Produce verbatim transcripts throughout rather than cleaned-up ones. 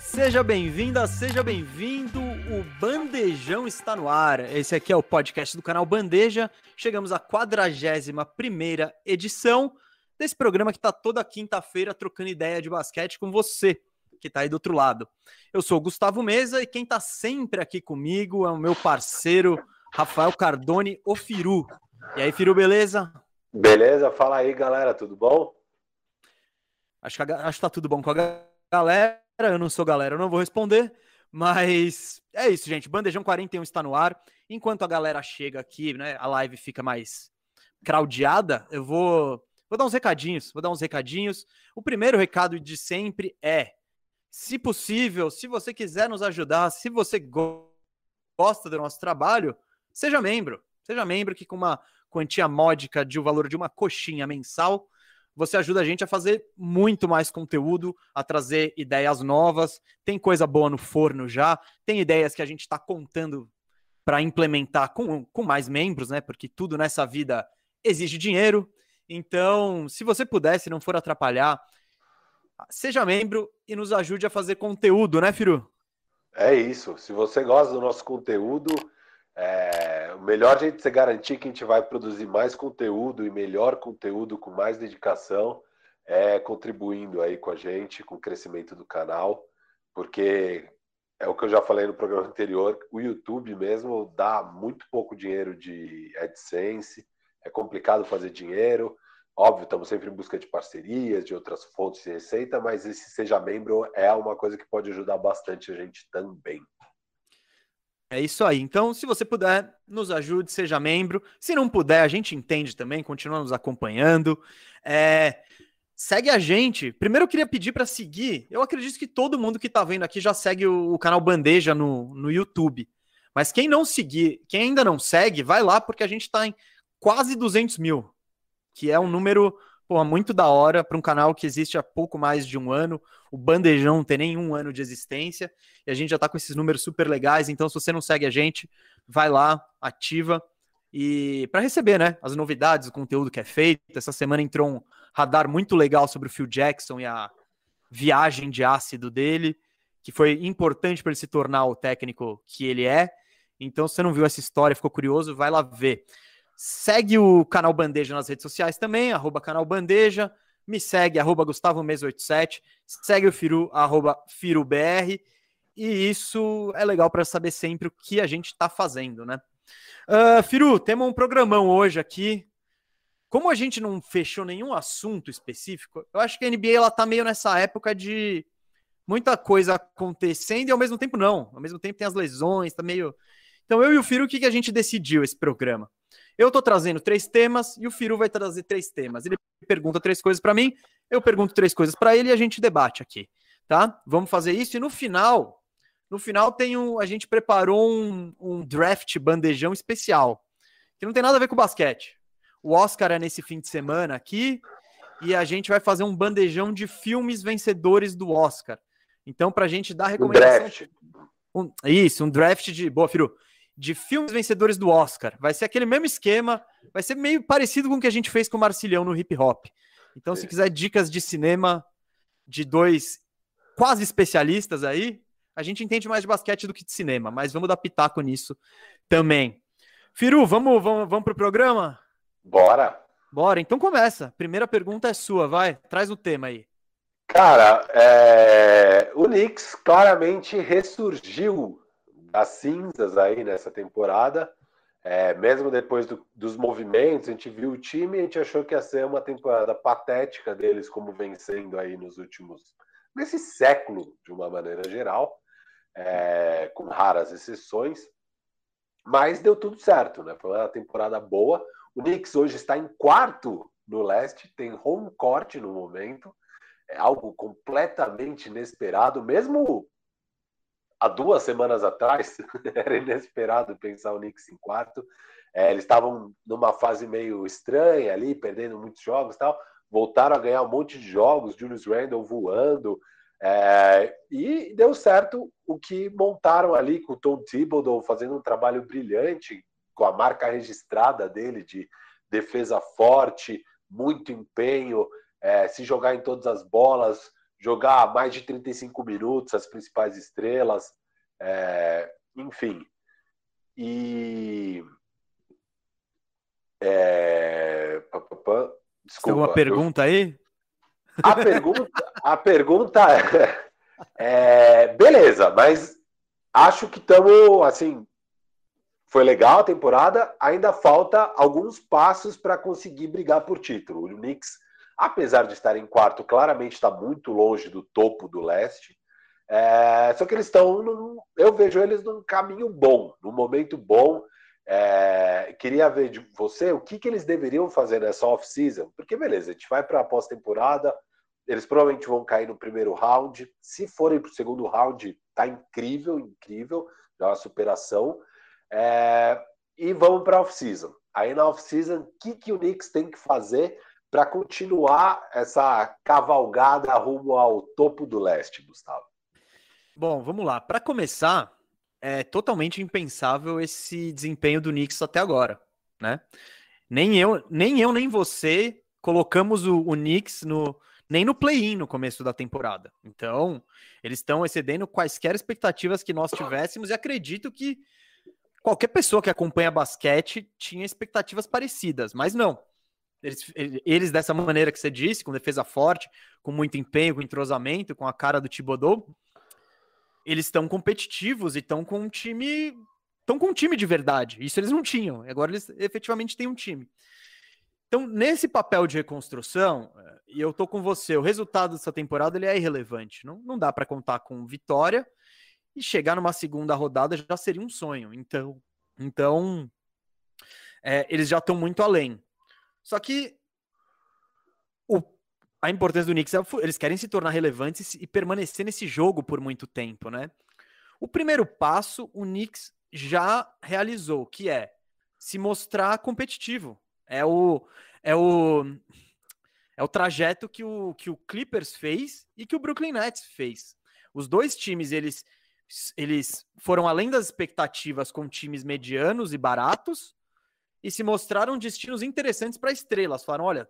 Seja bem-vinda, seja bem-vindo, o Bandejão está no ar. Esse aqui é o podcast do canal Bandeja. Chegamos à quadragésima primeira edição desse programa que está toda quinta-feira trocando ideia de basquete com você, que está aí do outro lado. Eu sou o Gustavo Mesa e quem está sempre aqui comigo é o meu parceiro Rafael Cardone, o Firu. E aí, Firu, beleza? Beleza, fala aí, galera, tudo bom? Acho que, a, acho que tá tudo bom com a galera. Eu não sou galera, eu não vou responder, mas é isso, gente. Bandejão quarenta e um está no ar. Enquanto a galera chega aqui, né, a live fica mais craudiada, eu vou, vou dar uns recadinhos, vou dar uns recadinhos. O primeiro recado de sempre é, se possível, se você quiser nos ajudar, se você gosta do nosso trabalho, seja membro. Seja membro, que com uma quantia módica de o valor de uma coxinha mensal, você ajuda a gente a fazer muito mais conteúdo, a trazer ideias novas. Tem coisa boa no forno já, tem ideias que a gente está contando para implementar com, com mais membros, né? Porque tudo nessa vida exige dinheiro. Então, se você puder, se não for atrapalhar, seja membro e nos ajude a fazer conteúdo, né, Firu? É isso. Se você gosta do nosso conteúdo, É, o melhor a gente se garantir que a gente vai produzir mais conteúdo e melhor conteúdo com mais dedicação é contribuindo aí com a gente, com o crescimento do canal, porque é o que eu já falei no programa anterior, o YouTube mesmo dá muito pouco dinheiro de AdSense, é complicado fazer dinheiro, óbvio, estamos sempre em busca de parcerias, de outras fontes de receita, mas esse seja membro é uma coisa que pode ajudar bastante a gente também. É isso aí. Então, se você puder, nos ajude, seja membro. Se não puder, a gente entende também, continua nos acompanhando. É... Segue a gente. Primeiro eu queria pedir para seguir. Eu acredito que todo mundo que está vendo aqui já segue o, o canal Bandeja no, no YouTube. Mas quem não seguir, quem ainda não segue, vai lá, porque a gente está em quase duzentos mil, que é um número porra, muito da hora para um canal que existe há pouco mais de um ano. O Bandejão não tem nem um ano de existência e a gente já está com esses números super legais. Então, se você não segue a gente, vai lá, ativa e para receber, né, as novidades, o conteúdo que é feito. Essa semana entrou um radar muito legal sobre o Phil Jackson e a viagem de ácido dele, que foi importante para ele se tornar o técnico que ele é. Então, se você não viu essa história, ficou curioso, vai lá ver. Segue o Canal Bandeja nas redes sociais também, arroba Canal Bandeja. Me segue, arroba Gustavo Mesa oitenta e sete, segue o Firu, arroba FiruBR, e isso é legal para saber sempre o que a gente está fazendo, né? Uh, Firu, temos um programão hoje aqui. Como a gente não fechou nenhum assunto específico, eu acho que a N B A está meio nessa época de muita coisa acontecendo e ao mesmo tempo não. Ao mesmo tempo tem as lesões, tá meio... Então eu e o Firu, o que, que a gente decidiu esse programa? Eu tô trazendo três temas e o Firu vai trazer três temas. Ele pergunta três coisas para mim, eu pergunto três coisas para ele e a gente debate aqui, tá? Vamos fazer isso e no final, no final tem um, a gente preparou um, um draft bandejão especial, que não tem nada a ver com basquete. O Oscar é nesse fim de semana aqui e a gente vai fazer um bandejão de filmes vencedores do Oscar. Então, pra gente dar recomendação... Um draft. Um, isso, um draft de... Boa, Firu. De filmes vencedores do Oscar. Vai ser aquele mesmo esquema, vai ser meio parecido com o que a gente fez com o Marcilhão no Hip Hop. Então, se quiser dicas de cinema de dois quase especialistas aí, a gente entende mais de basquete do que de cinema, mas vamos dar pitaco nisso também. Firu, vamos, vamos, vamos pro programa? Bora! Bora, então começa. Primeira pergunta é sua, vai. Traz o tema aí. Cara, é... o Knicks claramente ressurgiu as cinzas aí nessa temporada, é, mesmo depois do, dos movimentos, a gente viu o time e a gente achou que ia ser uma temporada patética deles, como vencendo aí nos últimos, nesse século de uma maneira geral, é, com raras exceções, mas deu tudo certo, né? Foi uma temporada boa. O Knicks hoje está em quarto no leste, tem home court no momento, é algo completamente inesperado, mesmo há duas semanas atrás, era inesperado pensar o Knicks em quarto. É, eles estavam numa fase meio estranha ali, perdendo muitos jogos e tal. Voltaram a ganhar um monte de jogos, Julius Randle voando. É, e deu certo o que montaram ali com o Tom Thibodeau, fazendo um trabalho brilhante, com a marca registrada dele de defesa forte, muito empenho, é, se jogar em todas as bolas, jogar mais de trinta e cinco minutos, as principais estrelas, é, enfim. E... É... Desculpa. Tem uma pergunta aí? A pergunta, a pergunta é, é... Beleza, mas acho que estamos, assim... Foi legal a temporada, ainda falta alguns passos para conseguir brigar por título. O Knicks, apesar de estar em quarto, claramente está muito longe do topo do leste. É, só que eles estão, num, eu vejo eles num caminho bom, num momento bom. É, queria ver de você o que, que eles deveriam fazer nessa off-season. Porque, beleza, a gente vai para a pós-temporada, eles provavelmente vão cair no primeiro round. Se forem para o segundo round, tá incrível, incrível, já uma superação. É, e vamos para a off-season. Aí na off-season, o que, que o Knicks tem que fazer para continuar essa cavalgada rumo ao topo do leste, Gustavo? Bom, vamos lá. Para começar, é totalmente impensável esse desempenho do Knicks até agora, né? Nem eu, nem, eu, nem você colocamos o, o Knicks no, nem no play-in no começo da temporada. Então, eles estão excedendo quaisquer expectativas que nós tivéssemos e acredito que qualquer pessoa que acompanha basquete tinha expectativas parecidas, mas não. Eles, eles, dessa maneira que você disse, com defesa forte, com muito empenho, com entrosamento, com a cara do Thibodeau, eles estão competitivos e estão com um time... Estão com um time de verdade. Isso eles não tinham. Agora eles efetivamente têm um time. Então, nesse papel de reconstrução, e eu tô com você, o resultado dessa temporada ele é irrelevante. Não, não dá para contar com vitória, e chegar numa segunda rodada já seria um sonho. Então, então é, eles já estão muito além. Só que o, a importância do Knicks é eles querem se tornar relevantes e permanecer nesse jogo por muito tempo, né? O primeiro passo o Knicks já realizou, que é se mostrar competitivo. É o, é o, é o trajeto que o, que o Clippers fez e que o Brooklyn Nets fez. Os dois times, eles... Eles foram além das expectativas com times medianos e baratos e se mostraram destinos interessantes para estrelas. Falaram, olha,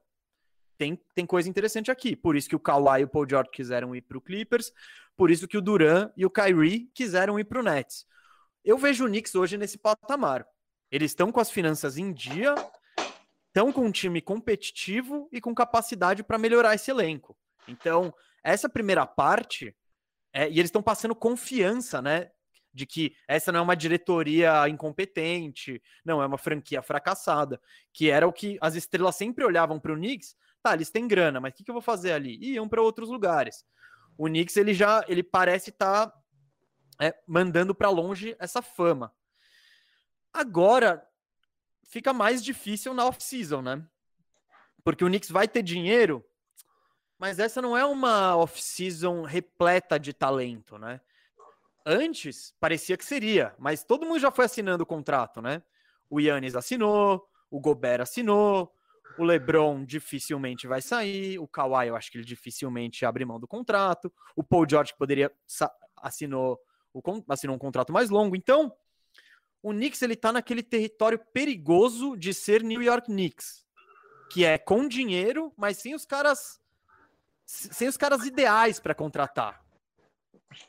tem, tem coisa interessante aqui. Por isso que o Kawhi e o Paul George quiseram ir para o Clippers. Por isso que o Durant e o Kyrie quiseram ir para o Nets. Eu vejo o Knicks hoje nesse patamar. Eles estão com as finanças em dia, estão com um time competitivo e com capacidade para melhorar esse elenco. Então, essa primeira parte... É, e eles estão passando confiança, né? De que essa não é uma diretoria incompetente, não, é uma franquia fracassada, que era o que as estrelas sempre olhavam para o Knicks. Tá, eles têm grana, mas o que, que eu vou fazer ali? E iam para outros lugares. O Knicks, ele já ele parece estar tá, é, mandando para longe essa fama. Agora, fica mais difícil na off-season, né? Porque o Knicks vai ter dinheiro... Mas essa não é uma off-season repleta de talento, né? Antes, parecia que seria, mas todo mundo já foi assinando o contrato, né? O Giannis assinou, o Gobert assinou, o LeBron dificilmente vai sair, o Kawhi, eu acho que ele dificilmente abre mão do contrato, o Paul George que poderia assinou, assinou um contrato mais longo. Então, o Knicks ele tá naquele território perigoso de ser New York Knicks, que é com dinheiro, mas sem os caras... sem os caras ideais para contratar.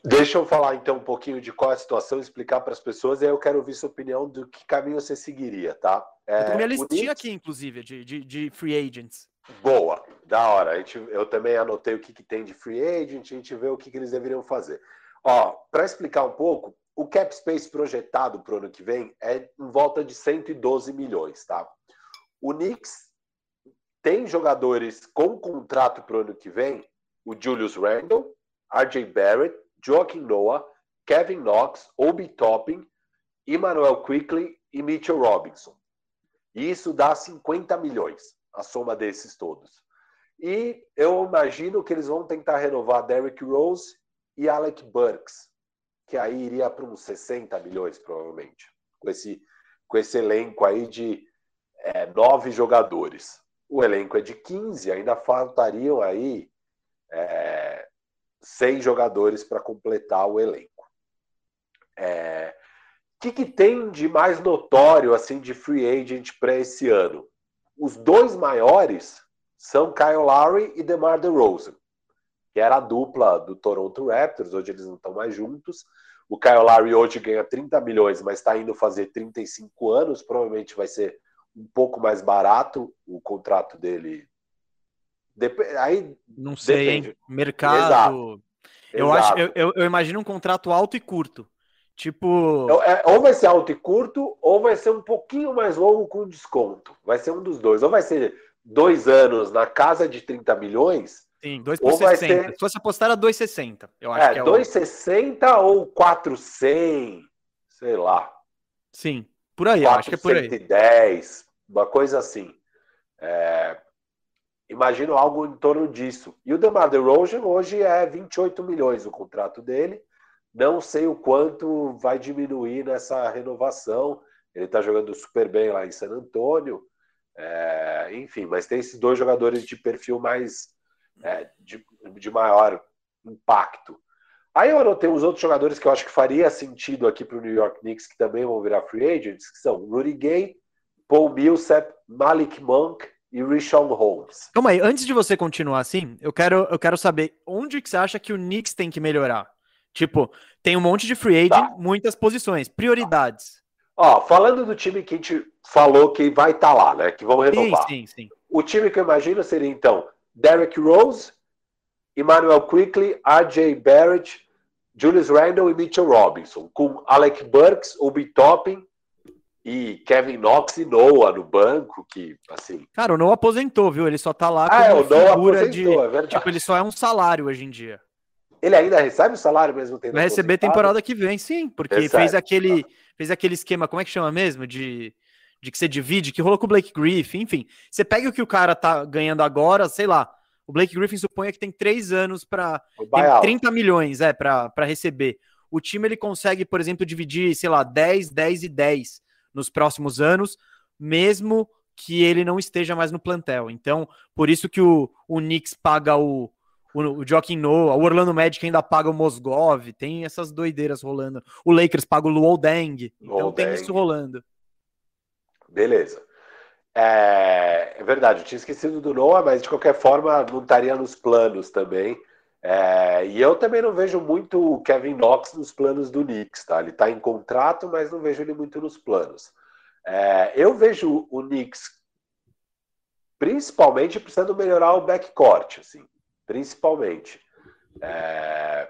Deixa eu falar, então, um pouquinho de qual é a situação, explicar para as pessoas, e aí eu quero ouvir sua opinião do que caminho você seguiria, tá? É, eu tenho minha listinha Knicks... aqui, inclusive, de, de, de free agents. Boa, da hora. A gente, eu também anotei o que, que tem de free agent, a gente vê o que, que eles deveriam fazer. Ó, para explicar um pouco, o cap space projetado para o ano que vem é em volta de cento e doze milhões, tá? O Knicks tem jogadores com contrato para o ano que vem, o Julius Randle, R J Barrett, Joakim Noah, Kevin Knox, Obi Toppin, Emmanuel Quickley e Mitchell Robinson. E isso dá cinquenta milhões, a soma desses todos. E eu imagino que eles vão tentar renovar Derrick Rose e Alec Burks, que aí iria para uns sessenta milhões, provavelmente, com esse, com esse elenco aí de é, nove jogadores. O elenco é de quinze, ainda faltariam aí é, seis jogadores para completar o elenco. É, que que tem de mais notório assim de free agent para esse ano? Os dois maiores são Kyle Lowry e DeMar DeRozan. que era a dupla do Toronto Raptors, hoje eles não estão mais juntos. O Kyle Lowry hoje ganha trinta milhões, mas está indo fazer trinta e cinco anos, provavelmente vai ser um pouco mais barato o contrato dele. Dep- aí não sei, depende. Hein? Mercado... Exato. Eu, acho, eu, eu, eu imagino um contrato alto e curto. Tipo... Ou vai ser alto e curto, ou vai ser um pouquinho mais longo com desconto. Vai ser um dos dois. Ou vai ser dois anos na casa de trinta milhões... Sim, dois por sessenta. Ser... Se fosse apostar, era dois e sessenta. Eu acho é, que é dois e sessenta o... ou quatrocentos, sei lá. Sim, por aí, eu acho que é por aí. quatrocentos e dez, uma coisa assim. É... Imagino algo em torno disso. E o DeMar DeRozan hoje é vinte e oito milhões o contrato dele. Não sei o quanto vai diminuir nessa renovação. Ele está jogando super bem lá em San Antônio. É... Enfim, mas tem esses dois jogadores de perfil mais... É, de, de maior impacto. Aí eu anotei uns outros jogadores que eu acho que faria sentido aqui para o New York Knicks, que também vão virar free agents, que são Rudy Gay, Paul Millsap, Malik Monk e Richaun Holmes. Calma aí, antes de você continuar assim, eu quero, eu quero saber onde que você acha que o Knicks tem que melhorar. Tipo, tem um monte de free agent, tá, muitas posições, prioridades. Ó, falando do time que a gente falou que vai estar tá lá, né? Que vão renovar. Sim, sim, sim. O time que eu imagino seria, então, Derrick Rose, Emmanuel Quickley, R J Barrett, Julius Randle e Mitchell Robinson, com Alec Burks, Obi Toppin e Kevin Knox e Noah no banco, que, assim... Cara, o Noah aposentou, viu? Ele só tá lá com ah, é, uma figura aposentou, de... É verdade. Tipo, ele só é um salário hoje em dia. Ele ainda recebe o salário mesmo? Tendo vai receber aposentado? Temporada que vem, sim, porque recebe, fez, aquele, tá. fez aquele esquema, como é que chama mesmo, de... de que você divide, que rolou com o Blake Griffin, enfim. Você pega o que o cara tá ganhando agora, sei lá, o Blake Griffin suponha que tem três anos para trinta milhões é, para receber. O time ele consegue, por exemplo, dividir, sei lá, dez, dez e dez nos próximos anos, mesmo que ele não esteja mais no plantel. Então, por isso que o, o Knicks paga o, o, o Joakim Noah, o Orlando Magic ainda paga o Mozgov, tem essas doideiras rolando. O Lakers paga o Luol Deng, então Luol tem Deng. Isso rolando. Beleza. É, é verdade, eu tinha esquecido do Noah, mas de qualquer forma não estaria nos planos também. É, e eu também não vejo muito o Kevin Knox nos planos do Knicks, tá? Ele está em contrato, mas não vejo ele muito nos planos. É, eu vejo o Knicks principalmente precisando melhorar o backcourt, assim, principalmente. É,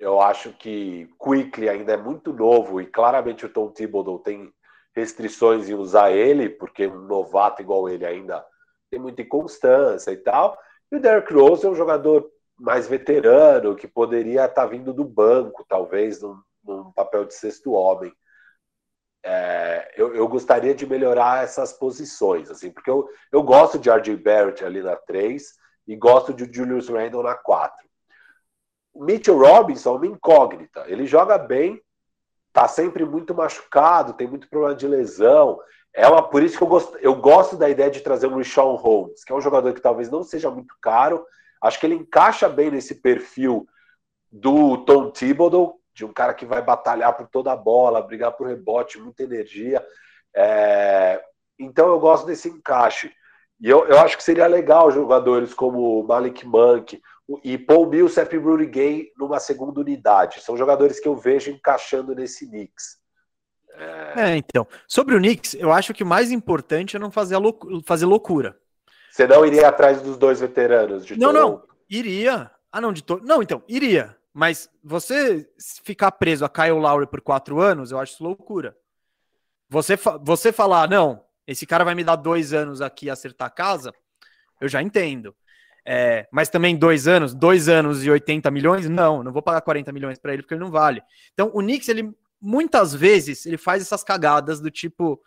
eu acho que Quickley ainda é muito novo e claramente o Tom Thibodeau tem restrições em usar ele, porque um novato igual ele ainda tem muita inconstância e tal. E o Derrick Rose é um jogador mais veterano, que poderia estar tá vindo do banco, talvez, num, num papel de sexto homem. É, eu, eu gostaria de melhorar essas posições, assim, porque eu, eu gosto de R J Barrett ali na três e gosto de Julius Randle na quatro. O Mitchell Robinson é uma incógnita. Ele joga bem, tá sempre muito machucado, tem muito problema de lesão. É uma, por isso que eu gosto, eu gosto da ideia de trazer um Richaun Holmes, que é um jogador que talvez não seja muito caro. Acho que ele encaixa bem nesse perfil do Tom Thibodeau, de um cara que vai batalhar por toda a bola, brigar por rebote, muita energia. É, então eu gosto desse encaixe. E eu, eu acho que seria legal jogadores como Malik Monk e Paul Millsap e Rudy Gay numa segunda unidade. São jogadores que eu vejo encaixando nesse Knicks. É, é então. Sobre o Knicks, eu acho que o mais importante é não fazer, a loucu- fazer loucura. Você não iria atrás dos dois veteranos? De não, Toronto? Não. Iria. Ah, não, de to- Não, então, iria. Mas você ficar preso a Kyle Lowry por quatro anos, eu acho isso loucura. Você, fa- você falar, não, esse cara vai me dar dois anos aqui e acertar a casa, eu já entendo. É, mas também dois anos, dois anos e oitenta milhões? Não, não vou pagar quarenta milhões para ele porque ele não vale. Então o Knicks, ele muitas vezes, ele faz essas cagadas do tipo,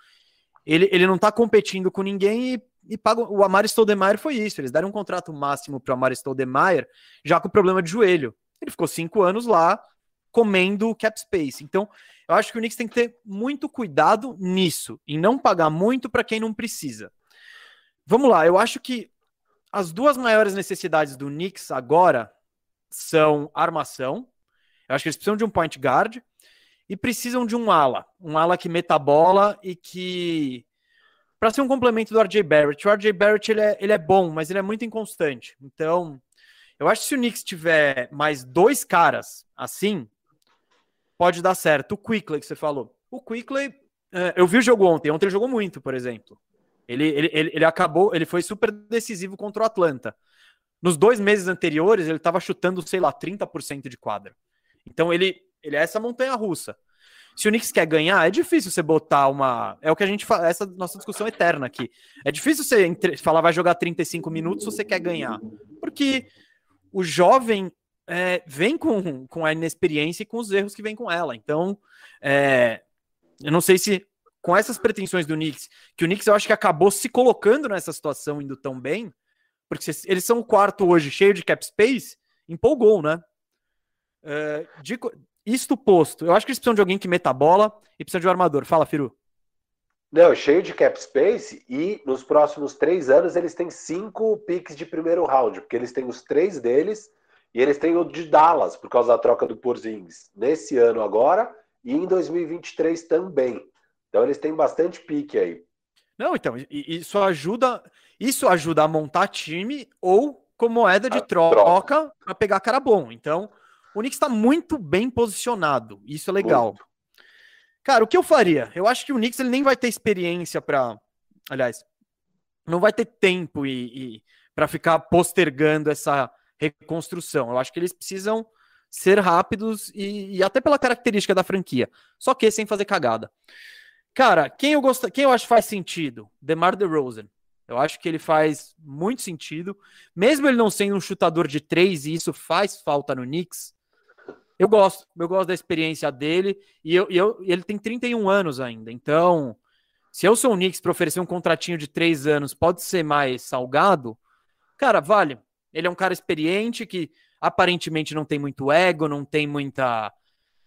ele, ele não tá competindo com ninguém e, e paga. O Amari Stoudemire foi isso, eles deram um contrato máximo pro Amari Stoudemire já com problema de joelho. Ele ficou cinco anos lá comendo o cap space. Então eu acho que o Knicks tem que ter muito cuidado nisso, em não pagar muito para quem não precisa. Vamos lá, eu acho que as duas maiores necessidades do Knicks agora são armação. Eu acho que eles precisam de um point guard e precisam de um ala. Um ala que meta a bola e que... para ser um complemento do R J Barrett. O R J Barrett ele é, ele é bom, mas ele é muito inconstante. Então, Eu acho que se o Knicks tiver mais dois caras assim, pode dar certo. O Quickley que você falou. O Quickley, eu vi o jogo ontem. Ontem ele jogou muito, por exemplo. Ele, ele, ele, ele acabou, ele foi super decisivo contra o Atlanta. Nos dois meses anteriores, ele estava chutando, sei lá, trinta por cento de quadra. Então ele, ele é essa montanha-russa. Se o Knicks quer ganhar, é difícil você botar uma... É o que a gente fala, essa nossa discussão eterna aqui. É difícil você entre... falar, vai jogar trinta e cinco minutos se você quer ganhar. Porque o jovem é, vem com, com a inexperiência e com os erros que vem com ela. Então, é, eu não sei se com essas pretensões do Knicks, que o Knicks eu acho que acabou se colocando nessa situação indo tão bem, porque eles são o quarto hoje cheio de cap space, empolgou, né? É, de, isto posto, eu acho que eles precisam de alguém que meta a bola e precisam de um armador. Fala, Firu. Não, cheio de cap space e nos próximos três anos eles têm cinco picks de primeiro round, porque eles têm os três deles e eles têm o de Dallas, por causa da troca do Porzingis, nesse ano agora e em dois mil e vinte e três também. Então eles têm bastante pique aí. Não, então, isso ajuda, isso ajuda a montar time ou com moeda de a troca, troca. para pegar cara bom. Então, o Knicks está muito bem posicionado. Isso é legal. Muito. Cara, o que eu faria? Eu acho que o Knicks ele nem vai ter experiência para... Aliás, não vai ter tempo e, e para ficar postergando essa reconstrução. Eu acho que eles precisam ser rápidos e, e até pela característica da franquia. Só que sem fazer cagada. Cara, quem eu gosto, quem eu acho que faz sentido? DeMar DeRozan. Eu acho que ele faz muito sentido. Mesmo ele não sendo um chutador de três, e isso faz falta no Knicks, eu gosto. Eu gosto da experiência dele. E, eu, e eu, ele tem trinta e um anos ainda. Então, se eu sou o Knicks para oferecer um contratinho de três anos, pode ser mais salgado? Cara, vale. Ele é um cara experiente que aparentemente não tem muito ego, não tem muita...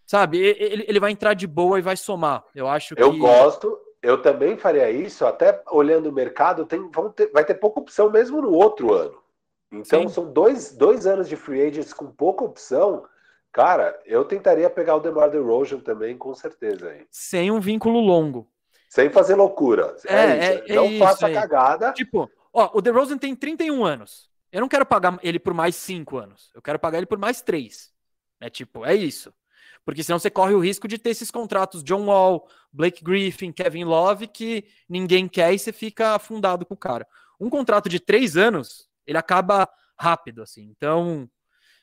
Sabe, ele, ele vai entrar de boa e vai somar. Eu acho que... Eu gosto, eu também faria isso, até olhando o mercado, tem, vão ter, vai ter pouca opção mesmo no outro ano. Então, sim, são dois, dois anos de free agents com pouca opção. Cara, eu tentaria pegar o DeMar DeRozan também, com certeza. Hein? Sem um vínculo longo. Sem fazer loucura. É, é, é não é faça isso, cagada. É. Tipo, ó, o DeRozan tem trinta e um anos. Eu não quero pagar ele por mais cinco anos. Eu quero pagar ele por mais três. É tipo, é isso. Porque senão você corre o risco de ter esses contratos John Wall, Blake Griffin, Kevin Love, que ninguém quer e você fica afundado com o cara. Um contrato de três anos, ele acaba rápido, assim. Então,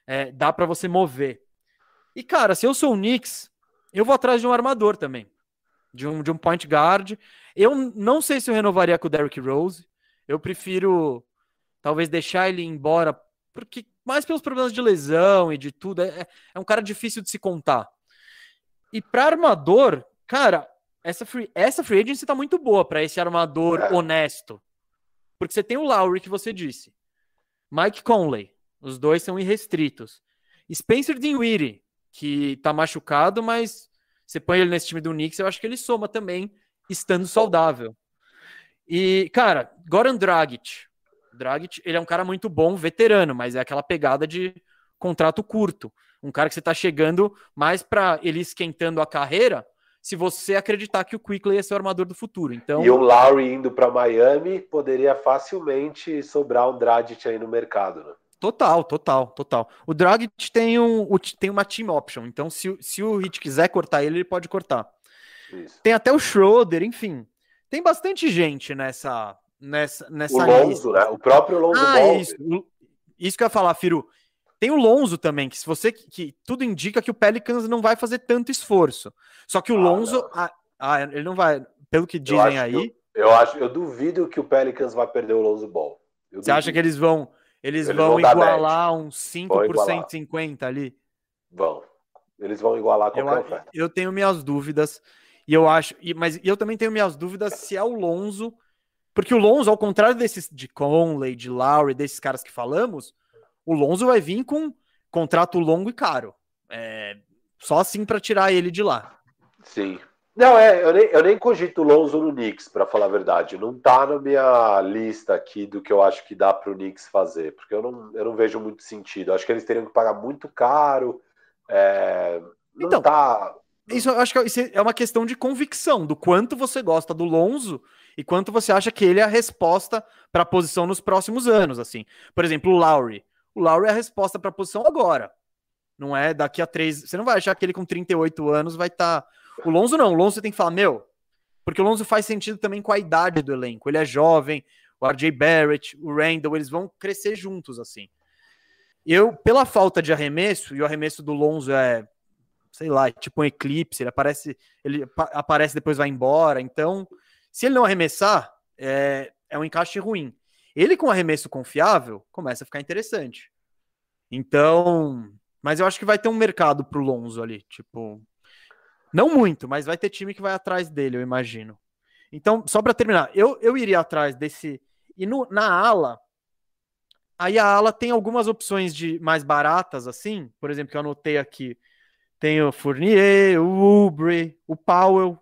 é, dá pra você mover. E, cara, se eu sou o Knicks, eu vou atrás de um armador também. De um, de um point guard. Eu não sei se eu renovaria com o Derrick Rose. Eu prefiro, talvez, deixar ele embora, porque... mas pelos problemas de lesão e de tudo, é, é um cara difícil de se contar. E para armador, cara, essa free, essa free agency tá muito boa para esse armador é. honesto. Porque você tem o Lowry, que você disse. Mike Conley, os dois são irrestritos. Spencer Dinwiddie, que tá machucado, mas você põe ele nesse time do Knicks, eu acho que ele soma também, estando saudável. E, cara, Goran Dragic. Dragic, ele é um cara muito bom, veterano, mas é aquela pegada de contrato curto. Um cara que você tá chegando mais para ele esquentando a carreira, se você acreditar que o Quickley é seu armador do futuro. Então... E o Lowry indo para Miami poderia facilmente sobrar um Dragic aí no mercado, né? Total, total, total. O Dragic tem, um, tem uma team option, então se, se o Heat quiser cortar ele, ele pode cortar. Isso. Tem até o Schroeder, enfim. Tem bastante gente nessa... Nessa, nessa o Lonzo, lista. Né? O próprio Lonzo ah, Ball. Isso. isso que eu ia falar, Firu. Tem o Lonzo também, que se você que tudo indica que o Pelicans não vai fazer tanto esforço. Só que o ah, Lonzo, ah, ah, ele não vai, pelo que dizem eu aí. Que eu, eu acho, eu duvido que o Pelicans vai perder o Lonzo Ball. Eu você duvido. Acha que eles vão, eles, eles vão, vão igualar uns cinco por cento, cinquenta por cento ali? Vão. Eles vão igualar qualquer eu, oferta. Eu tenho minhas dúvidas e eu acho, e, mas eu também tenho minhas dúvidas se é o Lonzo. Porque o Lonzo, ao contrário desses de Conley, de Lowry, desses caras que falamos, o Lonzo vai vir com contrato longo e caro. É, só assim para tirar ele de lá. Sim. Não, é, eu nem, eu nem cogito o Lonzo no Knicks, para falar a verdade. Não tá na minha lista aqui do que eu acho que dá pro Knicks fazer, porque eu não, eu não vejo muito sentido. Eu acho que eles teriam que pagar muito caro. É, não então, tá... Isso, eu acho que isso é uma questão de convicção, do quanto você gosta do Lonzo e quanto você acha que ele é a resposta para a posição nos próximos anos, assim. Por exemplo, o Lowry. o Lowry é a resposta para a posição agora. Não é daqui a três... Você não vai achar que ele com trinta e oito anos vai estar... Tá... O Lonzo não. O Lonzo você tem que falar, meu... Porque o Lonzo faz sentido também com a idade do elenco. Ele é jovem, o R J Barrett, o Randle, eles vão crescer juntos, assim. Eu, pela falta de arremesso, e o arremesso do Lonzo é... sei lá, tipo um eclipse, ele aparece, ele aparece depois vai embora, então, se ele não arremessar, é, é um encaixe ruim. Ele com arremesso confiável, começa a ficar interessante. Então, mas eu acho que vai ter um mercado pro Lonzo ali, tipo, não muito, mas vai ter time que vai atrás dele, eu imagino. Então, só para terminar, eu, eu iria atrás desse, e no, na ala, aí a ala tem algumas opções de mais baratas, assim, por exemplo, que eu anotei aqui. Tem o Fournier, o Oubre, o Powell,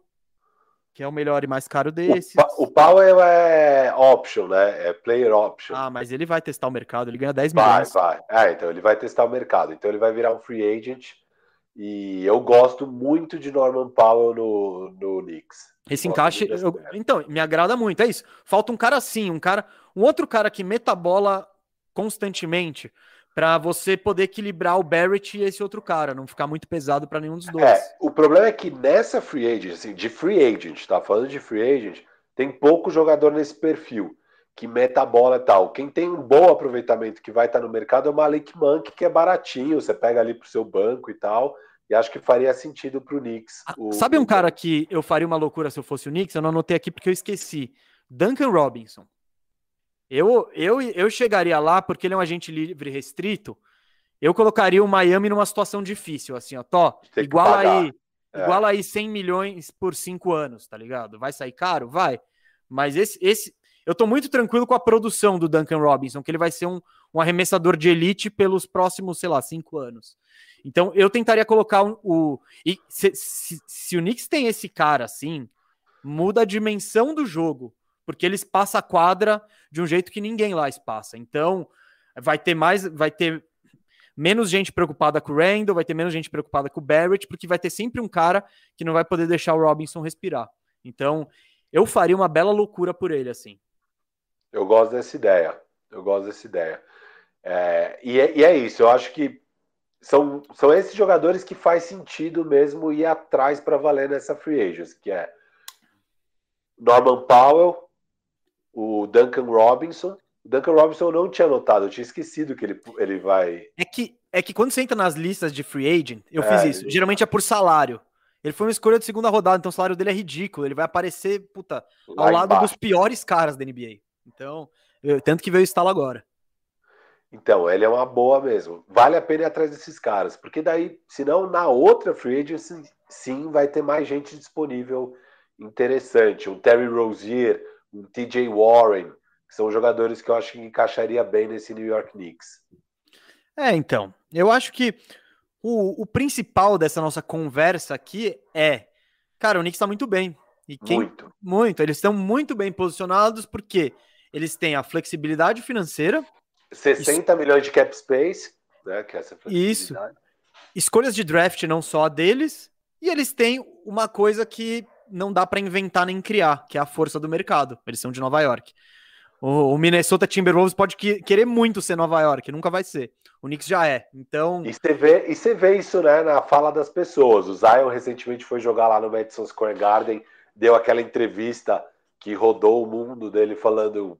que é o melhor e mais caro desses. O, o Powell é option, né? É player option. Ah, mas ele vai testar o mercado, ele ganha dez milhões. Vai, vai. É, então ele vai testar o mercado. Então ele vai virar um free agent. E eu gosto muito de Norman Powell no, no Knicks. Esse encaixe, eu, então, me agrada muito. É isso. Falta um cara assim, um cara, um outro cara que metabola constantemente, para você poder equilibrar o Barrett e esse outro cara, não ficar muito pesado para nenhum dos dois. É, o problema é que nessa free agent, assim, de free agent, tá falando de free agent, tem pouco jogador nesse perfil, que meta a bola e tal. Quem tem um bom aproveitamento que vai estar no mercado é o Malik Monk, que é baratinho, você pega ali pro seu banco e tal, e acho que faria sentido pro Knicks. Ah, o... Sabe um cara que eu faria uma loucura se eu fosse o Knicks? Eu não anotei aqui porque eu esqueci. Duncan Robinson. Eu, eu, eu chegaria lá, porque ele é um agente livre restrito, eu colocaria o Miami numa situação difícil, assim, ó, tó, igual aí, é. igual aí cem milhões por cinco anos, tá ligado? Vai sair caro? Vai. Mas esse, esse, eu tô muito tranquilo com a produção do Duncan Robinson, que ele vai ser um, um arremessador de elite pelos próximos, sei lá, cinco anos. Então, eu tentaria colocar o... o e se, se, se o Knicks tem esse cara, assim, muda a dimensão do jogo. Porque eles passam a quadra de um jeito que ninguém lá passa. Então, vai ter mais, vai ter menos gente preocupada com o Randle, vai ter menos gente preocupada com o Barrett, porque vai ter sempre um cara que não vai poder deixar o Robinson respirar. Então, eu faria uma bela loucura por ele, assim. Eu gosto dessa ideia. Eu gosto dessa ideia. É, e, é, e é isso, eu acho que são, são esses jogadores que faz sentido mesmo ir atrás para valer nessa free agency, que é Norman Powell, o Duncan Robinson. O Duncan Robinson eu não tinha notado, eu tinha esquecido que ele, ele vai... É que, é que quando você entra nas listas de free agent, eu é, fiz isso, ele... geralmente é por salário. Ele foi uma escolha de segunda rodada, então o salário dele é ridículo, ele vai aparecer, puta, lá ao lado embaixo dos piores caras da N B A. Então, eu, tanto que veio o estalo agora. Então, ele é uma boa mesmo. Vale a pena ir atrás desses caras, porque daí, senão, na outra free agent, sim, vai ter mais gente disponível interessante. Um Terry Rozier, um T J Warren, que são jogadores que eu acho que encaixaria bem nesse New York Knicks. É, então, eu acho que o, o principal dessa nossa conversa aqui é, cara, o Knicks tá muito bem. E quem, muito. Muito, eles estão muito bem posicionados porque eles têm a flexibilidade financeira. sessenta milhões de cap space, né, que é essa flexibilidade. Isso. Escolhas de draft não só a deles, e eles têm uma coisa que não dá para inventar nem criar, que é a força do mercado. Eles são de Nova York. O Minnesota Timberwolves pode que, querer muito ser Nova York, nunca vai ser. O Knicks já é, então... E você vê, e você vê isso, né, na fala das pessoas. O Zion recentemente foi jogar lá no Madison Square Garden, deu aquela entrevista que rodou o mundo dele falando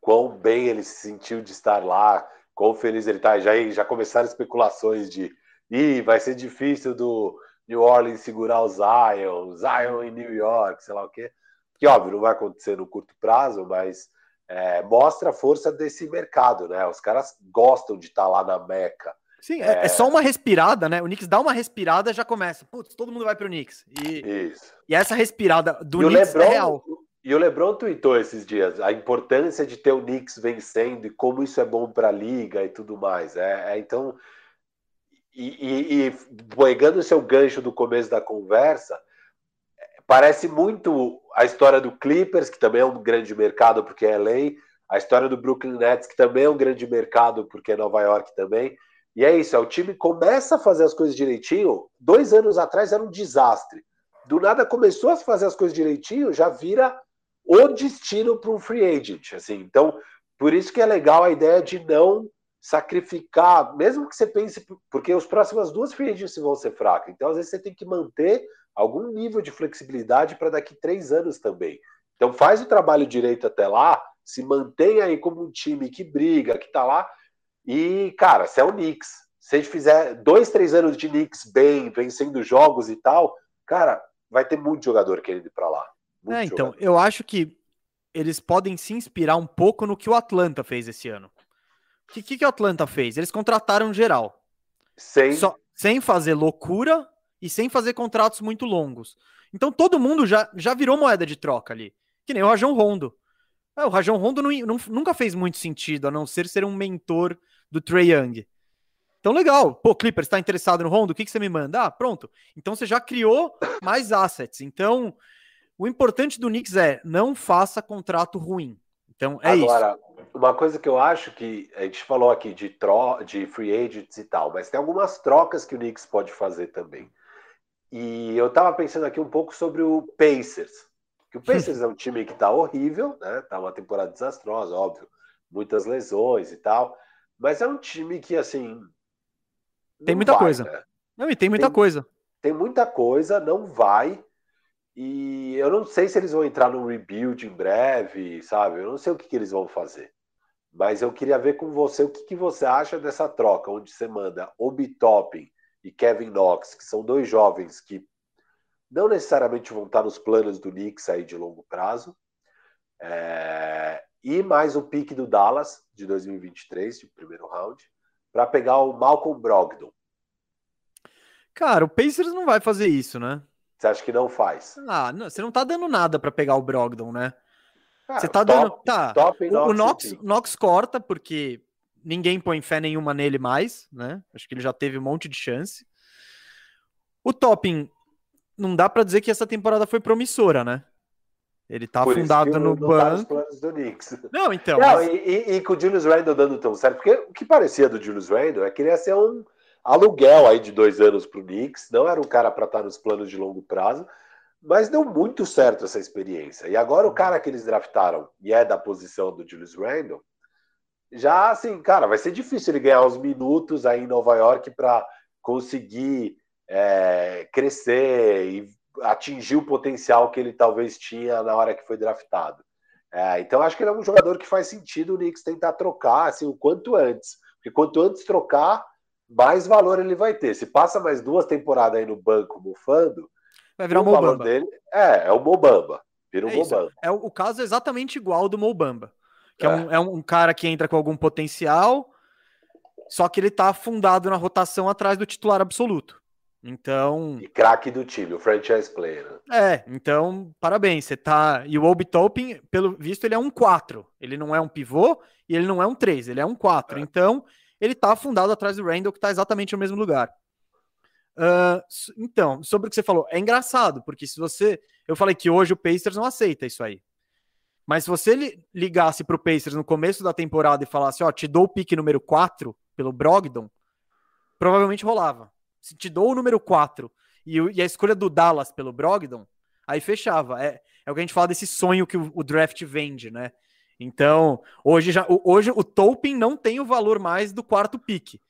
quão bem ele se sentiu de estar lá, quão feliz ele tá. Já, já começaram especulações de ih, vai ser difícil do New Orleans segurar o Zion, Zion em New York, sei lá o quê. Que, óbvio, não vai acontecer no curto prazo, mas é, mostra a força desse mercado, né? Os caras gostam de estar lá na Meca. Sim, é... é só uma respirada, né? O Knicks dá uma respirada e já começa. Putz, todo mundo vai pro Knicks. E, Isso. e essa respirada do e Knicks LeBron, é real. E o LeBron tweetou esses dias a importância de ter o Knicks vencendo e como isso é bom pra liga e tudo mais. É, é então... E, e, e pegando o seu gancho do começo da conversa, parece muito a história do Clippers, que também é um grande mercado porque é L A, a história do Brooklyn Nets, que também é um grande mercado porque é Nova York também. E é isso, é, o time começa a fazer as coisas direitinho. Dois anos atrás era um desastre. Do nada começou a fazer as coisas direitinho, já vira o destino para um free agent. Assim. Então, por isso que é legal a ideia de não sacrificar, mesmo que você pense, porque as próximas duas free agencies vão ser fracas, então às vezes você tem que manter algum nível de flexibilidade para daqui três anos também. Então faz o trabalho direito até lá, se mantém aí como um time que briga, que tá lá, e cara, se é o Knicks, se a gente fizer dois, três anos de Knicks bem, vencendo jogos e tal, cara, vai ter muito jogador querendo ir pra lá. É, então, jogador. Eu acho que eles podem se inspirar um pouco no que o Atlanta fez esse ano. O que, que, que o Atlanta fez? Eles contrataram geral. Sem... Só, sem fazer loucura e sem fazer contratos muito longos. Então todo mundo já, já virou moeda de troca ali. Que nem o Rajon Rondo. É, o Rajon Rondo não, não, nunca fez muito sentido, a não ser ser um mentor do Trae Young. Então legal. Pô, Clippers, tá interessado no Rondo? O que, que você me manda? Ah, pronto. Então você já criou mais assets. Então... O importante do Knicks é não faça contrato ruim. Então é isso. Agora, uma coisa que eu acho que a gente falou aqui de, tro- de free agents e tal, mas tem algumas trocas que o Knicks pode fazer também. E eu tava pensando aqui um pouco sobre o Pacers. Que o Pacers é um time que tá horrível, né? Tá uma temporada desastrosa, óbvio. Muitas lesões e tal. Mas é um time que, assim... Tem muita vai, coisa. Né? Não, e tem muita tem, coisa. Tem muita coisa, não vai... E eu não sei se eles vão entrar no rebuild em breve, sabe? Eu não sei o que, que eles vão fazer. Mas eu queria ver com você o que, que você acha dessa troca, onde você manda Obi Toppin e Kevin Knox, que são dois jovens que não necessariamente vão estar nos planos do Knicks aí de longo prazo, é... e mais o pique do Dallas, de dois mil e vinte e três, de primeiro round, para pegar o Malcolm Brogdon. Cara, o Pacers não vai fazer isso, né? Você acha que não faz? Ah, não, você não tá dando nada pra pegar o Brogdon, né? Ah, você tá top, dando... Tá, top o, o Knox, Knox corta, porque ninguém põe fé nenhuma nele mais, né? Acho que ele já teve um monte de chance. O Toppin, não dá pra dizer que essa temporada foi promissora, né? Ele tá Por afundado isso que no não banco. Tá nos planos do Knicks. Não, então... Não, mas... e, e, e com o Julius Randle dando tão certo, porque o que parecia do Julius Randle é que ele ia ser um... aluguel aí de dois anos pro Knicks, não era um cara para estar nos planos de longo prazo, mas deu muito certo essa experiência. E agora o cara que eles draftaram, e é da posição do Julius Randle, já assim, cara, vai ser difícil ele ganhar uns minutos aí em Nova York para conseguir é, crescer e atingir o potencial que ele talvez tinha na hora que foi draftado. É, então acho que ele é um jogador que faz sentido o Knicks tentar trocar assim, o quanto antes. Porque quanto antes trocar, mais valor ele vai ter. Se passa mais duas temporadas aí no banco mofando, vai virar o Mo Bamba. Dele é, é o Mo Bamba. Vira o é Mo Bamba. É, o caso é exatamente igual ao do Mo Bamba. Que é. É, um, é um cara que entra com algum potencial, só que ele tá afundado na rotação atrás do titular absoluto. Então... E craque do time, o franchise player. Né? É, então, parabéns. Você tá... E o Obi Toppin, pelo visto, ele é um quatro. Ele não é um pivô e ele não é um três. Ele é um quatro. É. Então... ele tá afundado atrás do Randall, que tá exatamente no mesmo lugar. Uh, então, sobre o que você falou, é engraçado, porque se você... Eu falei que hoje o Pacers não aceita isso aí. Mas se você ligasse pro Pacers no começo da temporada e falasse, ó, te dou o pique número quatro pelo Brogdon, provavelmente rolava. Se te dou o número quatro e, e a escolha do Dallas pelo Brogdon, aí fechava. É, é o que a gente fala desse sonho que o, o draft vende, né? Então, hoje, já, hoje o Toppin não tem o valor mais do quarto pique.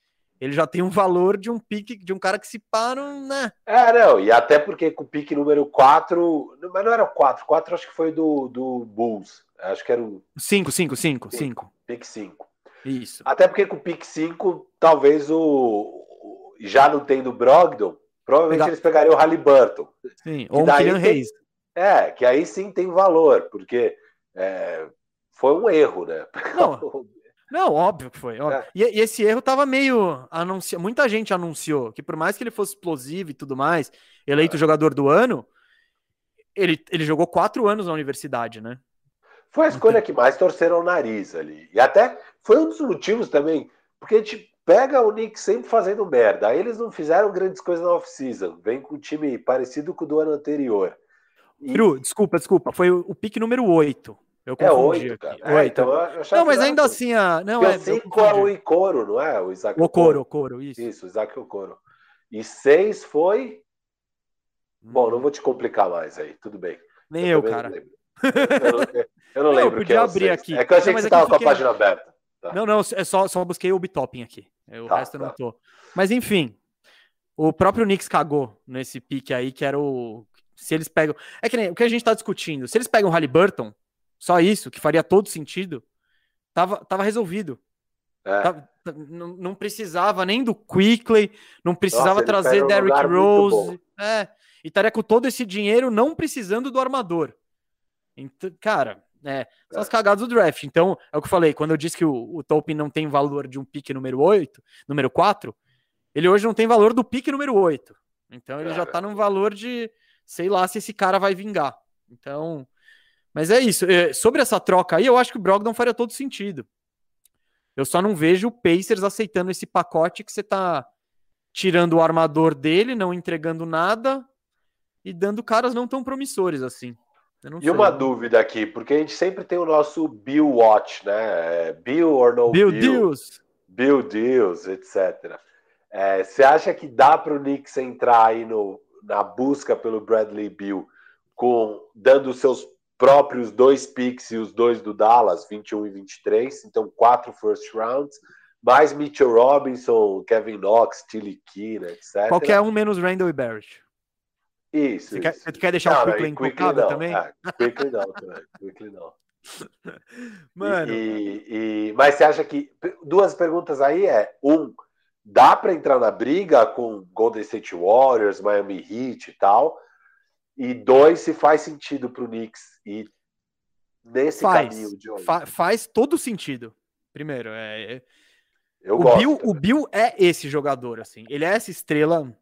Ele já tem um valor de um pique, de um cara que se param, né? É, não, e até porque com o pique número quatro, mas não era o quatro, quatro acho que foi do, do Bulls, acho que era o... cinco, cinco, cinco, cinco. Pique cinco. Isso. Até porque com o pique cinco, talvez o... já não tendo o Brogdon, provavelmente Pegar... eles pegariam o Haliburton. Sim, ou o Kylian Reis. É, que aí sim tem valor, porque... É... Foi um erro, né? Não, não óbvio que foi. Óbvio. É. E, e esse erro tava meio... Anuncia... Muita gente anunciou que por mais que ele fosse explosivo e tudo mais, eleito é. jogador do ano, ele, ele jogou quatro anos na universidade, né? Foi a escolha que mais torceram o nariz ali. E até foi um dos motivos também, porque a gente pega o Knicks sempre fazendo merda. Aí eles não fizeram grandes coisas na off-season. Vem com um time parecido com o do ano anterior. E... Firu, desculpa, desculpa. Foi o, o pique número oito. Eu confundi. É oito, cara. É, então eu não, mas ainda assim... A... Não, porque é, cinco é o Okoro, não é? O Isaac Okoro, Okoro, isso. Isso, o Isaac Okoro. E seis foi... Hum. Bom, não vou te complicar mais aí, tudo bem. Nem eu, eu cara. Não eu, eu não lembro. Eu não, eu não lembro o que é o seis. Aqui. É que eu achei não, que você estava fiquei... com a página aberta. Tá. Não, não, é só, só busquei o Obi Toppin aqui. O tá, resto eu tá. não tô. Mas enfim, o próprio Knicks cagou nesse pique aí, que era o... Se eles pegam... É que nem o que a gente tá discutindo. Se eles pegam o Haliburton, só isso, que faria todo sentido, tava, tava resolvido. É. Tava, não, não precisava nem do Quickley, não precisava Nossa, trazer Derrick Rose. É, e estaria com todo esse dinheiro não precisando do armador. Então, cara... É, são as cagadas do draft. Então, é o que eu falei, quando eu disse que o, o Toppin não tem valor de um pique número oito, número quatro, ele hoje não tem valor do pique número oito. Então, ele é, já tá num valor de, sei lá, se esse cara vai vingar. Então, mas é isso. Sobre essa troca aí, eu acho que o Brogdon faria todo sentido. Eu só não vejo o Pacers aceitando esse pacote que você tá tirando o armador dele, não entregando nada e dando caras não tão promissores assim. E sei. Uma dúvida aqui, porque a gente sempre tem o nosso Bill Watch, né? Bill or no Bill? Bill Deals. Bill Deals, etcétera. É, você acha que dá para o Knicks entrar aí no, na busca pelo Bradley Beal, com, dando os seus próprios dois picks e os dois do Dallas, vinte e um e vinte e três, então quatro first rounds, mais Mitchell Robinson, Kevin Knox, Tilly Kina, etcétera. Qualquer um menos Randall e Barrett. Isso, você, isso. Quer, você quer deixar não, o Quickley intocado também? Ah, Quickley não, também. Quickley não. Mano. E, e, mas você acha que... Duas perguntas aí é... Um, dá para entrar na briga com Golden State Warriors, Miami Heat e tal? E dois, se faz sentido pro Knicks ir nesse faz, caminho de hoje? Fa- faz todo sentido. Primeiro, é... é... Eu o gosto. Bill, o Bill é esse jogador, assim. Ele é essa estrela...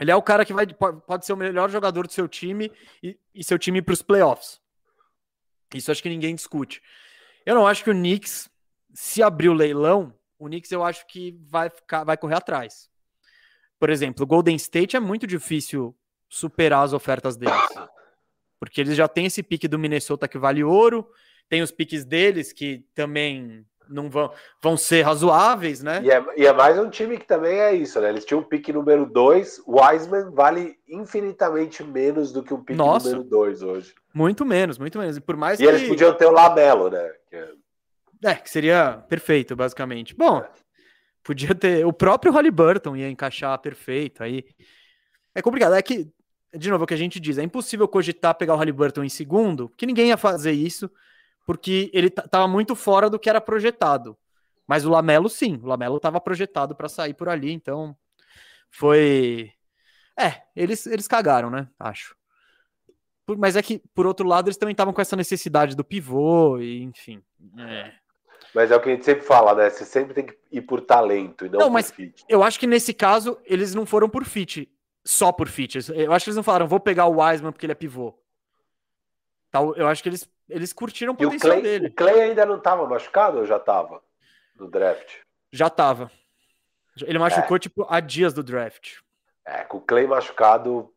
Ele é o cara que vai, pode ser o melhor jogador do seu time e, e seu time para os playoffs. Isso acho que ninguém discute. Eu não acho que o Knicks, se abrir o leilão, o Knicks eu acho que vai, ficar, vai correr atrás. Por exemplo, o Golden State é muito difícil superar as ofertas deles. Porque eles já têm esse pique do Minnesota que vale ouro, tem os piques deles que também... Não vão, vão ser razoáveis, né? E é, e é mais um time que também é isso, né? Eles tinham um pique número dois. O Wiseman vale infinitamente menos do que um pique Nossa, número dois hoje. Muito menos, muito menos. E, por mais e que... eles podiam ter o Lamelo, né? É, que seria perfeito, basicamente. Bom, podia ter... O próprio Haliburton ia encaixar perfeito. Aí é complicado. É que, de novo, é o que a gente diz. É impossível cogitar pegar o Haliburton em segundo, porque ninguém ia fazer isso. Porque ele t- tava muito fora do que era projetado. Mas o Lamelo, sim. O Lamelo tava projetado para sair por ali, então... Foi... É, eles, eles cagaram, né? Acho. Por, mas é que, por outro lado, eles também estavam com essa necessidade do pivô, e, enfim... É. Mas é o que a gente sempre fala, né? Você sempre tem que ir por talento e não, não por mas fit. Eu acho que, nesse caso, eles não foram por fit. Só por fit. Eu acho que eles não falaram, vou pegar o Wiseman porque ele é pivô. Tal, eu acho que eles... Eles curtiram o potencial Clay, dele. O Clay ainda não estava machucado ou já estava no draft? Já estava. Ele machucou, é. tipo, há dias do draft. É, com o Clay machucado,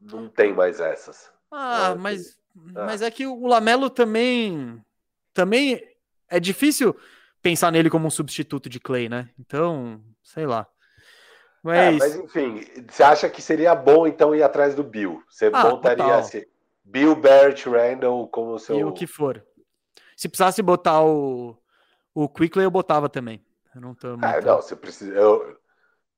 não tem mais essas. Ah, é, mas, é. mas é que o Lamelo também... Também é difícil pensar nele como um substituto de Clay, né? Então, sei lá. Mas, é, mas enfim, você acha que seria bom, então, ir atrás do Bill? Você ah, montaria assim... Bill, Barrett, Randall, como o seu... E o que for. Se precisasse botar o, o Quickley, eu botava também. Eu não tô... Ah, não, você precisa... Eu,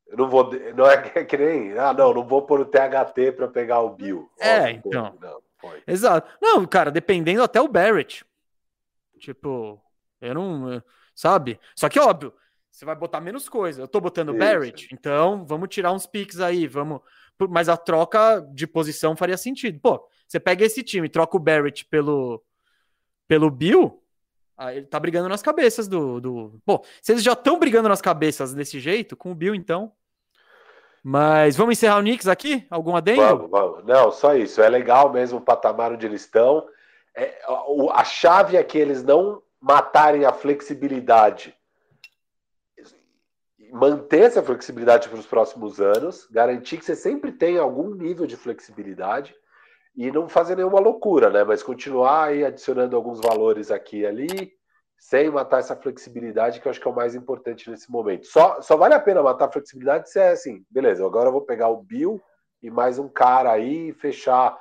eu não vou... Não é que, é que nem... Ah, não, não vou pôr o T H T pra pegar o Bill. É, Nossa, então. Pô, não, foi. Exato. Não, cara, dependendo até o Barrett. Tipo, eu não... Eu, sabe? Só que, óbvio, você vai botar menos coisa. Eu tô botando o Barrett, então vamos tirar uns picks aí, vamos... Mas a troca de posição faria sentido. Pô, você pega esse time, troca o Barrett pelo, pelo Bill, aí ele tá brigando nas cabeças do... do... Bom, se eles já estão brigando nas cabeças desse jeito, com o Bill, então... Mas vamos encerrar o Knicks aqui? Algum adendo? Vamos, vamos. Não, só isso. É legal mesmo o patamar onde eles estão. É, a, a chave é que eles não matarem a flexibilidade. Manter essa flexibilidade para os próximos anos, garantir que você sempre tem algum nível de flexibilidade e não fazer nenhuma loucura, né? Mas continuar aí adicionando alguns valores aqui e ali, sem matar essa flexibilidade, que eu acho que é o mais importante nesse momento. Só, só vale a pena matar a flexibilidade se é assim, beleza, agora eu vou pegar o Bill e mais um cara aí, fechar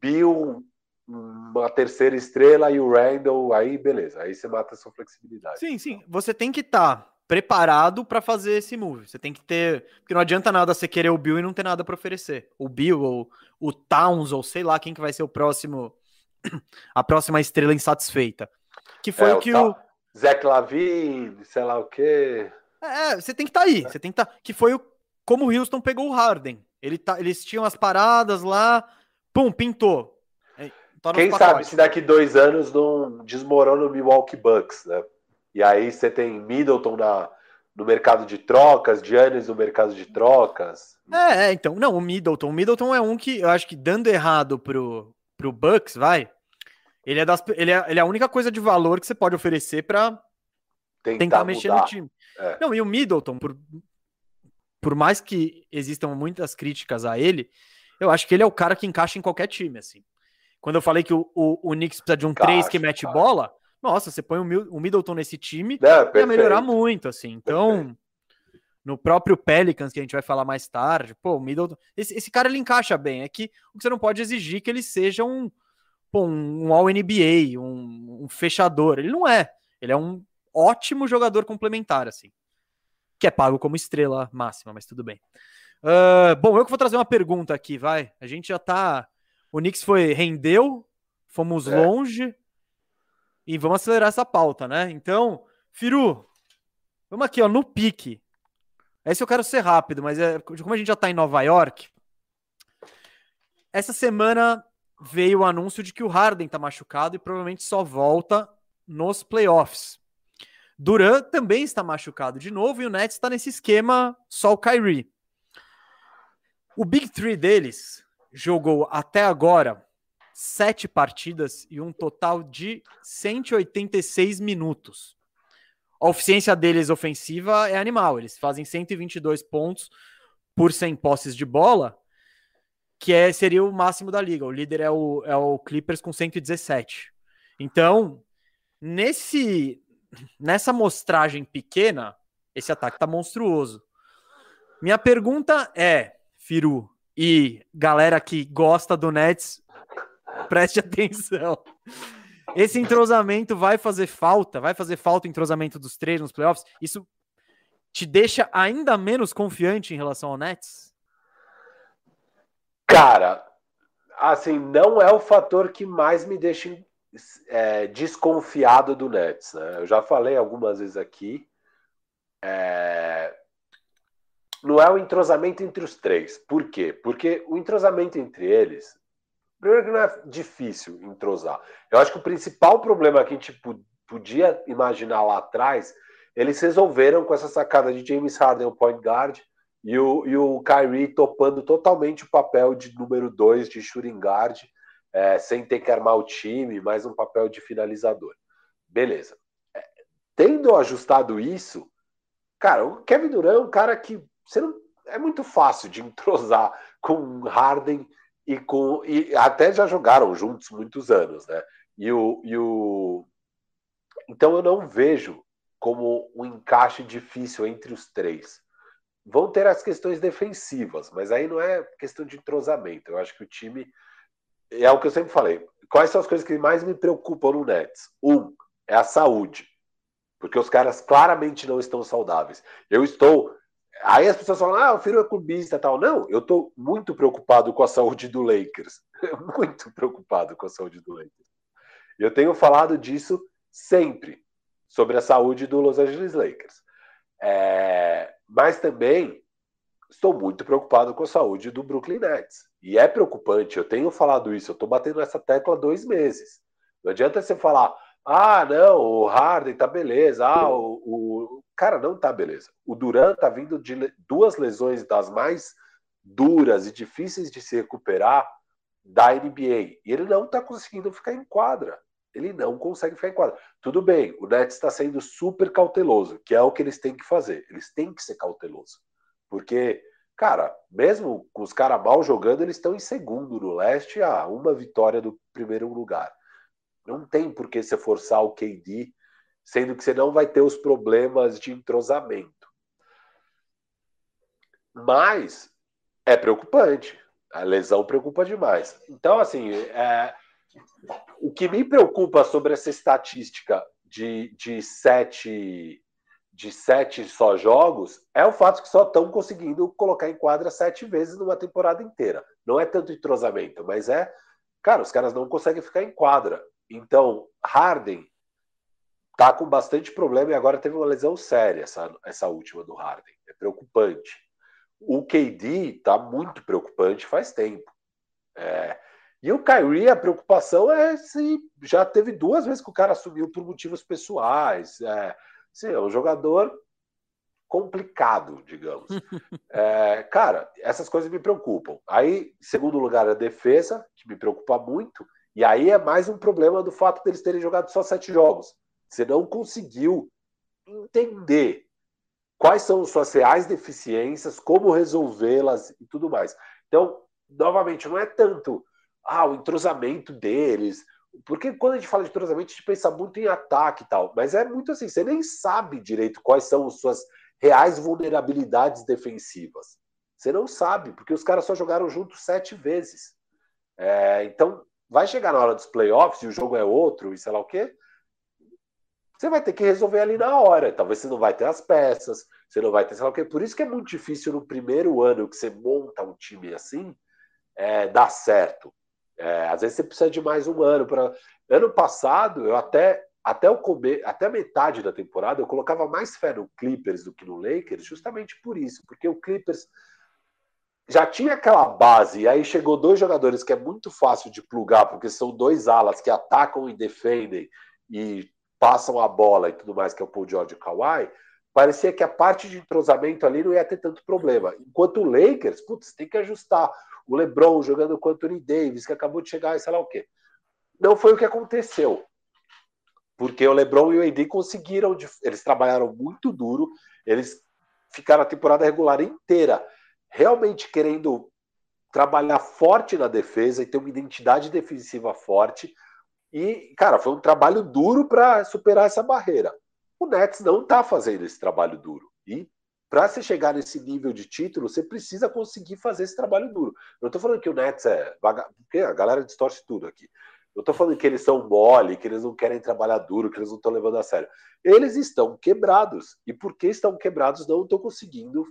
Bill, uma terceira estrela e o Randle, aí beleza, aí você mata a sua flexibilidade. Sim, sim, você tem que estar tá preparado para fazer esse move, você tem que ter, porque não adianta nada você querer o Bill e não ter nada para oferecer, o Bill ou o Towns, ou sei lá quem que vai ser o próximo, a próxima estrela insatisfeita, que foi é, o que o... Ta... o... Zach LaVine, sei lá o quê... É, você tem que estar tá aí, você tem que estar... Tá... Que foi o... como o Houston pegou o Harden, Ele tá... eles tinham as paradas lá, pum, pintou. Tá Quem pacote. Sabe se daqui dois anos não desmorona o Milwaukee Bucks, né? E aí você tem Middleton na, no mercado de trocas, Giannis no mercado de trocas. É, é, então, não, o Middleton. O Middleton é um que eu acho que dando errado pro, pro Bucks, vai. Ele é, das, ele, é, ele é a única coisa de valor que você pode oferecer pra tentar, tentar mexer no time. É. Não, e o Middleton, por, por mais que existam muitas críticas a ele, eu acho que ele é o cara que encaixa em qualquer time, assim. Quando eu falei que o, o, o Knicks precisa de um três que mete cara. bola, nossa, você põe o Middleton nesse time e vai melhorar muito, assim. Então, perfeito. No próprio Pelicans, que a gente vai falar mais tarde, pô, o Middleton... Esse, esse cara, ele encaixa bem. É que o que você não pode exigir é que ele seja um, pô, um All N B A, um, um fechador. Ele não é. Ele é um ótimo jogador complementar, assim. Que é pago como estrela máxima, mas tudo bem. Uh, bom, eu que vou trazer uma pergunta aqui, vai. A gente já tá... O Knicks foi, rendeu, fomos é. longe e vamos acelerar essa pauta, né? Então, Firu, vamos aqui, ó, no pique. Esse eu quero ser rápido, mas é, como a gente já tá em Nova York, essa semana veio o anúncio de que o Harden tá machucado e provavelmente só volta nos playoffs. Durant também está machucado de novo e o Nets está nesse esquema só o Kyrie. O Big Three deles... jogou até agora sete partidas e um total de cento e oitenta e seis minutos. A eficiência deles ofensiva é animal. Eles fazem cento e vinte e dois pontos por cem posses de bola, que é, seria o máximo da liga. O líder é o, é o Clippers com cento e dezessete. Então, nesse, nessa amostragem pequena, esse ataque tá monstruoso. Minha pergunta é, Firu, e galera que gosta do Nets, preste atenção. Esse entrosamento vai fazer falta? Vai fazer falta o entrosamento dos três nos playoffs? Isso te deixa ainda menos confiante em relação ao Nets? Cara, assim, não é o fator que mais me deixa é, desconfiado do Nets, né? Eu já falei algumas vezes aqui. É... Não é o entrosamento entre os três. Por quê? Porque o entrosamento entre eles... Primeiro que não é difícil entrosar. Eu acho que o principal problema que a gente podia imaginar lá atrás, eles resolveram com essa sacada de James Harden, o point guard, e o, e o Kyrie topando totalmente o papel de número dois, de shooting guard, é, sem ter que armar o time, mais um papel de finalizador. Beleza. É, tendo ajustado isso, cara, o Kevin Durant é um cara que Você não, é muito fácil de entrosar com Harden e com... E até já jogaram juntos muitos anos, né? E o, e o... Então eu não vejo como um encaixe difícil entre os três. Vão ter as questões defensivas, mas aí não é questão de entrosamento. Eu acho que o time... É o que eu sempre falei. Quais são as coisas que mais me preocupam no Nets? Um, é a saúde. Porque os caras claramente não estão saudáveis. Eu estou... Aí as pessoas falam, ah, o Firu é clubista e tal. Não, eu tô muito preocupado com a saúde do Lakers. Muito preocupado com a saúde do Lakers. Eu tenho falado disso sempre, sobre a saúde do Los Angeles Lakers. É... Mas também estou muito preocupado com a saúde do Brooklyn Nets. E é preocupante, eu tenho falado isso, eu tô batendo essa tecla há dois meses. Não adianta você falar, ah, não, o Harden tá beleza, ah, o... o... Cara, não tá beleza. O Durant tá vindo de duas lesões das mais duras e difíceis de se recuperar da N B A. E ele não tá conseguindo ficar em quadra. Ele não consegue ficar em quadra. Tudo bem, o Nets tá sendo super cauteloso, que é o que eles têm que fazer. Eles têm que ser cautelosos. Porque, cara, mesmo com os caras mal jogando, eles estão em segundo no leste, a uma vitória do primeiro lugar. Não tem por que você forçar o K D... sendo que você não vai ter os problemas de entrosamento. Mas é preocupante. A lesão preocupa demais. Então, assim, é, O que me preocupa sobre essa estatística de, de, sete, de sete só jogos é o fato que só estão conseguindo colocar em quadra sete vezes numa temporada inteira. Não é tanto entrosamento, mas é... Cara, os caras não conseguem ficar em quadra. Então, Harden tá com bastante problema e agora teve uma lesão séria, essa, essa última do Harden. É preocupante. O K D tá muito preocupante faz tempo. É... E o Kyrie, a preocupação é se já teve duas vezes que o cara sumiu por motivos pessoais. É, assim, é um jogador complicado, digamos. É, cara, essas coisas me preocupam. Aí, em segundo lugar, a defesa, que me preocupa muito. E aí é mais um problema do fato deles terem jogado só sete jogos. Você não conseguiu entender quais são suas reais deficiências, como resolvê-las e tudo mais. Então, novamente, não é tanto... Ah, o entrosamento deles. Porque quando a gente fala de entrosamento, a gente pensa muito em ataque e tal. Mas é muito assim, você nem sabe direito quais são as suas reais vulnerabilidades defensivas. Você não sabe, porque os caras só jogaram juntos sete vezes. É, então, vai chegar na hora dos playoffs e o jogo é outro e sei lá o quê. Você vai ter que resolver ali na hora. Talvez você não vai ter as peças, você não vai ter sei lá o quê. Por isso que é muito difícil no primeiro ano que você monta um time assim, é, dar certo. É, às vezes você precisa de mais um ano. Pra... Ano passado, eu até, até, o come... até a metade da temporada, eu colocava mais fé no Clippers do que no Lakers, justamente por isso, porque o Clippers já tinha aquela base, e aí chegou dois jogadores que é muito fácil de plugar, porque são dois alas que atacam e defendem, e passam a bola e tudo mais, que é o Paul George e o Kawhi. Parecia que a parte de entrosamento ali não ia ter tanto problema. Enquanto o Lakers, putz, tem que ajustar. O LeBron jogando com o Anthony Davis, que acabou de chegar e sei lá o quê. Não foi o que aconteceu. Porque o LeBron e o A D conseguiram, eles trabalharam muito duro, eles ficaram a temporada regular inteira realmente querendo trabalhar forte na defesa e ter uma identidade defensiva forte. E, cara, foi um trabalho duro para superar essa barreira. O Nets não está fazendo esse trabalho duro. E para você chegar nesse nível de título, você precisa conseguir fazer esse trabalho duro. Eu não estou falando que o Nets é... Vaga... Porque a galera distorce tudo aqui. Eu estou falando que eles são mole, que eles não querem trabalhar duro, que eles não estão levando a sério. Eles estão quebrados. E porque estão quebrados, não estão conseguindo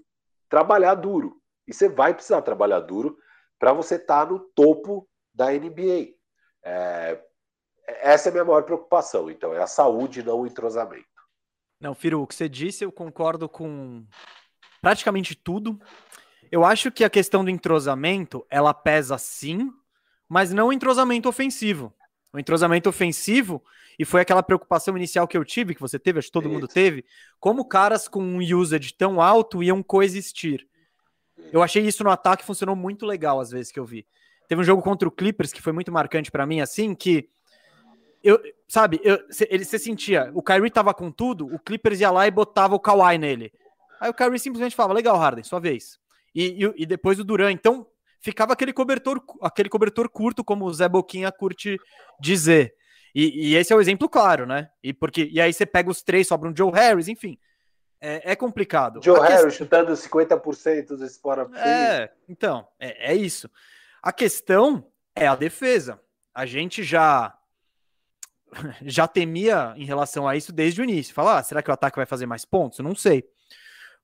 trabalhar duro. E você vai precisar trabalhar duro para você estar tá no topo da N B A. É... Essa é a minha maior preocupação, então. É a saúde, não o entrosamento. Não, Firu, o que você disse, eu concordo com praticamente tudo. Eu acho que a questão do entrosamento, ela pesa sim, mas não o entrosamento ofensivo. O entrosamento ofensivo, e foi aquela preocupação inicial que eu tive, que você teve, acho que todo Isso. mundo teve, como caras com um usage tão alto iam coexistir. Eu achei isso no ataque, funcionou muito legal às vezes que eu vi. Teve um jogo contra o Clippers, que foi muito marcante pra mim, assim, que... Eu, sabe, eu, ele se sentia, o Kyrie tava com tudo, o Clippers ia lá e botava o Kawhi nele. Aí o Kyrie simplesmente falava, legal, Harden, sua vez. E, e, e depois o Durant. Então, ficava aquele cobertor, aquele cobertor curto, como o Zé Boquinha curte dizer. E, e esse é o exemplo claro, né? E, porque, e aí você pega os três, sobra um Joe Harris, enfim. É, é complicado. Joe A Harris questão... chutando cinquenta por cento dos esportes. É, então, é, é isso. A questão é a defesa. A gente já... já temia em relação a isso desde o início. Falar, ah, será que o ataque vai fazer mais pontos? Eu não sei.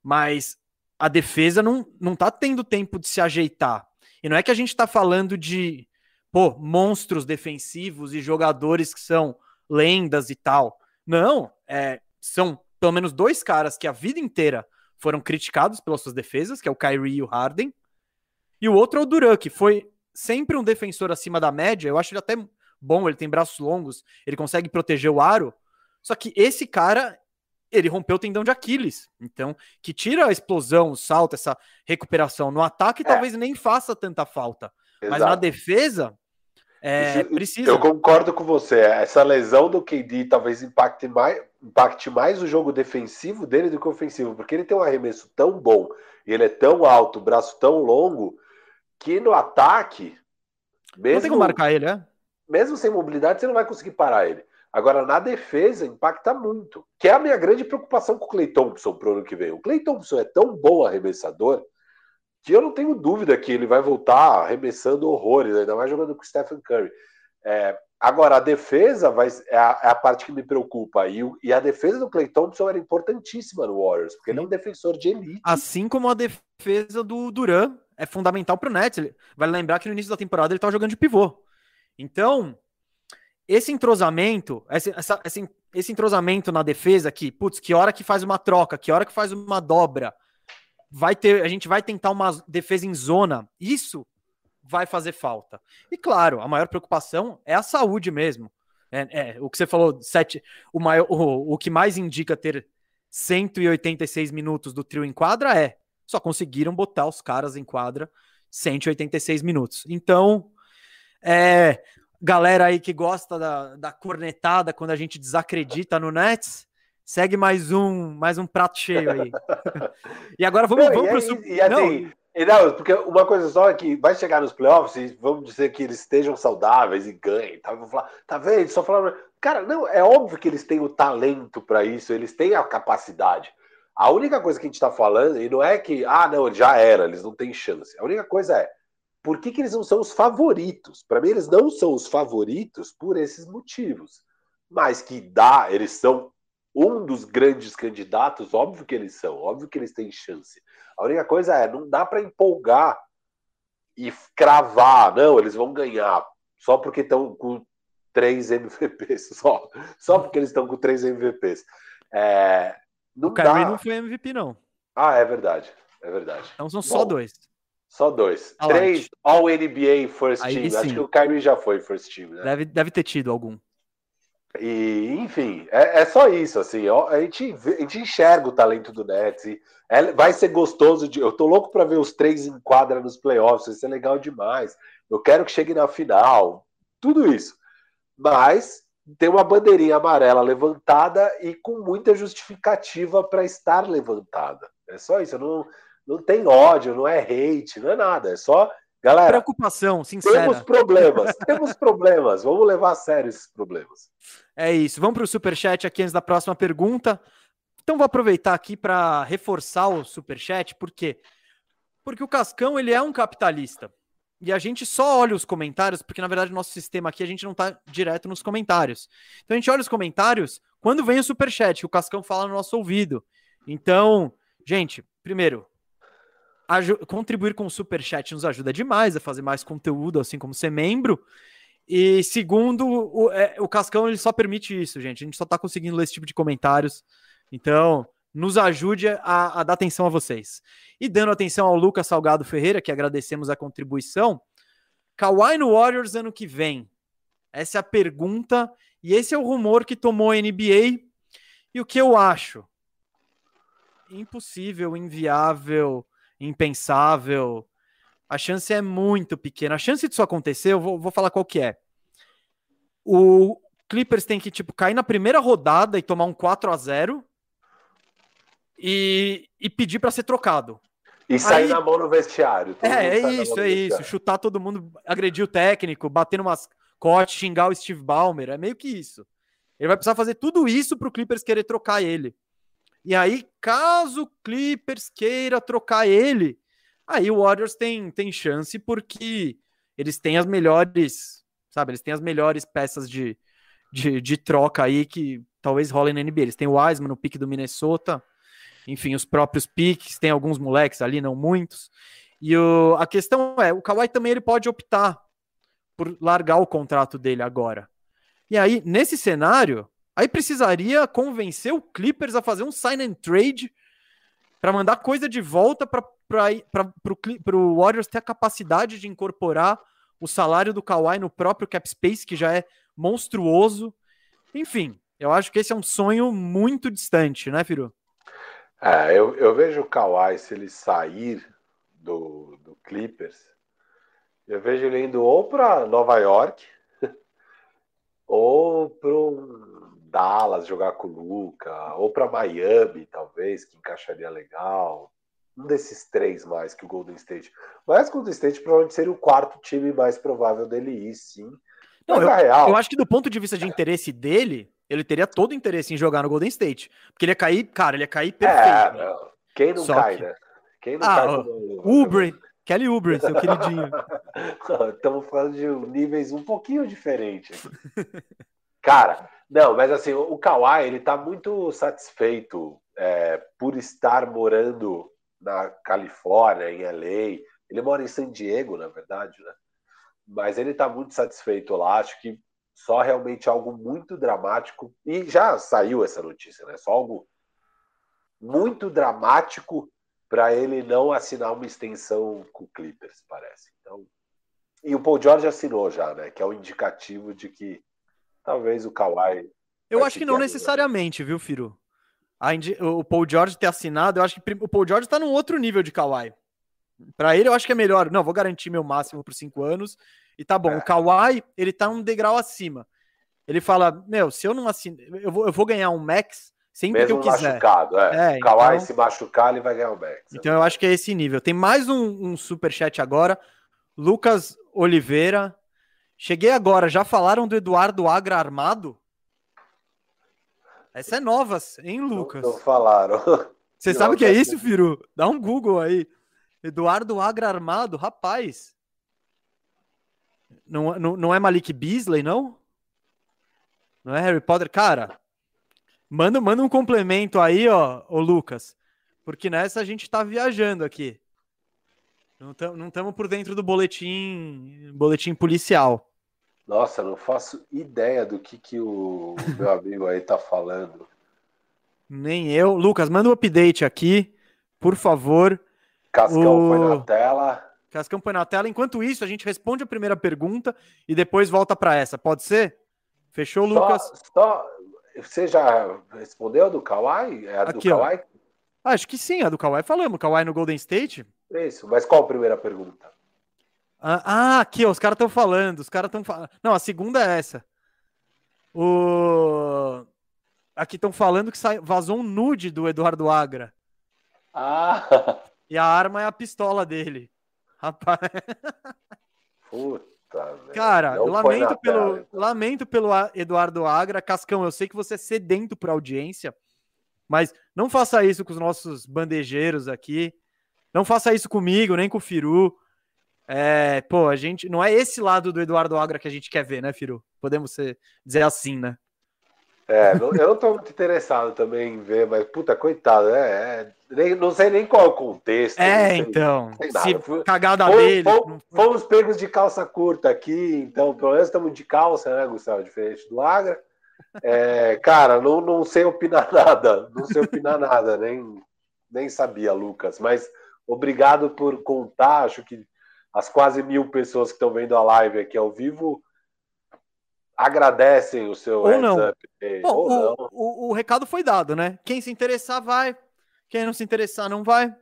Mas a defesa não, não tá tendo tempo de se ajeitar. E não é que a gente tá falando de, pô, monstros defensivos e jogadores que são lendas e tal. Não, é, são pelo menos dois caras que a vida inteira foram criticados pelas suas defesas, que é o Kyrie e o Harden. E o outro é o Durant, que foi sempre um defensor acima da média. Eu acho ele até... bom, ele tem braços longos, ele consegue proteger o aro, só que esse cara, ele rompeu o tendão de Aquiles, então, que tira a explosão, o salto, essa recuperação no ataque, é. Talvez nem faça tanta falta, Exato. Mas na defesa, é, Isso, precisa. Eu concordo com você, essa lesão do K D talvez impacte mais, impacte mais o jogo defensivo dele do que o ofensivo, porque ele tem um arremesso tão bom, ele é tão alto, o braço tão longo, que no ataque, mesmo... não tem como marcar ele, é? Mesmo sem mobilidade, você não vai conseguir parar ele. Agora, na defesa, impacta muito. Que é a minha grande preocupação com o Klay Thompson pro ano que vem. O Klay Thompson é tão bom arremessador que eu não tenho dúvida que ele vai voltar arremessando horrores, ainda mais jogando com o Stephen Curry. É, agora, a defesa vai, é, a, é a parte que me preocupa. E, e a defesa do Klay Thompson era importantíssima no Warriors, porque ele é um defensor de elite. Assim como a defesa do Durant é fundamental para o Nets. Vai lembrar que no início da temporada ele estava jogando de pivô. Então, esse entrosamento, esse, essa, esse, esse entrosamento na defesa aqui, putz, que hora que faz uma troca, que hora que faz uma dobra, vai ter, a gente vai tentar uma defesa em zona, isso vai fazer falta. E claro, a maior preocupação é a saúde mesmo. É, é, o que você falou, sete, o, maior, o, o que mais indica ter cento e oitenta e seis minutos do trio em quadra é, só conseguiram botar os caras em quadra cento e oitenta e seis minutos. Então, é, galera aí que gosta da, da cornetada quando a gente desacredita no Nets, segue mais um, mais um prato cheio aí. E agora vamos, não, vamos para o Super... E assim, não, porque uma coisa só é que vai chegar nos playoffs e vamos dizer que eles estejam saudáveis e ganhem. Tá, vou falar, tá vendo? Só falando... Cara, não, é óbvio que eles têm o talento para isso, eles têm a capacidade. A única coisa que a gente tá falando, e não é que, ah, não, já era, eles não têm chance. A única coisa é, por que que eles não são os favoritos? Para mim, eles não são os favoritos por esses motivos. Mas que dá, eles são um dos grandes candidatos, óbvio que eles são, óbvio que eles têm chance. A única coisa é, não dá para empolgar e cravar, não, eles vão ganhar, só porque estão com três M V Ps, só, só porque eles estão com três M V Ps. É, não o Kyrie dá. Não foi M V P, não. Ah, é verdade, é verdade. Então são só Bom, dois. Só dois. A três, light. All N B A First Aí Team, sim. Acho que o Kyrie já foi First Team, né? Deve, deve ter tido algum. E, enfim, é, é só isso, assim, ó, a, gente, a gente enxerga o talento do Nets, e é, vai ser gostoso, de, eu tô louco pra ver os três em quadra nos playoffs, isso é legal demais, eu quero que chegue na final, tudo isso, mas tem uma bandeirinha amarela levantada e com muita justificativa pra estar levantada, é só isso, não, não tem ódio, não é hate, não é nada, é só... Galera, preocupação sincera. Temos problemas, temos problemas, vamos levar a sério esses problemas. É isso, vamos para o Superchat aqui antes da próxima pergunta. Então vou aproveitar aqui para reforçar o Superchat, por quê? Porque o Cascão, ele é um capitalista, e a gente só olha os comentários, porque na verdade o nosso sistema aqui, a gente não está direto nos comentários. Então a gente olha os comentários quando vem o Superchat, que o Cascão fala no nosso ouvido. Então, gente, primeiro... contribuir com o Superchat nos ajuda demais a fazer mais conteúdo, assim como ser membro. E segundo, o, é, o Cascão, ele só permite isso, gente. A gente só tá conseguindo ler esse tipo de comentários. Então, nos ajude a, a dar atenção a vocês. E dando atenção ao Lucas Salgado Ferreira, que agradecemos a contribuição. Kawhi no Warriors ano que vem? Essa é a pergunta. E esse é o rumor que tomou a N B A. E o que eu acho? Impossível, inviável... impensável, a chance é muito pequena, a chance disso acontecer, eu vou, vou falar qual que é. O Clippers tem que, tipo, cair na primeira rodada e tomar um quatro a zero e, e pedir pra ser trocado. E sair Aí, na mão no vestiário. É, é isso, é isso, chutar todo mundo, agredir o técnico, bater no mascote, xingar o Steve Ballmer, é meio que isso. Ele vai precisar fazer tudo isso pro Clippers querer trocar ele. E aí, caso o Clippers queira trocar ele, aí o Warriors tem, tem chance, porque eles têm as melhores, sabe, eles têm as melhores peças de, de, de troca aí que talvez rolem na N B A. Eles têm o Wiseman no pique do Minnesota, enfim, os próprios piques, tem alguns moleques ali, não muitos. E o, a questão é, o Kawhi também ele pode optar por largar o contrato dele agora. E aí, nesse cenário... Aí precisaria convencer o Clippers a fazer um sign and trade para mandar coisa de volta para o Warriors ter a capacidade de incorporar o salário do Kawhi no próprio cap space, que já é monstruoso. Enfim, eu acho que esse é um sonho muito distante, né, Firu? É, eu, eu vejo o Kawhi, se ele sair do, do Clippers, eu vejo ele indo ou para Nova York ou para Dallas, jogar com o Luka, ou para Miami, talvez, que encaixaria legal. Um desses três mais que o Golden State. Mas o Golden State provavelmente seria o quarto time mais provável dele ir, sim. Não, eu, real... eu acho que do ponto de vista de interesse dele, ele teria todo o interesse em jogar no Golden State. Porque ele ia cair, cara, ele ia cair perfeito. É, né? Quem não Só cai, que... né? Quem não ah, cai... Uber, Kelly Uber, seu queridinho. Estamos falando de níveis um pouquinho diferentes. Cara, não, mas assim, o Kawhi, ele tá muito satisfeito é, por estar morando na Califórnia, em L A. Ele mora em San Diego, na verdade, né? Mas ele tá muito satisfeito lá, acho que só realmente algo muito dramático, e já saiu essa notícia, né? Só algo muito dramático para ele não assinar uma extensão com o Clippers, parece. Então, e o Paul George assinou já, né? Que é o um indicativo de que talvez o Kawhi... Eu acho que não necessariamente, viu, Firu? A Indi... O Paul George ter assinado, eu acho que o Paul George tá num outro nível de Kawhi. Para ele, eu acho que é melhor. Não, vou garantir meu máximo por cinco anos. E tá bom. É. O Kawhi, ele tá um degrau acima. Ele fala, meu, se eu não assino... Eu vou, eu vou ganhar um max sempre mesmo que eu quiser. Machucado, é. É, o Kawhi, então... se machucar, ele vai ganhar um max. Então, eu acho que é esse nível. Tem mais um, um superchat agora. Lucas Oliveira. Cheguei agora. Já falaram do Eduardo Agra armado? Essa é nova, hein, Lucas? Não, não falaram. Você sabe o que é isso, Firu? Dá um Google aí. Eduardo Agra armado, rapaz. Não, não, não é Malik Beasley, não? Não é Harry Potter? Cara, manda, manda um complemento aí, ó, ô Lucas. Porque nessa a gente tá viajando aqui. Não estamos não tamo por dentro do boletim, boletim policial. Nossa, não faço ideia do que, que o meu amigo aí tá falando. Nem eu. Lucas, manda um update aqui, por favor. Cascão o... foi na tela. Cascão põe na tela. Enquanto isso, a gente responde a primeira pergunta e depois volta para essa. Pode ser? Fechou, só, Lucas? Só... Você já respondeu a do Kawhi? É a aqui, do Kawhi? Ah, acho que sim, a do Kawhi. Falamos, Kawhi no Golden State. Isso, mas qual a primeira pergunta? Ah, ah aqui, ó, os caras estão falando. Os caras estão falando. Não, a segunda é essa. O... Aqui estão falando que sa... vazou um nude do Eduardo Agra. Ah! E a arma é a pistola dele. Rapaz. Puta, cara, eu lamento pelo, cara. lamento pelo Eduardo Agra. Cascão, eu sei que você é sedento por audiência, mas não faça isso com os nossos bandejeiros aqui. Não faça isso comigo, nem com o Firu. É, pô, a gente... Não é esse lado do Eduardo Agra que a gente quer ver, né, Firu? Podemos ser, dizer assim, né? É, eu não tô muito interessado também em ver, mas puta, coitado, é, é nem, não sei nem qual é o contexto. É, sei, então, se cagada fomos, dele. Fomos, fomos pegos de calça curta aqui, então pelo menos estamos de calça, né, Gustavo, diferente do Agra. É, cara, não, não sei opinar nada, não sei opinar nada, nem, nem sabia, Lucas, mas obrigado por contar, acho que as quase mil pessoas que estão vendo a live aqui ao vivo agradecem o seu ou não. Heads up. Bom, ou o, não. O, o recado foi dado, né? Quem se interessar vai, quem não se interessar não vai.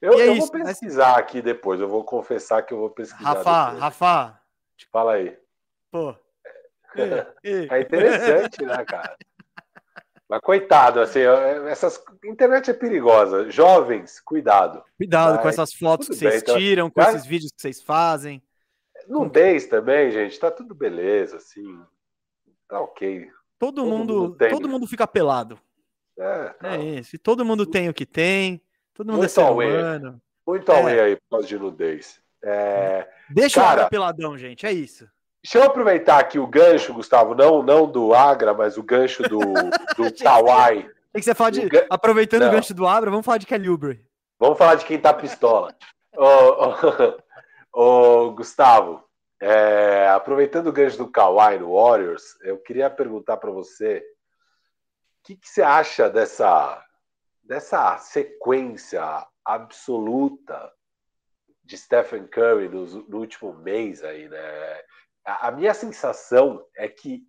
Eu, é eu vou pesquisar aqui depois, eu vou confessar que eu vou pesquisar. Rafa, depois. Rafa. Fala aí. Pô. É, é interessante, né, cara? Mas coitado, assim, essas... internet é perigosa. Jovens, cuidado. Cuidado vai. Com essas fotos tudo que bem, vocês então... tiram, com vai? Esses vídeos que vocês fazem. Nudez também, gente, tá tudo beleza, assim, tá ok. Todo, todo mundo, mundo tem, todo mundo fica pelado. É, é isso, e todo mundo tem o que tem, todo mundo muito é ser humano. Muito é. Away aí, por causa de nudez. É... Deixa cara, o Agra peladão, gente, é isso. Deixa eu aproveitar aqui o gancho, Gustavo, não, não do Agra, mas o gancho do, do Kawhi. Tem que você falar de, o gan... aproveitando não. O gancho do Agra, vamos falar de Kelly Oubre. Vamos falar de quem tá pistola. Ô... oh, oh. Ô, Gustavo, é, aproveitando o gancho do Kawhi no Warriors, eu queria perguntar para você o que, que você acha dessa, dessa sequência absoluta de Stephen Curry no, no último mês aí, né? A, a minha sensação é que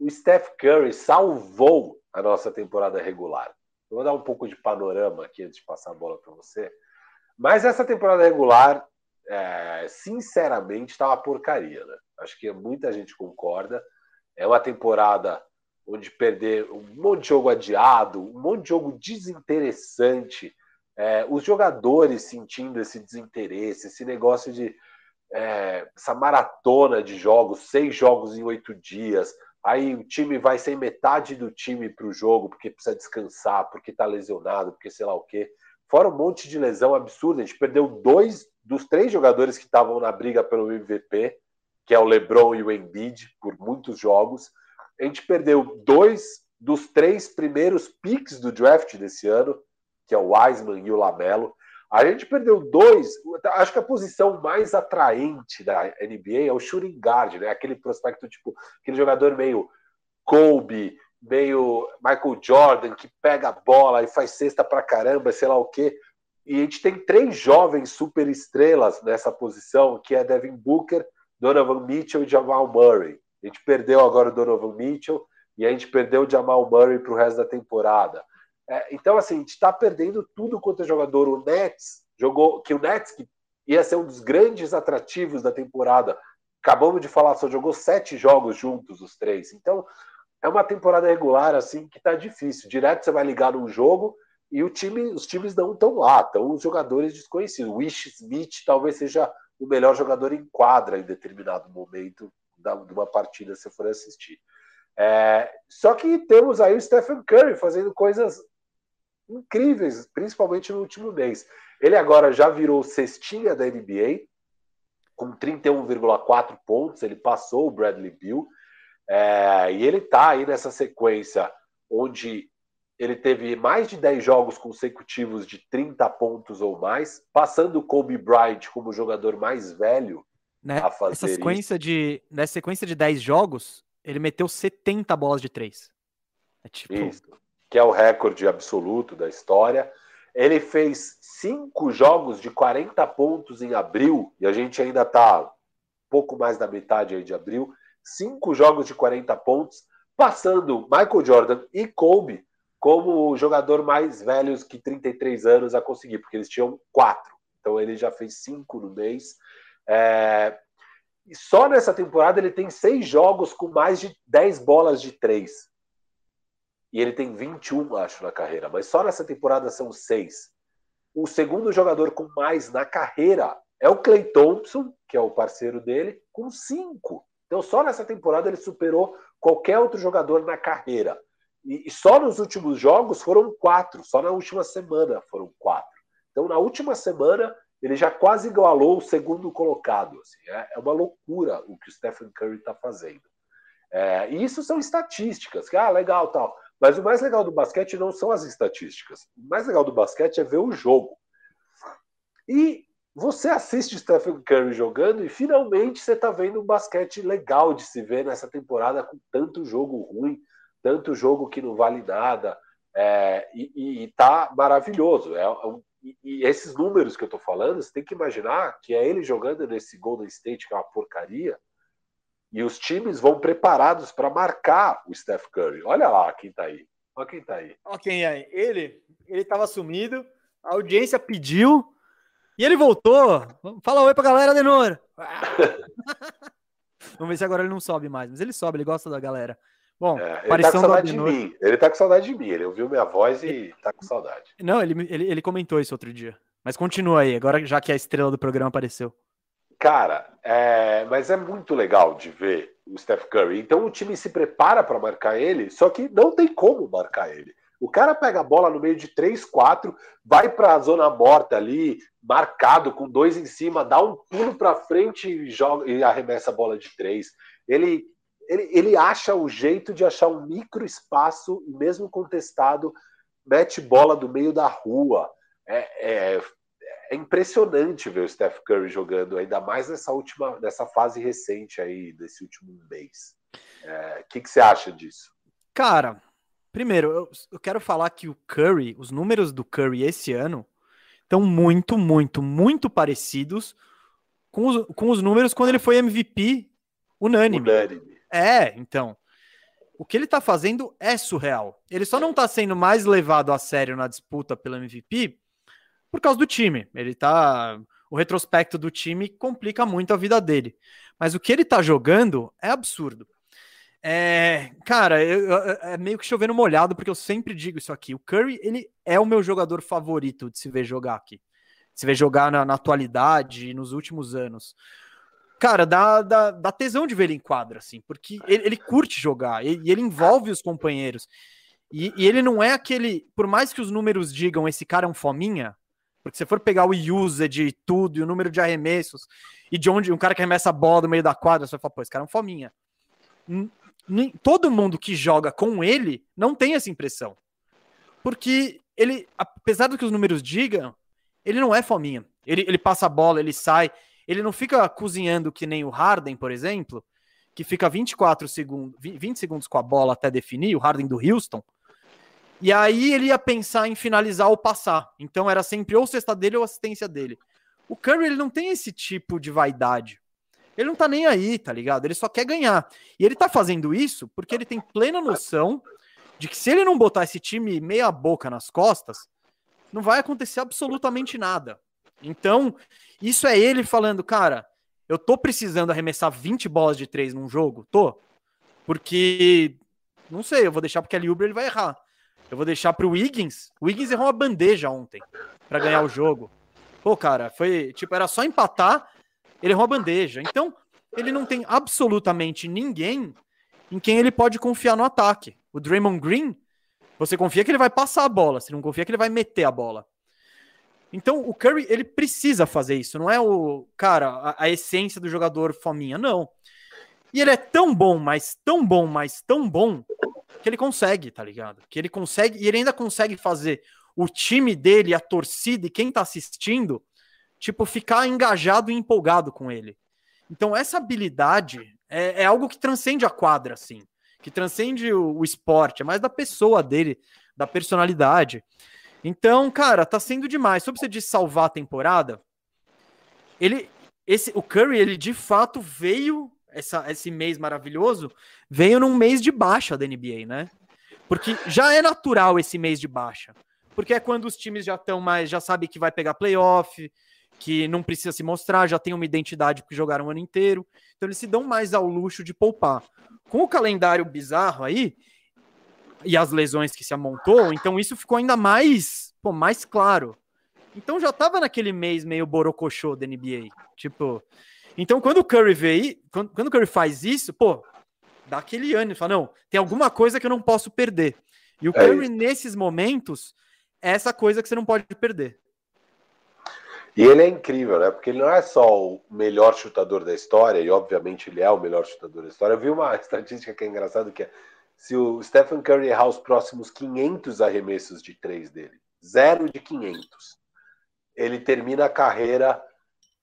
o Steph Curry salvou a nossa temporada regular. Eu vou dar um pouco de panorama aqui antes de passar a bola para você. Mas essa temporada regular... É, sinceramente tá uma porcaria, né? Acho que muita gente concorda. É uma temporada onde perder um monte de jogo adiado, um monte de jogo desinteressante, é, os jogadores sentindo esse desinteresse, esse negócio de é, essa maratona de jogos, seis jogos em oito dias, aí o time vai sem metade do time para o jogo porque precisa descansar, porque tá lesionado, porque sei lá o quê. Fora um monte de lesão absurda, a gente perdeu dois dos três jogadores que estavam na briga pelo M V P, que é o LeBron e o Embiid, por muitos jogos, a gente perdeu dois dos três primeiros picks do draft desse ano, que é o Wiseman e o Lamelo. A gente perdeu dois, acho que a posição mais atraente da N B A é o shooting guard, né? Aquele prospecto, tipo, aquele jogador meio Kobe, meio Michael Jordan, que pega a bola e faz cesta pra caramba, sei lá o quê. E a gente tem três jovens super estrelas nessa posição, que é Devin Booker, Donovan Mitchell e Jamal Murray. A gente perdeu agora o Donovan Mitchell e a gente perdeu o Jamal Murray pro resto da temporada. É, então, assim, a gente tá perdendo tudo quanto é jogador. O Nets jogou, que o Nets que ia ser um dos grandes atrativos da temporada, acabamos de falar, só jogou sete jogos juntos, os três. Então, é uma temporada regular, assim, que tá difícil. Direto você vai ligar num jogo e o time, os times não estão lá, estão os jogadores desconhecidos. O Ish Smith talvez seja o melhor jogador em quadra em determinado momento da, de uma partida, se for assistir. É, só que temos aí o Stephen Curry fazendo coisas incríveis, principalmente no último mês. Ele agora já virou cestinha da N B A, com trinta e um vírgula quatro pontos, ele passou o Bradley Beal, é, e ele está aí nessa sequência onde ele teve mais de dez jogos consecutivos de trinta pontos ou mais, passando o Kobe Bryant como o jogador mais velho né? a fazer Essa sequência isso. De, nessa sequência de dez jogos, ele meteu setenta bolas de três. É tipo... Isso, que é o recorde absoluto da história. Ele fez cinco jogos de quarenta pontos em abril, e a gente ainda está pouco mais da metade aí de abril, cinco jogos de quarenta pontos, passando Michael Jordan e Kobe como o jogador mais velho que trinta e três anos a conseguir, porque eles tinham quatro. Então ele já fez cinco no mês. É... E só nessa temporada ele tem seis jogos com mais de dez bolas de três. E ele tem vinte e um, acho, na carreira. Mas só nessa temporada são seis. O segundo jogador com mais na carreira é o Klay Thompson, que é o parceiro dele, com cinco. Então só nessa temporada ele superou qualquer outro jogador na carreira. E só nos últimos jogos foram quatro, só na última semana foram quatro. Então, na última semana, ele já quase igualou o segundo colocado. Assim, é uma loucura o que o Stephen Curry está fazendo. É, e isso são estatísticas, que, ah, legal, tal. Mas o mais legal do basquete não são as estatísticas. O mais legal do basquete é ver o jogo. E você assiste Stephen Curry jogando e finalmente você está vendo um basquete legal de se ver nessa temporada com tanto jogo ruim, tanto jogo que não vale nada, é, e, e tá maravilhoso. É, e, e esses números que eu tô falando, você tem que imaginar que é ele jogando nesse Golden State, que é uma porcaria, e os times vão preparados para marcar o Steph Curry. Olha lá quem tá aí. Olha quem tá aí. Olha quem é. Ele, ele tava sumido, a audiência pediu, e ele voltou. Fala oi pra galera, Denor. Vamos ver se agora ele não sobe mais, mas ele sobe, ele gosta da galera. Bom, é, ele tá com saudade de mim, ele tá com saudade de mim, ele ouviu minha voz e tá com saudade. Não, ele, ele, ele comentou isso outro dia, mas continua aí, agora já que a estrela do programa apareceu. Cara, é, mas é muito legal de ver o Steph Curry, então o time se prepara pra marcar ele, só que não tem como marcar ele. O cara pega a bola no meio de três, quatro, vai pra zona morta ali, marcado com dois em cima, dá um pulo pra frente e, joga, e arremessa a bola de três. Ele... Ele, ele acha o jeito de achar um micro espaço, mesmo contestado, mete bola do meio da rua. É, é, é impressionante ver o Steph Curry jogando, ainda mais nessa última, nessa fase recente aí, desse último mês. É, o que, que você acha disso? Cara, primeiro, eu, eu quero falar que o Curry, os números do Curry esse ano, estão muito, muito, muito parecidos com os, com os números quando ele foi M V P unânime. Unânime. É, então, o que ele tá fazendo é surreal. Ele só não tá sendo mais levado a sério na disputa pelo M V P por causa do time. Ele tá... O retrospecto do time complica muito a vida dele. Mas o que ele tá jogando é absurdo. É... Cara, eu, eu, é meio que chovendo molhado, porque eu sempre digo isso aqui. O Curry, ele é o meu jogador favorito de se ver jogar aqui. De se ver jogar na, na atualidade e nos últimos anos. Cara, dá, dá, dá tesão de ver ele em quadra, assim, porque ele, ele curte jogar, e ele, ele envolve os companheiros. E, e ele não é aquele... Por mais que os números digam esse cara é um fominha, Porque se for pegar o usage e tudo, e o número de arremessos, e de onde um cara que arremessa a bola no meio da quadra, você vai falar, pô, esse cara é um fominha. Todo mundo que joga com ele não tem essa impressão. Porque ele, apesar do que os números digam, ele não é fominha. Ele, ele passa a bola, ele sai, ele não fica cozinhando que nem o Harden, por exemplo, que fica vinte e quatro segundos, vinte segundos com a bola até definir, o Harden do Houston. E aí ele ia pensar em finalizar ou passar. Então era sempre ou cesta dele ou assistência dele. O Curry, ele não tem esse tipo de vaidade. Ele não tá nem aí, tá ligado? Ele só quer ganhar. E ele tá fazendo isso porque ele tem plena noção de que se ele não botar esse time meia boca nas costas, não vai acontecer absolutamente nada. Então, isso é ele falando, cara, eu tô precisando arremessar vinte bolas de três num jogo? Tô. Porque, não sei, eu vou deixar porque a Liubra ele vai errar. Eu vou deixar pro Wiggins. O Wiggins errou uma bandeja ontem pra ganhar o jogo. Pô, cara, foi, tipo, era só empatar, ele errou a bandeja. Então, ele não tem absolutamente ninguém em quem ele pode confiar no ataque. O Draymond Green, você confia que ele vai passar a bola, você não confia que ele vai meter a bola. Então, o Curry, ele precisa fazer isso. Não é o, cara, a, a essência do jogador fominha, não. E ele é tão bom, mas tão bom, mas tão bom, que ele consegue, tá ligado? Que ele consegue, e ele ainda consegue fazer o time dele, a torcida e quem tá assistindo, tipo, ficar engajado e empolgado com ele. Então, essa habilidade é, é algo que transcende a quadra, assim. Que transcende o, o esporte, é mais da pessoa dele, da personalidade. Então, cara, tá sendo demais. Sobre você de salvar a temporada, ele, esse, o Curry, ele de fato veio, essa, esse mês maravilhoso, veio num mês de baixa da N B A, né? Porque já é natural esse mês de baixa. Porque é quando os times já estão mais, já sabem que vai pegar playoff, que não precisa se mostrar, já tem uma identidade porque jogaram o ano inteiro. Então eles se dão mais ao luxo de poupar. Com o calendário bizarro aí, e as lesões que se amontou, então isso ficou ainda mais, pô, mais claro. Então já tava naquele mês meio borocochô da N B A. Tipo, então quando o Curry veio, quando, quando o Curry faz isso, pô, dá aquele ânimo, fala, não, tem alguma coisa que eu não posso perder. E o é Curry, isso. Nesses momentos, é essa coisa que você não pode perder. E ele é incrível, né? Porque ele não é só o melhor chutador da história, e obviamente ele é o melhor chutador da história. Eu vi uma estatística que é engraçada, que é se o Stephen Curry errar os próximos quinhentos arremessos de três dele, zero de quinhentos, ele termina a carreira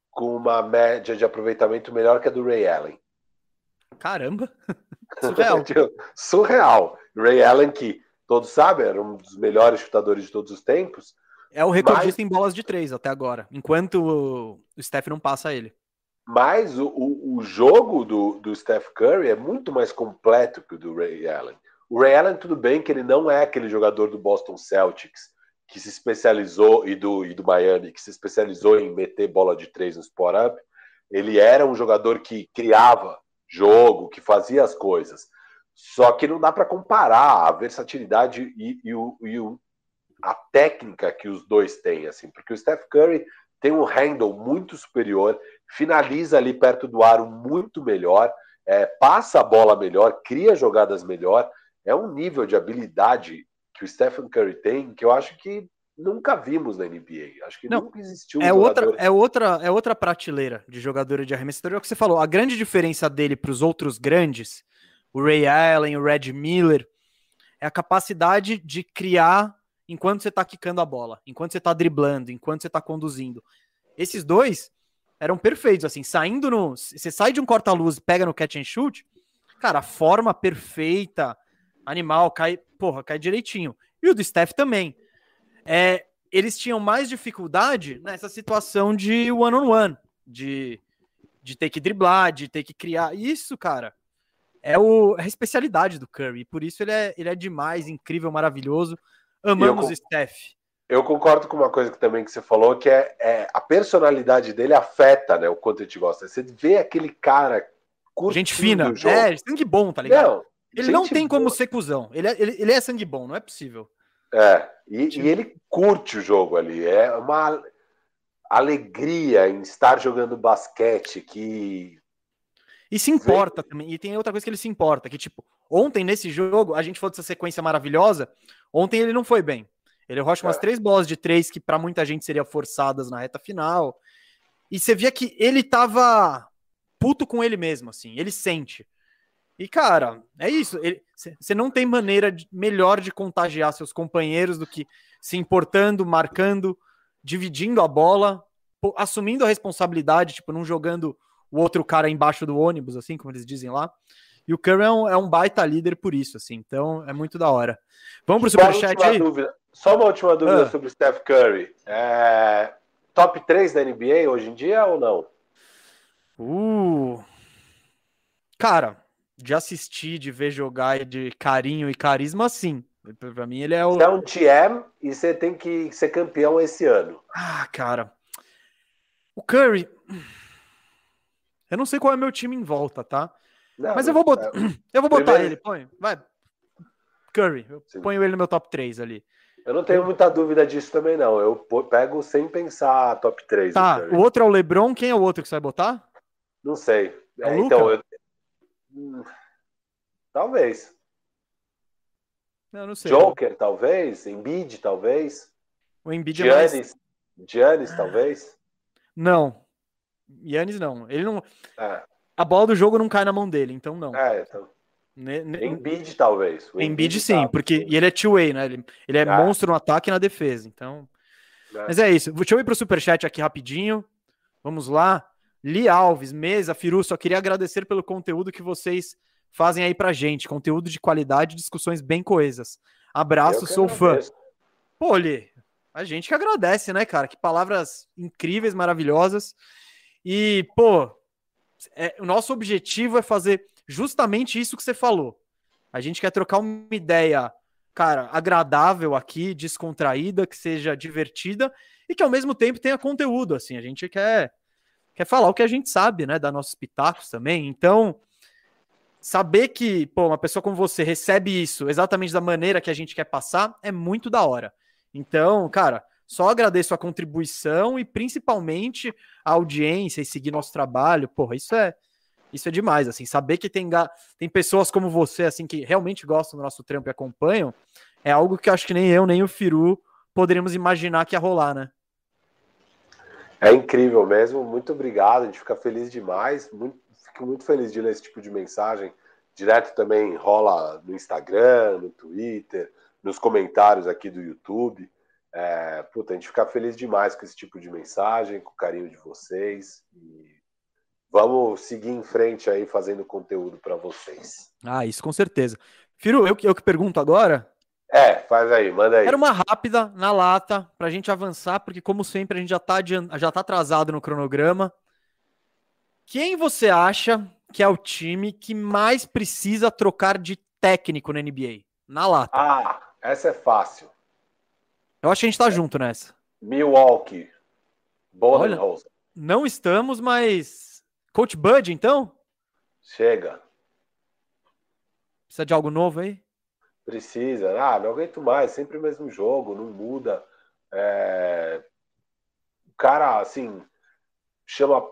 com uma média de aproveitamento melhor que a do Ray Allen. Caramba! Surreal! Surreal! Ray Allen, que todos sabem, era um dos melhores chutadores de todos os tempos. É o recordista mas, em bolas de três até agora, enquanto o Steph não passa ele. Mas o, o, o jogo do, do Steph Curry é muito mais completo que o do Ray Allen. O Ray Allen, tudo bem que ele não é aquele jogador do Boston Celtics que se especializou, e do, e do Miami, que se especializou em meter bola de três no spot-up. Ele era um jogador que criava jogo, que fazia as coisas. Só que não dá para comparar a versatilidade e, e, o, e o a técnica que os dois têm, assim, porque o Steph Curry tem um handle muito superior, finaliza ali perto do aro muito melhor, é, passa a bola melhor, cria jogadas melhor, é um nível de habilidade que o Stephen Curry tem que eu acho que nunca vimos na N B A, acho que não, nunca existiu um é jogador... outra é outra é outra prateleira de jogador de arremessador, é o que você falou, a grande diferença dele para os outros grandes, o Ray Allen, o Red Miller, é a capacidade de criar enquanto você tá quicando a bola, enquanto você tá driblando, enquanto você tá conduzindo. Esses dois eram perfeitos, assim, saindo no... Você sai de um corta-luz, pega no catch and shoot, cara, a forma perfeita, animal, cai... Porra, cai direitinho. E o do Steph também. É, eles tinham mais dificuldade nessa situação de one-on-one, de, de ter que driblar, de ter que criar. Isso, cara, é, o, é a especialidade do Curry. Por isso ele é, ele é demais, incrível, maravilhoso. Amamos eu, Steph. Eu concordo com uma coisa que também que você falou, que é, é a personalidade dele afeta, né, o quanto a gente gosta. Você vê aquele cara curtindo gente fina, o jogo. É, sangue bom, tá ligado? Não, ele não tem boa. Como ser cuzão. Ele é, ele, ele é sangue bom, não é possível. É, e, e ele curte o jogo ali. É uma alegria em estar jogando basquete que... E se importa vem... também. E tem outra coisa que ele se importa, que tipo, ontem nesse jogo, a gente falou dessa sequência maravilhosa, ontem ele não foi bem. Ele rocha umas três bolas de três que para muita gente seriam forçadas na reta final. E você via que ele tava puto com ele mesmo, assim. Ele sente. E, cara, é isso. Você não tem maneira de, melhor de contagiar seus companheiros do que se importando, marcando, dividindo a bola, assumindo a responsabilidade, tipo, não jogando o outro cara embaixo do ônibus, assim, como eles dizem lá. E o Curry é um, é um baita líder por isso, assim. Então, é muito da hora. Vamos pro superchat aí? Dúvida. Só uma última dúvida ah. sobre o Steph Curry. É... Top três da N B A hoje em dia ou não? Uh... Cara, de assistir, de ver jogar, de carinho e carisma, sim. Pra mim, ele é o... Você é um G M e você tem que ser campeão esse ano. Ah, cara. O Curry... Eu não sei qual é o meu time em volta, tá? Não, mas eu vou botar, eu vou botar ele, ponho, vai, Curry, eu Sim. ponho ele no meu top três ali. Eu não tenho eu... muita dúvida disso também não, eu pego sem pensar top três. Tá, o outro é o LeBron, quem é o outro que você vai botar? Não sei. É, é, então, eu... Talvez. Não, não sei. Joker, talvez, Embiid, talvez. O Embiid é mais... Giannis, talvez. Não, Giannis não, ele não... É. A bola do jogo não cai na mão dele, então não. É, então... Ne- ne- Embiid, talvez. O Embiid, Embiid sim, tá, porque... E ele é two-way, né? Ele, ele é ah. monstro no ataque e na defesa, então... Ah. Mas é isso. Deixa eu ir pro superchat aqui rapidinho. Vamos lá. Li Alves, Mesa, Firu, só queria agradecer pelo conteúdo que vocês fazem aí pra gente. Conteúdo de qualidade, discussões bem coesas. Abraço, sou agradeço. Fã. Pô, Li, a gente que agradece, né, cara? Que palavras incríveis, maravilhosas. E, pô... É, o nosso objetivo é fazer justamente isso que você falou. A gente quer trocar uma ideia, cara, agradável aqui, descontraída, que seja divertida e que ao mesmo tempo tenha conteúdo, assim. A gente quer, quer falar o que a gente sabe, né, dar nossos pitacos também. Então, saber que, pô, uma pessoa como você recebe isso exatamente da maneira que a gente quer passar é muito da hora. Então, cara, só agradeço a contribuição e principalmente a audiência e seguir nosso trabalho. Porra, isso é, isso é demais, assim. Saber que tem, tem pessoas como você, assim, que realmente gostam do nosso trampo e acompanham, é algo que eu acho que nem eu, nem o Firu poderíamos imaginar que ia rolar, né? É incrível mesmo. Muito obrigado. A gente fica feliz demais. Muito, fico muito feliz de ler esse tipo de mensagem. Direto também rola no Instagram, no Twitter, nos comentários aqui do YouTube. É, puta, a gente fica feliz demais com esse tipo de mensagem, com o carinho de vocês e vamos seguir em frente aí fazendo conteúdo para vocês. Ah, isso com certeza. Firu, eu, eu que pergunto agora? É, faz aí, manda aí. Era uma rápida, na lata, pra gente avançar, porque como sempre a gente já tá, adiant... já tá atrasado no cronograma. Quem você acha que é o time que mais precisa trocar de técnico na N B A? Na lata. Ah, essa é fácil. Eu acho que a gente tá junto nessa. Milwaukee. Bodenholzer. Olha, não estamos, mas... Coach Bud, então? Chega. Precisa de algo novo aí? Precisa. Ah, não aguento mais. Sempre o mesmo jogo. Não muda. É... O cara, assim... Chama...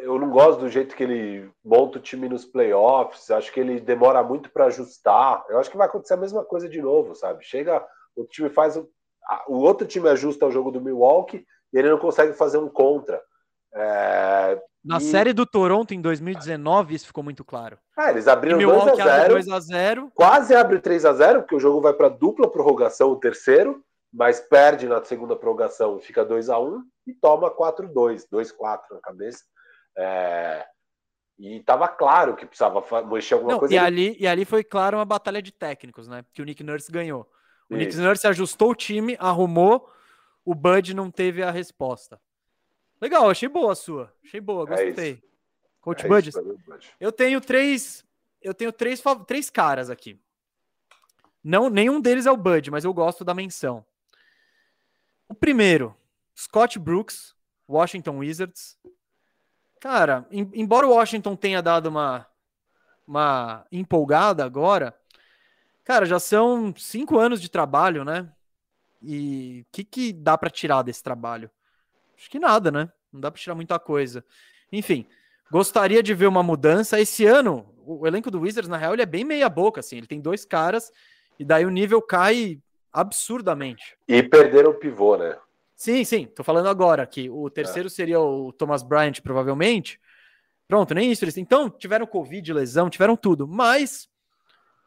Eu não gosto do jeito que ele monta o time nos playoffs. Acho que ele demora muito pra ajustar. Eu acho que vai acontecer a mesma coisa de novo, sabe? Chega... O time faz... Um... O outro time ajusta ao jogo do Milwaukee e ele não consegue fazer um contra. É... Na e... série do Toronto em dois mil e dezenove, isso ficou muito claro. Ah, eles abriram dois a zero. Quase abre três a zero, porque o jogo vai para dupla prorrogação, o terceiro, mas perde na segunda prorrogação, fica dois a um e toma quatro a dois, dois a quatro na cabeça. É... E tava claro que precisava mexer alguma não, coisa. E ali, e ali foi claro uma batalha de técnicos, né? Que o Nick Nurse ganhou. O Nick Nurse ajustou o time, arrumou, o Bud não teve a resposta. Legal, achei boa a sua. Achei boa, gostei. É Coach é Bud, eu tenho três, eu tenho três, três caras aqui. Não, nenhum deles é o Bud, mas eu gosto da menção. O primeiro, Scott Brooks, Washington Wizards. Cara, em, embora o Washington tenha dado uma, uma empolgada agora, cara, já são cinco anos de trabalho, né? E o que, que dá para tirar desse trabalho? Acho que nada, né? Não dá para tirar muita coisa. Enfim, gostaria de ver uma mudança. Esse ano, o elenco do Wizards, na real, ele é bem meia boca, assim. Ele tem dois caras e daí o nível cai absurdamente. E perderam o pivô, né? Sim, sim, tô falando agora que o terceiro é. seria o Thomas Bryant, provavelmente. Pronto, nem isso eles têm. Então, tiveram Covid, lesão, tiveram tudo, mas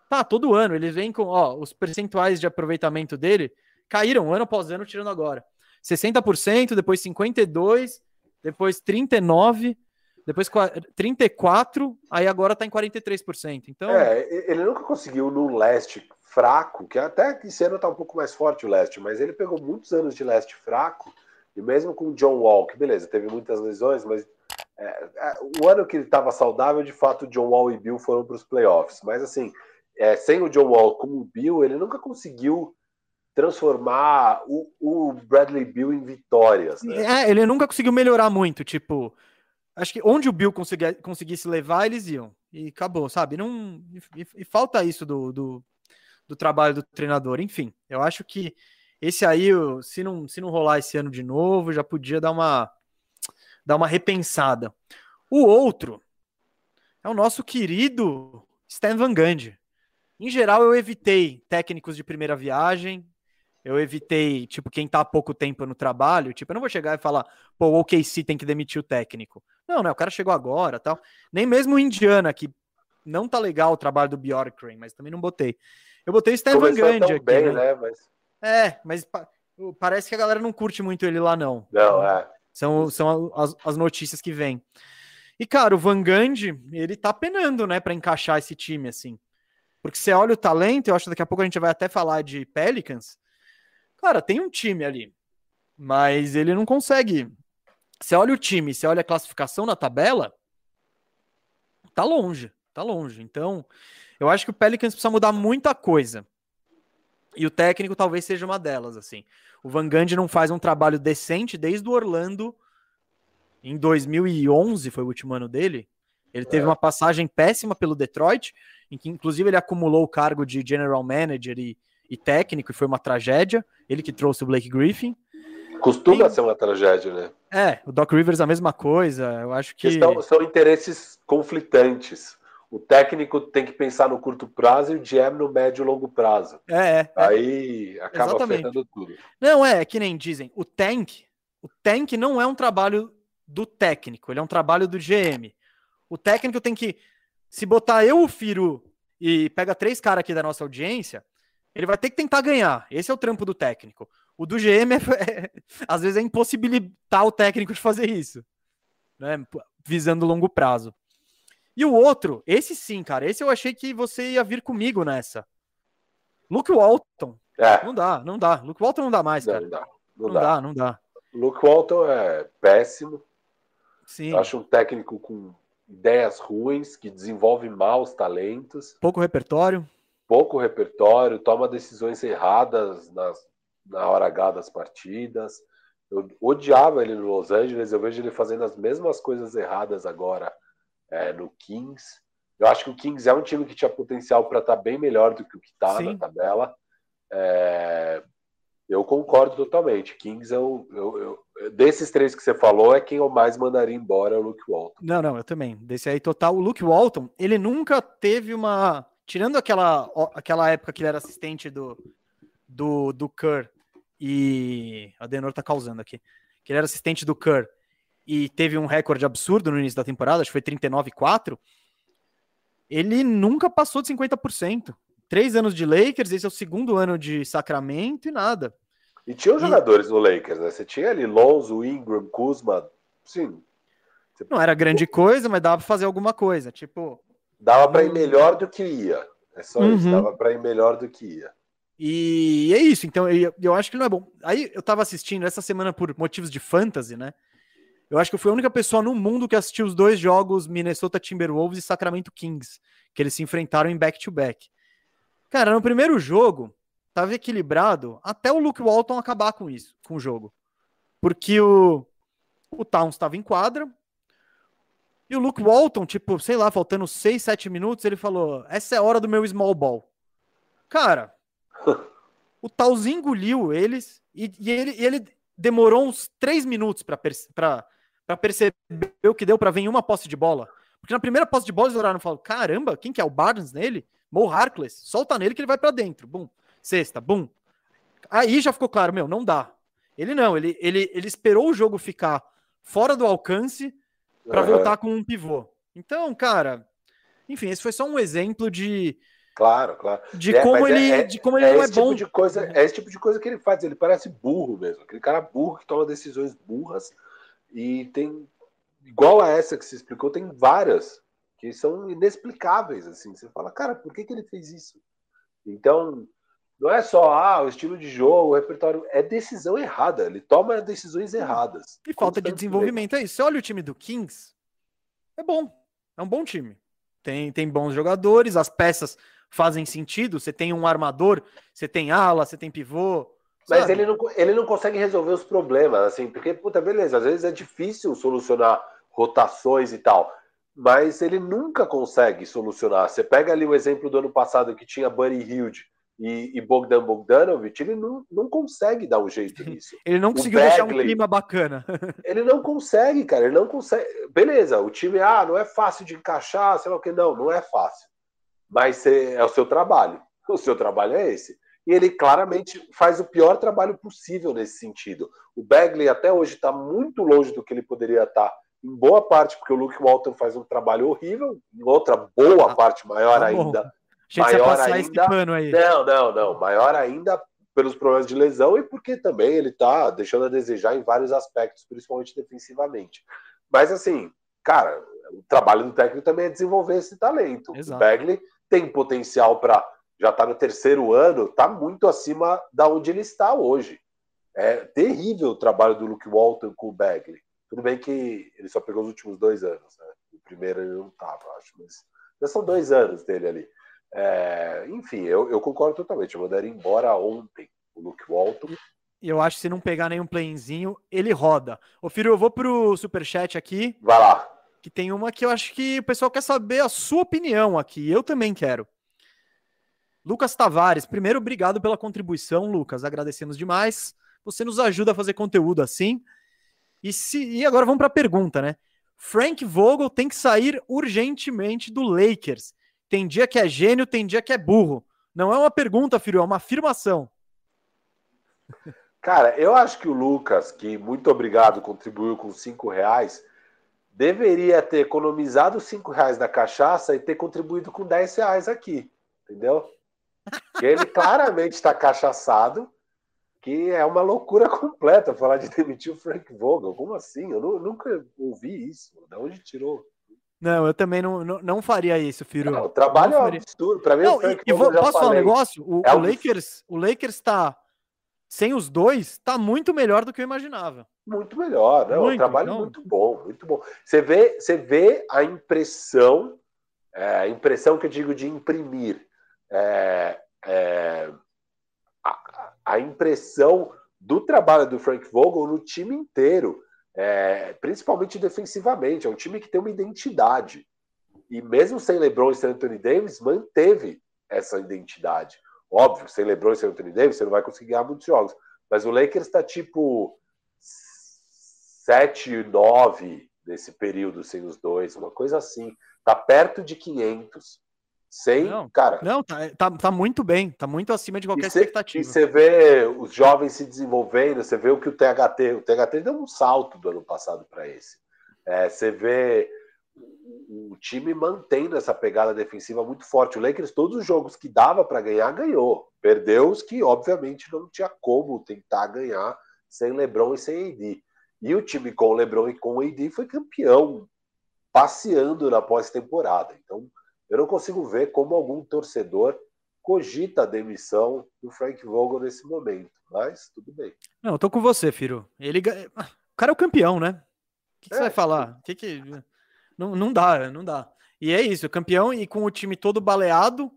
tá, todo ano eles vêm com, ó, os percentuais de aproveitamento dele caíram ano após ano, tirando agora. sessenta por cento, depois cinquenta e dois por cento, depois trinta e nove por cento, depois trinta e quatro por cento, aí agora tá em quarenta e três por cento. Então... É, ele nunca conseguiu no leste fraco, que até que esse ano tá um pouco mais forte o leste, mas ele pegou muitos anos de leste fraco, e mesmo com o John Wall, que beleza, teve muitas lesões, mas é, é, o ano que ele tava saudável, de fato, o John Wall e Bill foram pros playoffs, mas assim, é, sem o John Wall como o Bill, ele nunca conseguiu transformar o, o Bradley Beal em vitórias, né? É, ele nunca conseguiu melhorar muito, tipo, acho que onde o Bill consegui, conseguisse levar, eles iam, e acabou, sabe? Não, e, e falta isso do, do... do trabalho do treinador, enfim, eu acho que esse aí, se não, se não rolar esse ano de novo, já podia dar uma, dar uma repensada. O outro é o nosso querido Stan Van Gundy. Em geral, eu evitei técnicos de primeira viagem, eu evitei, tipo, quem tá há pouco tempo no trabalho, tipo, eu não vou chegar e falar, pô, o O K C tem que demitir o técnico. Não, né, o cara chegou agora, tal. Nem mesmo o Indiana, que não tá legal o trabalho do Bjorkgren, mas também não botei. Eu botei o Stan Van Gundy aqui. Bem, né? Né? Mas... É, mas pa- parece que a galera não curte muito ele lá, não. Não, é. São, são as, as notícias que vêm. E, cara, o Van Gundy, ele tá penando, né, pra encaixar esse time, assim. Porque você olha o talento, eu acho que daqui a pouco a gente vai até falar de Pelicans. Cara, tem um time ali, mas ele não consegue. Você olha o time, você olha a classificação na tabela, tá longe, tá longe. Então... Eu acho que o Pelicans precisa mudar muita coisa. E o técnico talvez seja uma delas, assim. O Van Gundy não faz um trabalho decente desde o Orlando em dois mil e onze, foi o último ano dele. Ele teve uma passagem péssima pelo Detroit, em que inclusive ele acumulou o cargo de general manager e, e técnico, e foi uma tragédia. Ele que trouxe o Blake Griffin. Costuma ser uma tragédia, né? É, o Doc Rivers a mesma coisa. Eu acho que... São, são interesses conflitantes. O técnico tem que pensar no curto prazo e o G M no médio e longo prazo. É, é. Aí acaba exatamente. Afetando tudo. Não, é, é que nem dizem. O tank, o tank não é um trabalho do técnico, ele é um trabalho do G M. O técnico tem que... Se botar eu, o Firu, e pega três caras aqui da nossa audiência, ele vai ter que tentar ganhar. Esse é o trampo do técnico. O do G M, é, é, às vezes, é impossibilitar o técnico de fazer isso, né? Visando longo prazo. E o outro, esse sim, cara, esse eu achei que você ia vir comigo nessa. Luke Walton. É. Não dá, não dá. Luke Walton não dá mais, não, cara. Não dá, não, não dá. dá, não dá. Luke Walton é péssimo. Sim. Eu acho um técnico com ideias ruins, que desenvolve mal os talentos. Pouco repertório. Pouco repertório, toma decisões erradas nas, na hora H das partidas. Eu odiava ele no Los Angeles, eu vejo ele fazendo as mesmas coisas erradas agora. É, no Kings. Eu acho que o Kings é um time que tinha potencial para estar tá bem melhor do que o que está na tabela. É, eu concordo totalmente. Kings é o... Eu, eu, desses três que você falou, é quem eu mais mandaria embora, é o Luke Walton. Não, não, eu também. Desse aí total. O Luke Walton, ele nunca teve uma... Tirando aquela, aquela época que ele era assistente do, do, do Kerr e... A Denor tá causando aqui. Que ele era assistente do Kerr e teve um recorde absurdo no início da temporada, acho que foi trinta e nove a quatro, ele nunca passou de cinquenta por cento. Três anos de Lakers, esse é o segundo ano de Sacramento e nada. E tinha os e... jogadores no Lakers, né? Você tinha ali Lonzo, Ingram, Kuzma, sim. Você... Não era grande coisa, mas dava pra fazer alguma coisa, tipo... Dava pra ir melhor do que ia. É só uhum. isso, dava pra ir melhor do que ia. E é isso, então eu, eu acho que não é bom. Aí eu tava assistindo essa semana por motivos de fantasy, né? Eu acho que eu fui a única pessoa no mundo que assistiu os dois jogos Minnesota Timberwolves e Sacramento Kings, que eles se enfrentaram em back-to-back. Cara, no primeiro jogo, tava equilibrado até o Luke Walton acabar com isso, com o jogo. Porque o, o Towns tava em quadra e o Luke Walton, tipo, sei lá, faltando seis, sete minutos, ele falou, essa é a hora do meu small ball. Cara, o Towns engoliu eles e, e ele... E ele demorou uns três minutos para perce- perceber o que deu para ver em uma posse de bola. Porque na primeira posse de bola eles oraram e falaram, caramba, quem que é o Barnes nele? Mo Harkless, solta nele que ele vai para dentro. Bum, sexta, bum. Aí já ficou claro, meu, não dá. Ele não, ele, ele, ele esperou o jogo ficar fora do alcance para uhum. voltar com um pivô. Então, cara, enfim, esse foi só um exemplo de... Claro, claro. De é, como ele, é, de como ele é não é tipo bom. De coisa, é esse tipo de coisa que ele faz. Ele parece burro mesmo. Aquele cara burro que toma decisões burras. E tem... Igual a essa que se explicou, tem várias que são inexplicáveis, assim. Você fala, cara, por que que ele fez isso? Então, não é só ah, o estilo de jogo, o repertório. É decisão errada. Ele toma decisões erradas. E falta de desenvolvimento. É isso. Você olha o time do Kings. É bom. É um bom time. Tem, tem bons jogadores. As peças... fazem sentido, você tem um armador, você tem ala, você tem pivô. Sabe? Mas ele não, ele não consegue resolver os problemas, assim, porque, puta, beleza, às vezes é difícil solucionar rotações e tal, mas ele nunca consegue solucionar. Você pega ali o exemplo do ano passado que tinha Buddy Hield e, e Bogdan Bogdanovic, ele não, não consegue dar um jeito nisso. Ele não conseguiu Bagley, deixar um clima bacana. Ele não consegue, cara, ele não consegue. Beleza, o time, ah, não é fácil de encaixar, sei lá o que, não, não é fácil. Mas é o seu trabalho. O seu trabalho é esse. E ele claramente faz o pior trabalho possível nesse sentido. O Bagley até hoje está muito longe do que ele poderia estar, tá, em boa parte, porque o Luke Walton faz um trabalho horrível, em outra boa ah, parte, maior tá ainda. Maior ainda. Esse pano aí. Não, não, não. Maior ainda pelos problemas de lesão e porque também ele está deixando a desejar em vários aspectos, principalmente defensivamente. Mas assim, cara, o trabalho do técnico também é desenvolver esse talento. Exato. O Bagley tem potencial para, já tá no terceiro ano, tá muito acima da onde ele está hoje. É terrível o trabalho do Luke Walton com o Bagley. Tudo bem que ele só pegou os últimos dois anos, né? O primeiro ele não tava, acho, mas já são dois anos dele ali. É, enfim, eu, eu concordo totalmente. Eu mandaria embora ontem o Luke Walton. E eu acho que se não pegar nenhum playzinho, ele roda. Ô, Firu, eu vou pro superchat aqui. Vai lá. Que tem uma que eu acho que o pessoal quer saber a sua opinião aqui. Eu também quero. Lucas Tavares, primeiro, obrigado pela contribuição, Lucas. Agradecemos demais. Você nos ajuda a fazer conteúdo assim. E, se... e agora vamos para a pergunta, né? Frank Vogel tem que sair urgentemente do Lakers. Tem dia que é gênio, tem dia que é burro. Não é uma pergunta, filho, é uma afirmação. Cara, eu acho que o Lucas, que muito obrigado, contribuiu com cinco reais... deveria ter economizado cinco reais da cachaça e ter contribuído com dez reais aqui, entendeu? Porque ele claramente está cachaçado, que é uma loucura completa falar de demitir o Frank Vogel. Como assim? Eu não, nunca ouvi isso. De onde tirou? Não, eu também não, não, não faria isso, Firu. Não, o trabalho não é faria. Absurdo. Para mim, não, o Frank e, Vogel. E vou, posso falar um negócio? O, é o Lakers o Lakers está... sem os dois, está muito melhor do que eu imaginava. Muito melhor, né? Um trabalho não. muito bom, muito bom. Você vê, você vê a impressão, é, a impressão que eu digo de imprimir, é, é, a, a impressão do trabalho do Frank Vogel no time inteiro, é, principalmente defensivamente. É um time que tem uma identidade. E mesmo sem LeBron e sem Anthony Davis, manteve essa identidade. Óbvio, sem LeBron e sem Anthony Davis, você não vai conseguir ganhar muitos jogos. Mas o Lakers está tipo sete e nove nesse período sem os dois, uma coisa assim. Tá perto de quinhentos. Sem, não, cara... Não, tá, tá, tá muito bem. Tá muito acima de qualquer e cê, expectativa. E você vê os jovens se desenvolvendo, você vê o que o T H T... O T H T deu um salto do ano passado para esse. Você é, vê... o time mantendo essa pegada defensiva muito forte. O Lakers, todos os jogos que dava para ganhar, ganhou. Perdeu os que, obviamente, não tinha como tentar ganhar sem LeBron e sem A D. E o time com o LeBron e com o A D foi campeão, passeando na pós-temporada. Então, eu não consigo ver como algum torcedor cogita a demissão do Frank Vogel nesse momento. Mas, tudo bem. Não, eu tô com você, Firu. Ele... O cara é o campeão, né? O que, que é, você vai falar? O que que... Não, não dá, não dá. E é isso, campeão, e com o time todo baleado,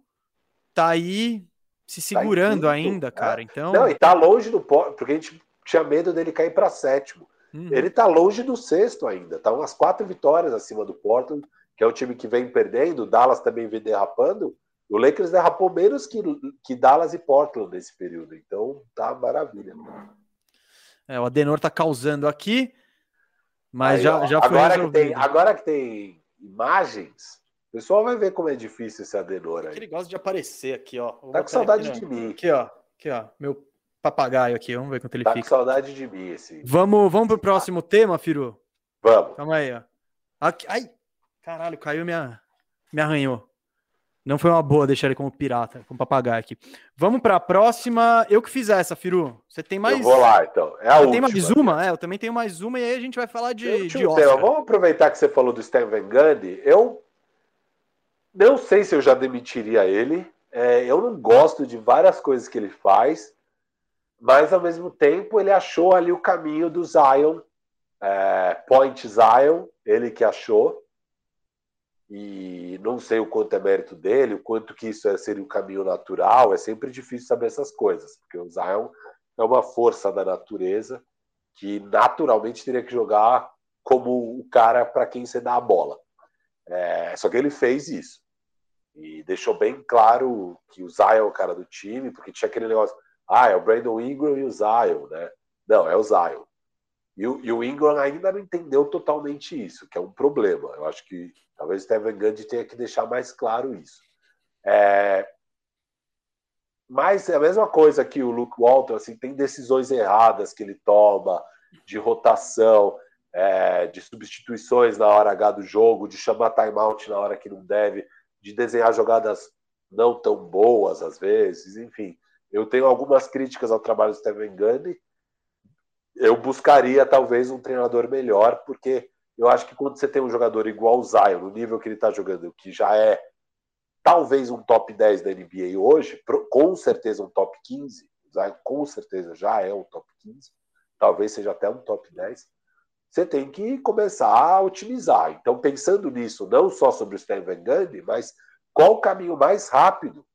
tá aí se segurando tá quinto, ainda, cara. É. Então... Não, e tá longe do... Porque a gente tinha medo dele cair pra sétimo. Uhum. Ele tá longe do sexto ainda. Tá umas quatro vitórias acima do Portland, que é o time que vem perdendo. O Dallas também vem derrapando. O Lakers derrapou menos que, que Dallas e Portland nesse período. Então, tá maravilha. É, o Adenor tá causando aqui. Mas aí, já, já foi agora que, tem, agora que tem imagens, o pessoal vai ver como é difícil esse Adenor aí. Ele gosta de aparecer aqui, ó. Vou tá com saudade aqui, de mim. Aqui, ó. Aqui, ó. Meu papagaio aqui, vamos ver quanto ele tá fica. Tá com saudade de mim esse. Vamos, vamos pro próximo ah. tema, Firu? Vamos. Calma aí, ó. Aqui, ai, caralho, caiu minha... Me arranhou. Não foi uma boa deixar ele como pirata, como papagaio aqui. Vamos pra próxima. Eu que fiz essa, Firu. Você tem mais... Eu vou lá, então. É a você última. Tem mais uma? É, eu também tenho mais uma e aí a gente vai falar de, eu de Oscar. Tema. Vamos aproveitar que você falou do Stephen Gundy. Eu não sei se eu já demitiria ele. É, eu não gosto de várias coisas que ele faz, mas ao mesmo tempo ele achou ali o caminho do Zion, é, Point Zion, ele que achou, e não sei o quanto é mérito dele, o quanto que isso é, seria um caminho natural, é sempre difícil saber essas coisas, porque o Zion é uma força da natureza que naturalmente teria que jogar como o cara para quem você dá a bola. É, só que ele fez isso. E deixou bem claro que o Zion é o cara do time, porque tinha aquele negócio, ah, é o Brandon Ingram e o Zion, né? Não, é o Zion. E o, e o Ingram ainda não entendeu totalmente isso, que é um problema. Eu acho que talvez o Stephen Gundy tenha que deixar mais claro isso. É... Mas é a mesma coisa que o Luke Walton, assim, tem decisões erradas que ele toma, de rotação, é, de substituições na hora H do jogo, de chamar timeout na hora que não deve, de desenhar jogadas não tão boas às vezes, enfim. Eu tenho algumas críticas ao trabalho do Stephen Gundy. Eu buscaria talvez um treinador melhor, porque eu acho que quando você tem um jogador igual o Zion, no nível que ele está jogando, que já é talvez um top dez da N B A hoje, com certeza um top quinze, o Zion com certeza já é um top quinze, talvez seja até um top dez, você tem que começar a otimizar. Então, pensando nisso, não só sobre o Stephen Gundy, mas qual o caminho mais rápido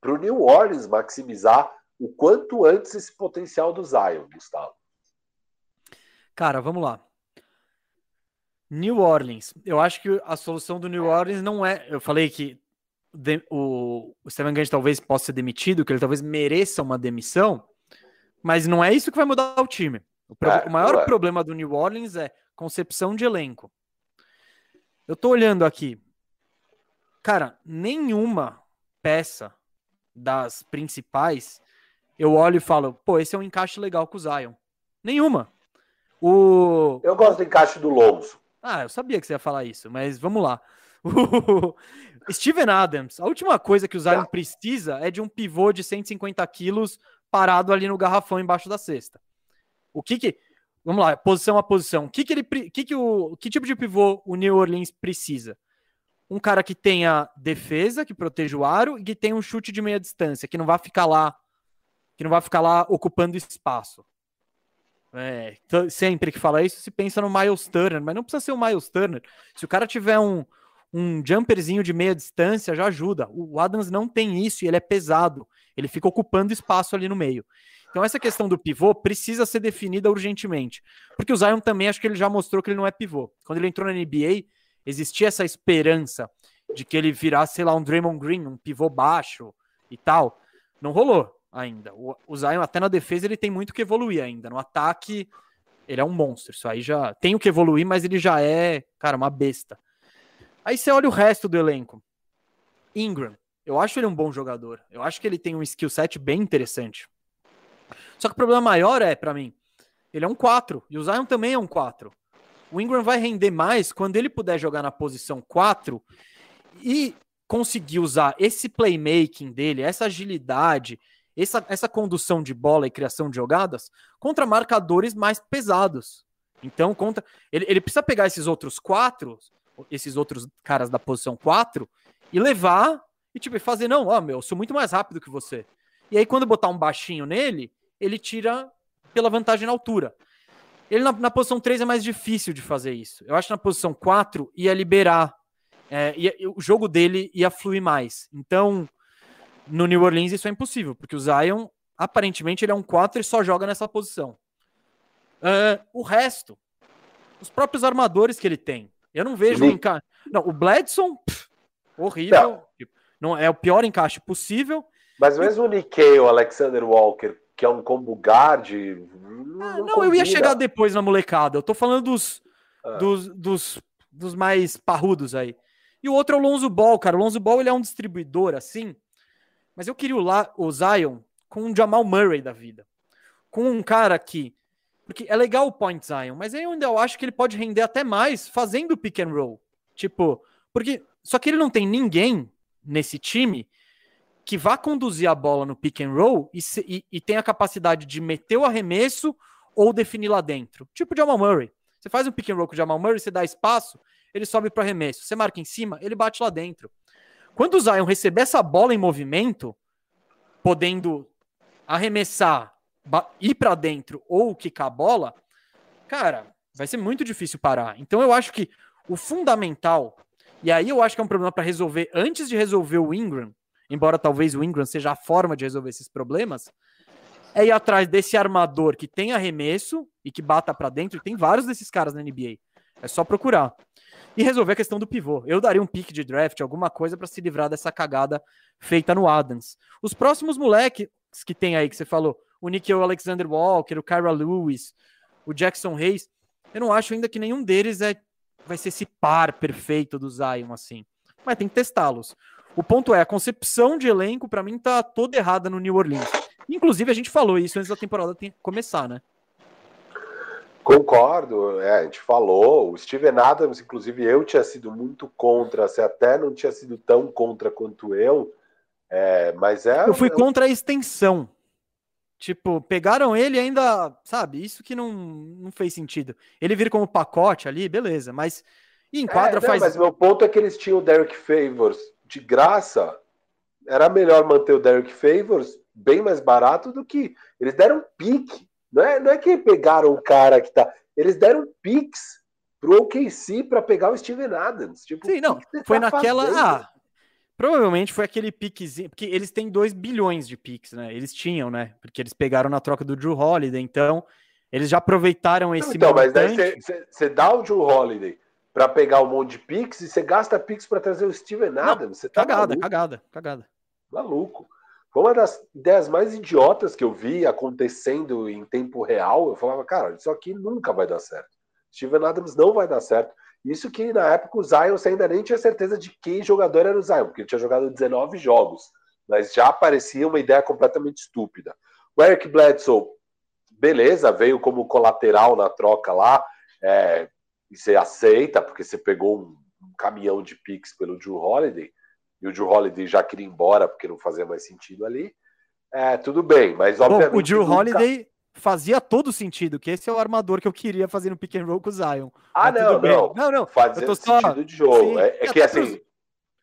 para o New Orleans maximizar o quanto antes esse potencial do Zion, Gustavo? Cara, vamos lá. New Orleans. Eu acho que a solução do New Orleans não é... Eu falei que de... o... o Stephen Gundy talvez possa ser demitido, que ele talvez mereça uma demissão, mas não é isso que vai mudar o time. O, pro... é, o maior é. problema do New Orleans é concepção de elenco. Eu tô olhando aqui. Cara, nenhuma peça das principais eu olho e falo, pô, esse é um encaixe legal com o Zion. Nenhuma. O... Eu gosto do encaixe do Lonzo. Ah, eu sabia que você ia falar isso, mas vamos lá. O... Steven Adams. A última coisa que o Zion ah. precisa é de um pivô de cento e cinquenta quilos parado ali no garrafão embaixo da cesta. O que que... Vamos lá, posição a posição. O que que ele... Que, que, o... que tipo de pivô o New Orleans precisa? Um cara que tenha defesa, que proteja o aro e que tenha um chute de meia distância, que não vai ficar lá, que não vai ficar lá ocupando espaço. É, t- sempre que fala isso, se pensa no Miles Turner, mas não precisa ser o Miles Turner. Se o cara tiver um, um jumperzinho de meia distância, já ajuda. O Adams não tem isso e ele é pesado. Ele fica ocupando espaço ali no meio. Então essa questão do pivô precisa ser definida urgentemente. Porque o Zion também, acho que ele já mostrou que ele não é pivô. Quando ele entrou na N B A, existia essa esperança de que ele virasse, sei lá, um Draymond Green, um pivô baixo e tal. Não rolou ainda. O Zion, até na defesa, ele tem muito que evoluir ainda. No ataque, ele é um monstro. Isso aí já tem o que evoluir, mas ele já é, cara, uma besta. Aí você olha o resto do elenco. Ingram, eu acho ele um bom jogador. Eu acho que ele tem um skill set bem interessante. Só que o problema maior é, pra mim, ele é um quatro. E o Zion também é um quatro. O Ingram vai render mais quando ele puder jogar na posição quatro e conseguir usar esse playmaking dele, essa agilidade, Essa, essa condução de bola e criação de jogadas contra marcadores mais pesados. Então, contra, ele, ele precisa pegar esses outros quatro, esses outros caras da posição quatro, e levar e tipo, fazer, não, ó, meu, eu sou muito mais rápido que você. E aí, quando botar um baixinho nele, ele tira pela vantagem na altura. Ele na, na posição três é mais difícil de fazer isso. Eu acho que na posição quatro ia liberar, é, ia, o jogo dele ia fluir mais. Então, no New Orleans isso é impossível, porque o Zion, aparentemente, ele é um quatro e só joga nessa posição. Uh, o resto, os próprios armadores que ele tem. Eu não vejo... Uhum. Um enca... Não, o Bledson, pff, horrível. Não. Não, é o pior encaixe possível. Mas mesmo e... o Nikkei, o Alexander Walker, que é um combo guard... Não, ah, não, não eu ia chegar depois na molecada. Eu tô falando dos, ah. dos, dos, dos mais parrudos aí. E o outro é o Lonzo Ball, cara. O Lonzo Ball, ele é um distribuidor, assim... Mas eu queria o Zion com um Jamal Murray da vida, com um cara que... Porque é legal o Point Zion, mas aí onde eu acho que ele pode render até mais fazendo pick and roll. Tipo, porque... Só que ele não tem ninguém nesse time que vá conduzir a bola no pick and roll e, se, e, e tem a capacidade de meter o arremesso ou definir lá dentro. Tipo o Jamal Murray. Você faz um pick and roll com o Jamal Murray, você dá espaço, ele sobe para o arremesso. Você marca em cima, ele bate lá dentro. Quando o Zion receber essa bola em movimento, podendo arremessar, ir para dentro ou quicar a bola, cara, vai ser muito difícil parar. Então eu acho que o fundamental, e aí eu acho que é um problema para resolver antes de resolver o Ingram, embora talvez o Ingram seja a forma de resolver esses problemas, é ir atrás desse armador que tem arremesso e que bata para dentro, e tem vários desses caras na N B A. É só procurar. E resolver a questão do pivô. Eu daria um pick de draft, alguma coisa para se livrar dessa cagada feita no Adams. Os próximos moleques que tem aí, que você falou, o Nickeil Alexander Walker, o Kyra Lewis, o Jackson Hayes, eu não acho ainda que nenhum deles é, vai ser esse par perfeito do Zion, assim. Mas tem que testá-los. O ponto é, a concepção de elenco, para mim, tá toda errada no New Orleans. Inclusive, a gente falou isso antes da temporada começar, né? Concordo, é, a gente falou, o Steven Adams, inclusive eu tinha sido muito contra, você até não tinha sido tão contra quanto eu, é, mas é... Eu fui contra a extensão, tipo, pegaram ele ainda, sabe, isso que não, não fez sentido, ele vira como pacote ali, beleza, mas e enquadra é, não, faz... Mas meu ponto é que eles tinham o Derek Favors de graça, era melhor manter o Derek Favors bem mais barato do que, eles deram um pique. Não é, não é que pegaram o cara que tá... Eles deram picks pro O K C pra pegar o Steven Adams. Tipo, sim, não. Foi tá naquela... Fazendo? Ah, provavelmente foi aquele piquezinho... Porque eles têm dois bilhões de picks, né? Eles tinham, né? Porque eles pegaram na troca do Jrue Holiday. Então, eles já aproveitaram esse... Então, mas daí você dá o Jrue Holiday pra pegar um monte de picks e você gasta picks pra trazer o Steven Adams. Não, tá cagada, maluco. cagada, cagada. Maluco. Foi uma das ideias mais idiotas que eu vi acontecendo em tempo real. Eu falava, cara, isso aqui nunca vai dar certo. Steven Adams não vai dar certo. Isso que na época o Zion você ainda nem tinha certeza de que jogador era o Zion, porque ele tinha jogado dezenove jogos. Mas já parecia uma ideia completamente estúpida. O Eric Bledsoe, beleza, veio como colateral na troca lá. É, e você aceita, porque você pegou um, um caminhão de picks pelo Jrue Holiday. E o Jrue Holiday já queria ir embora, porque não fazia mais sentido ali. É, tudo bem, mas obviamente... Bom, o Jrue nunca... Holiday fazia todo sentido, que esse é o armador que eu queria fazer no pick and roll com o Zion. Ah, não, não. não, não. Fazia só... sentido de jogo. Sim, é, é que assim... Pros...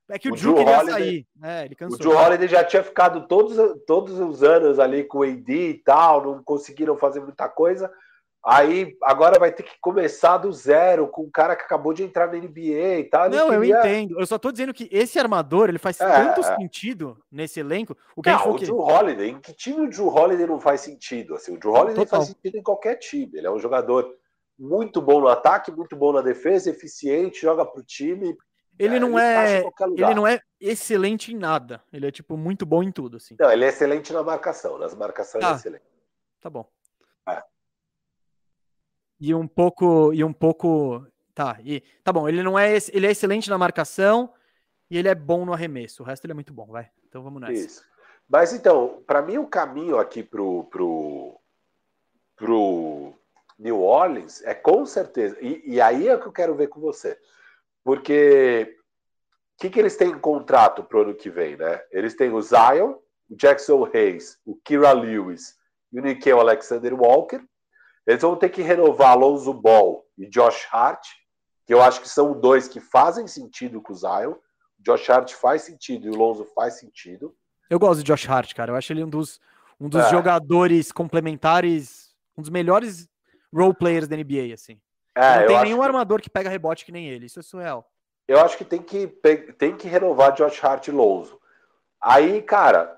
É que o, o Jrue queria Holiday... sair. É, ele cansou. O Jrue Holiday já tinha ficado todos, todos os anos ali com o A D e tal, não conseguiram fazer muita coisa. Aí, agora vai ter que começar do zero com um cara que acabou de entrar na N B A e tal. Não, queria... eu entendo. Eu só tô dizendo que esse armador, ele faz é... tanto sentido nesse elenco. O que não, a gente o Jrue Holiday, em que time o Jrue Holiday não faz sentido? Assim, o Jrue Holiday faz sentido em qualquer time. Ele é um jogador muito bom no ataque, muito bom na defesa, eficiente, joga pro time. Ele, é, não, ele, é... ele não é excelente em nada. Ele é, tipo, muito bom em tudo. Assim. Não, ele é excelente na marcação. Nas marcações ah, é excelente. Tá bom. É. E um pouco, e um pouco, tá, e, tá bom, ele não é, ele é excelente na marcação e ele é bom no arremesso, o resto ele é muito bom, vai, então vamos nessa. Isso. Mas então, para mim o caminho aqui pro, pro, pro New Orleans é com certeza, e, e aí é o que eu quero ver com você, porque o que que eles têm em contrato pro ano que vem, né? Eles têm o Zion, o Jackson Hayes, o Kyra Lewis e o Nickeil Alexander Walker. Eles vão ter que renovar Lonzo Ball e Josh Hart, que eu acho que são dois que fazem sentido com o Zion. O Josh Hart faz sentido e o Lonzo faz sentido. Eu gosto de Josh Hart, cara. Eu acho ele um dos, um dos é. jogadores complementares, um dos melhores role players da N B A, assim. É, não tem nenhum que... armador que pega rebote que nem ele. Isso é surreal. Eu acho que tem que, tem que renovar Josh Hart e Lonzo. Aí, cara,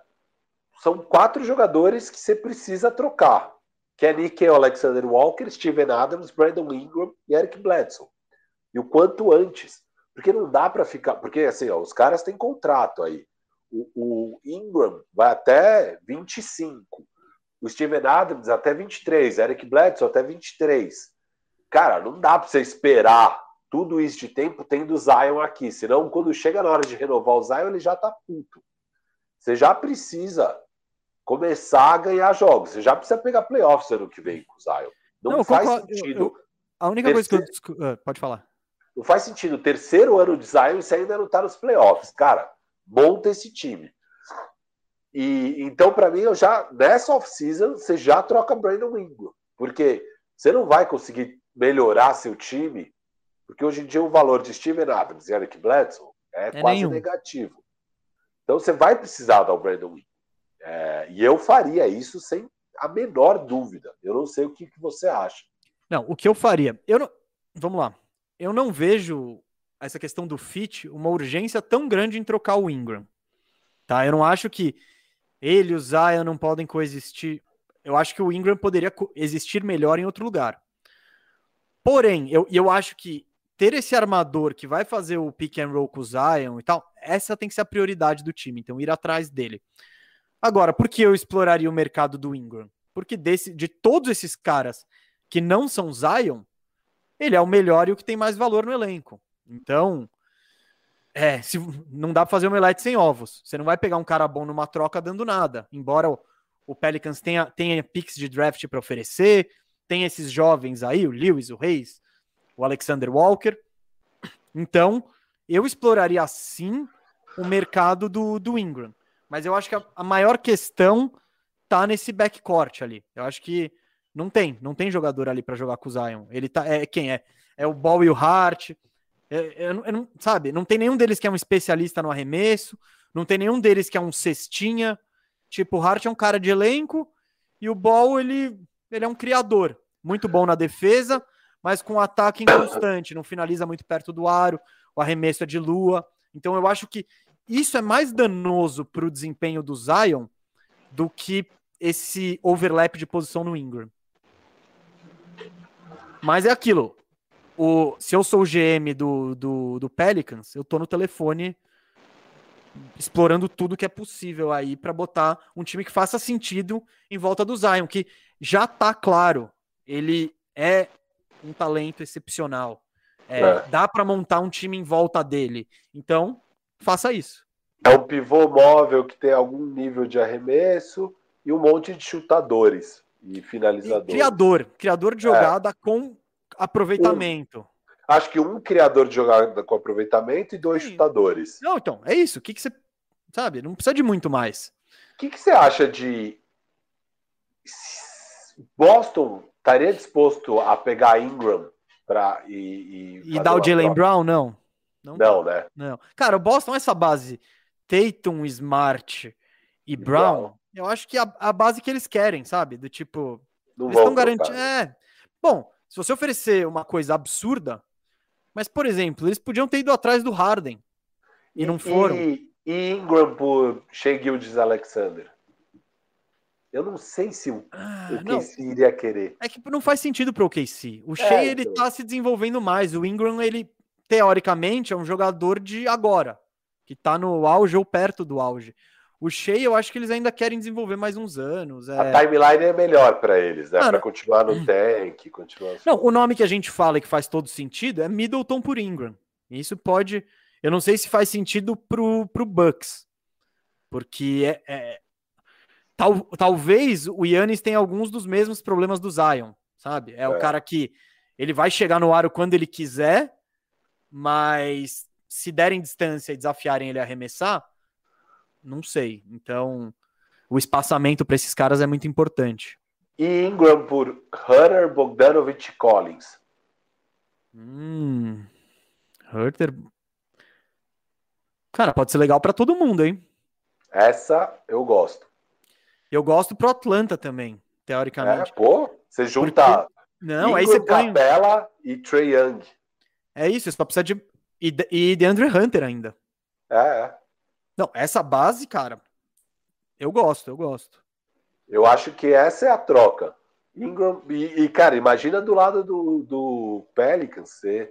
são quatro jogadores que você precisa trocar. Que é Nickeil Alexander Walker, Steven Adams, Brandon Ingram e Eric Bledsoe. E o quanto antes. Porque não dá para ficar... Porque, assim, ó, os caras têm contrato aí. O, o Ingram vai até vinte e cinco. O Steven Adams até vinte e três. Eric Bledsoe até vinte e três. Cara, não dá para você esperar tudo isso de tempo tendo o Zion aqui. Senão, quando chega na hora de renovar o Zion, ele já tá puto. Você já precisa... começar a ganhar jogos. Você já precisa pegar playoffs ano que vem com o Zion. Não, não faz concordo, sentido. Eu, eu, a única coisa terceiro, que eu... Uh, pode falar. Não faz sentido. Terceiro ano de Zion e você ainda não tá nos playoffs. Cara, monta esse time. E, então, pra mim, eu já nessa off-season, você já troca Brandon Ingram. Porque você não vai conseguir melhorar seu time, porque hoje em dia o valor de Steven Adams e Eric Bledsoe é, é quase nenhum. negativo. Então, você vai precisar dar o Brandon Ingram. É, e eu faria isso sem a menor dúvida. Eu não sei o que, que você acha. Não, o que eu faria... Eu não, vamos lá. Eu não vejo essa questão do fit uma urgência tão grande em trocar o Ingram. Tá? Eu não acho que ele e o Zion não podem coexistir. Eu acho que o Ingram poderia existir melhor em outro lugar. Porém, eu, eu acho que ter esse armador que vai fazer o pick and roll com o Zion e tal, essa tem que ser a prioridade do time. Então, ir atrás dele. Agora, por que eu exploraria o mercado do Ingram? Porque desse, de todos esses caras que não são Zion, ele é o melhor e o que tem mais valor no elenco. Então, é, se, não dá pra fazer omelete sem ovos. Você não vai pegar um cara bom numa troca dando nada. Embora o, o Pelicans tenha, tenha picks de draft para oferecer, tem esses jovens aí, o Lewis, o Reis, o Alexander Walker. Então, eu exploraria sim o mercado do, do Ingram. Mas eu acho que a maior questão tá nesse backcourt ali. Eu acho que não tem, não tem jogador ali para jogar com o Zion. Ele tá, é quem é? É o Ball e o Hart. É, eu, eu não, sabe, não tem nenhum deles que é um especialista no arremesso, não tem nenhum deles que é um cestinha. Tipo, o Hart é um cara de elenco e o Ball, ele, ele é um criador. Muito bom na defesa, mas com ataque inconstante, não finaliza muito perto do aro, o arremesso é de lua. Então eu acho que isso é mais danoso para o desempenho do Zion do que esse overlap de posição no Ingram. Mas é aquilo. O, se eu sou o G M do, do, do Pelicans, eu tô no telefone explorando tudo que é possível aí para botar um time que faça sentido em volta do Zion, que já tá claro, ele é um talento excepcional. É, é. Dá para montar um time em volta dele. Então... faça isso. É um pivô móvel que tem algum nível de arremesso e um monte de chutadores e finalizadores. E criador. Criador de jogada é. com aproveitamento. Um, acho que um criador de jogada com aproveitamento e dois Sim. chutadores. Não, então, é isso. O que, que você... sabe, não precisa de muito mais. O que, que você acha de... Boston estaria disposto a pegar Ingram pra, e... E, e dar o Jaylen Brown, não? Não, não né? Não. Cara, o Boston, essa base Tatum, Smart e, e Brown, Brown, eu acho que é a, a base que eles querem, sabe? Do tipo... Não eles estão garantindo... É. Bom, se você oferecer uma coisa absurda, mas, por exemplo, eles podiam ter ido atrás do Harden e, e não foram. E, e Ingram por Shai Gilgeous-Alexander. Eu não sei se o, ah, o K C iria querer. É que não faz sentido para o K C. O é, Shai, então... ele tá se desenvolvendo mais. O Ingram, ele... teoricamente, é um jogador de agora, que tá no auge ou perto do auge. O Shai, eu acho que eles ainda querem desenvolver mais uns anos. É... A timeline é melhor para eles, né? Ah, para continuar no tank, continuar... Não, o nome que a gente fala e que faz todo sentido é Middleton por Ingram. Isso pode... Eu não sei se faz sentido pro, pro Bucks, porque é... é... Tal, talvez o Giannis tenha alguns dos mesmos problemas do Zion, sabe? É, é o cara que ele vai chegar no aro quando ele quiser, mas se derem distância e desafiarem ele a arremessar, não sei. Então, o espaçamento para esses caras é muito importante. E Ingram por Hunter, Bogdanović e Collins. Hum, Hunter... Cara, pode ser legal para todo mundo, hein? Essa eu gosto. Eu gosto pro Atlanta também, teoricamente. É, pô, você junta Porque... não, Ingram, aí você Capela põe... e Trae Young. É isso, você só precisa de... E, e DeAndre Hunter ainda. É, é. Não, essa base, cara, eu gosto, eu gosto. Eu acho que essa é a troca. Ingram, e, e cara, imagina do lado do, do Pelicans, você,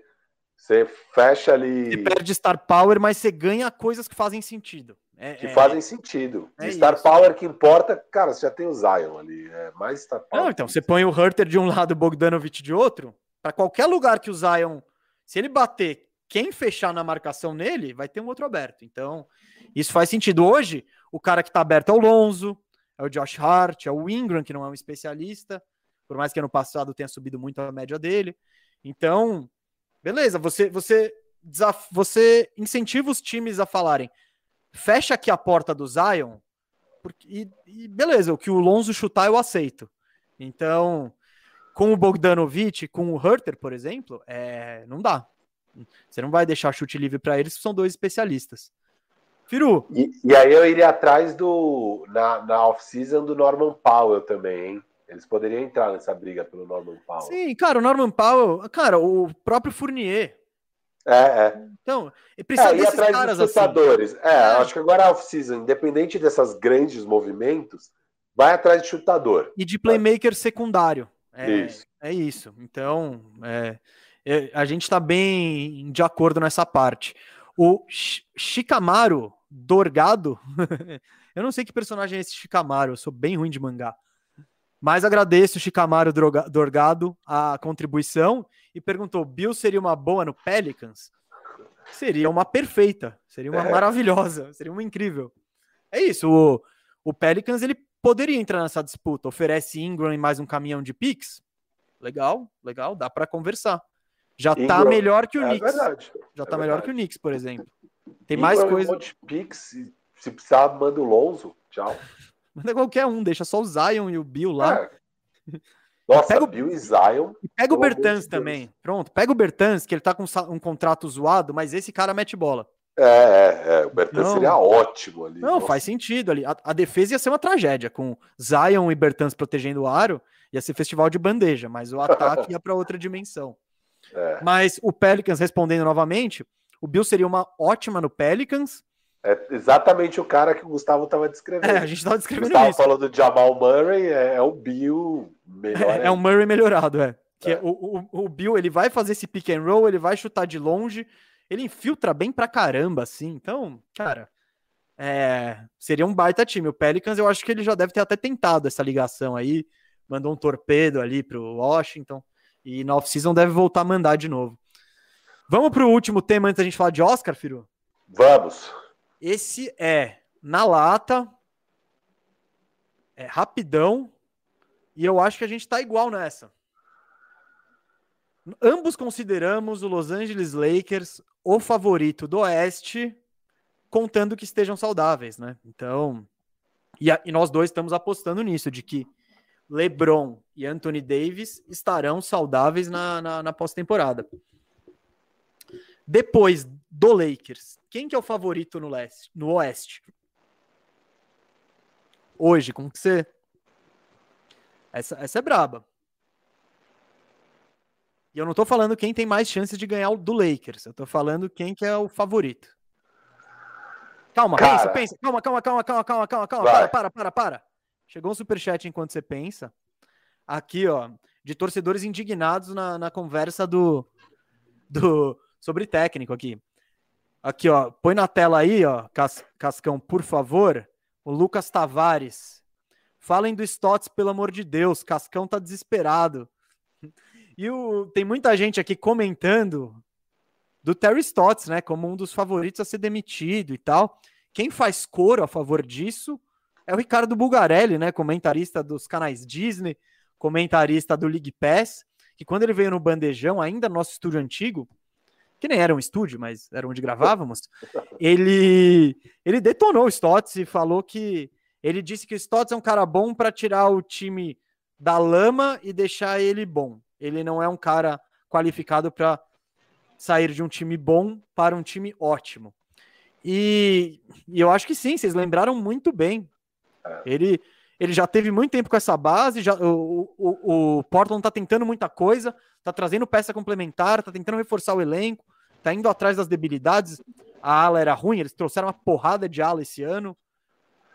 você fecha ali... Você perde Star Power, mas você ganha coisas que fazem sentido. É, que é... fazem sentido. É Star isso. Power que importa, cara, você já tem o Zion ali, é mais Star Power. Não, então, você põe o Hunter de um lado e o Bogdanović de outro, pra qualquer lugar que o Zion... Se ele bater, quem fechar na marcação nele, vai ter um outro aberto. Então, isso faz sentido. Hoje, o cara que tá aberto é o Lonzo, é o Josh Hart, é o Ingram, que não é um especialista, por mais que ano passado tenha subido muito a média dele. Então, beleza, você, você, desaf- você incentiva os times a falarem, fecha aqui a porta do Zion, porque, e, e beleza, o que o Lonzo chutar eu aceito. Então, com o Bogdanovic, com o Huerter, por exemplo, é, não dá. Você não vai deixar chute livre para eles, são dois especialistas. Firu. E, e aí eu iria atrás do na, na off-season do Norman Powell também, hein? Eles poderiam entrar nessa briga pelo Norman Powell. Sim, cara, o Norman Powell, cara, o próprio Fournier. É, é. Então, precisa é, desses atrás caras dos chutadores. Assim. É, é, acho que agora a off-season, independente desses grandes movimentos, vai atrás de chutador. E de playmaker secundário. É isso. É isso. Então, é, é, a gente tá bem de acordo nessa parte. O Shikamaru Dorgado, eu não sei que personagem é esse Shikamaru, eu sou bem ruim de mangá, mas agradeço o Shikamaru Dorgado a contribuição e perguntou, Bill seria uma boa no Pelicans? Seria uma perfeita, seria uma é. maravilhosa, seria uma incrível. É isso, o, o Pelicans ele poderia entrar nessa disputa, oferece Ingram e mais um caminhão de picks? Legal, legal, dá para conversar. Já Ingram. Tá melhor que o é Knicks. Verdade. Já é tá verdade. Melhor que o Knicks, por exemplo. Tem Ingram mais coisa. Um monte de picks, se precisar, manda o Lonzo. Tchau. Manda qualquer um, deixa só o Zion e o Bill lá. É. Nossa, pega o Bill e Zion. E pega o Bertans de também. Pronto, pega o Bertans, que ele tá com um contrato zoado, mas esse cara mete bola. É, é, é. O Bertans então, seria ótimo ali. Não, nossa. Faz sentido ali. A, a defesa ia ser uma tragédia, com Zion e Bertans protegendo o aro, ia ser festival de bandeja, mas o ataque ia pra outra dimensão. É. Mas o Pelicans, respondendo novamente, o Bill seria uma ótima no Pelicans. É exatamente o cara que o Gustavo estava descrevendo. É, a gente estava descrevendo Gustavo isso. Gustavo falou do Jamal Murray, é, é o Bill melhorado. É, é um Murray melhorado, é. Que é. É, o, o, o Bill, ele vai fazer esse pick and roll, ele vai chutar de longe, ele infiltra bem pra caramba, assim. Então, cara, é, seria um baita time. O Pelicans, eu acho que ele já deve ter até tentado essa ligação aí, mandou um torpedo ali pro Washington. E na off-season deve voltar a mandar de novo. Vamos para o último tema antes da gente falar de Oscar, Firu? Vamos. Esse é na lata, é rapidão, e eu acho que a gente está igual nessa. Ambos consideramos o Los Angeles Lakers o favorito do Oeste, contando que estejam saudáveis, né? Então, e, a, e nós dois estamos apostando nisso, de que LeBron e Anthony Davis estarão saudáveis na, na, na pós-temporada. Depois do Lakers, quem que é o favorito no, leste, no Oeste? Hoje, como que você... Essa, essa é braba. E eu não tô falando quem tem mais chances de ganhar o do Lakers, eu tô falando quem que é o favorito. Calma, cara. pensa, pensa. Calma, calma, calma, calma, calma, calma, calma. Para, para, para, para. Chegou um superchat enquanto você pensa. Aqui, ó, de torcedores indignados na, na conversa do, do sobre técnico aqui. Aqui, ó, põe na tela aí, ó, Cas, Cascão, por favor, o Lucas Tavares. Falem do Stotts, pelo amor de Deus, Cascão tá desesperado. E o, tem muita gente aqui comentando do Terry Stotts, né, como um dos favoritos a ser demitido e tal. Quem faz coro a favor disso é o Ricardo Bulgarelli, né, comentarista dos canais Disney, comentarista do League Pass, que quando ele veio no Bandejão, ainda no nosso estúdio antigo, que nem era um estúdio, mas era onde gravávamos, ele, ele detonou o Stotts e falou que... Ele disse que o Stotts é um cara bom para tirar o time da lama e deixar ele bom. Ele não é um cara qualificado para sair de um time bom para um time ótimo. E, e eu acho que sim, vocês lembraram muito bem. Ele, ele já teve muito tempo com essa base, já, o, o, o Portland tá tentando muita coisa, tá trazendo peça complementar, tá tentando reforçar o elenco, tá indo atrás das debilidades. A ala era ruim, eles trouxeram uma porrada de ala esse ano.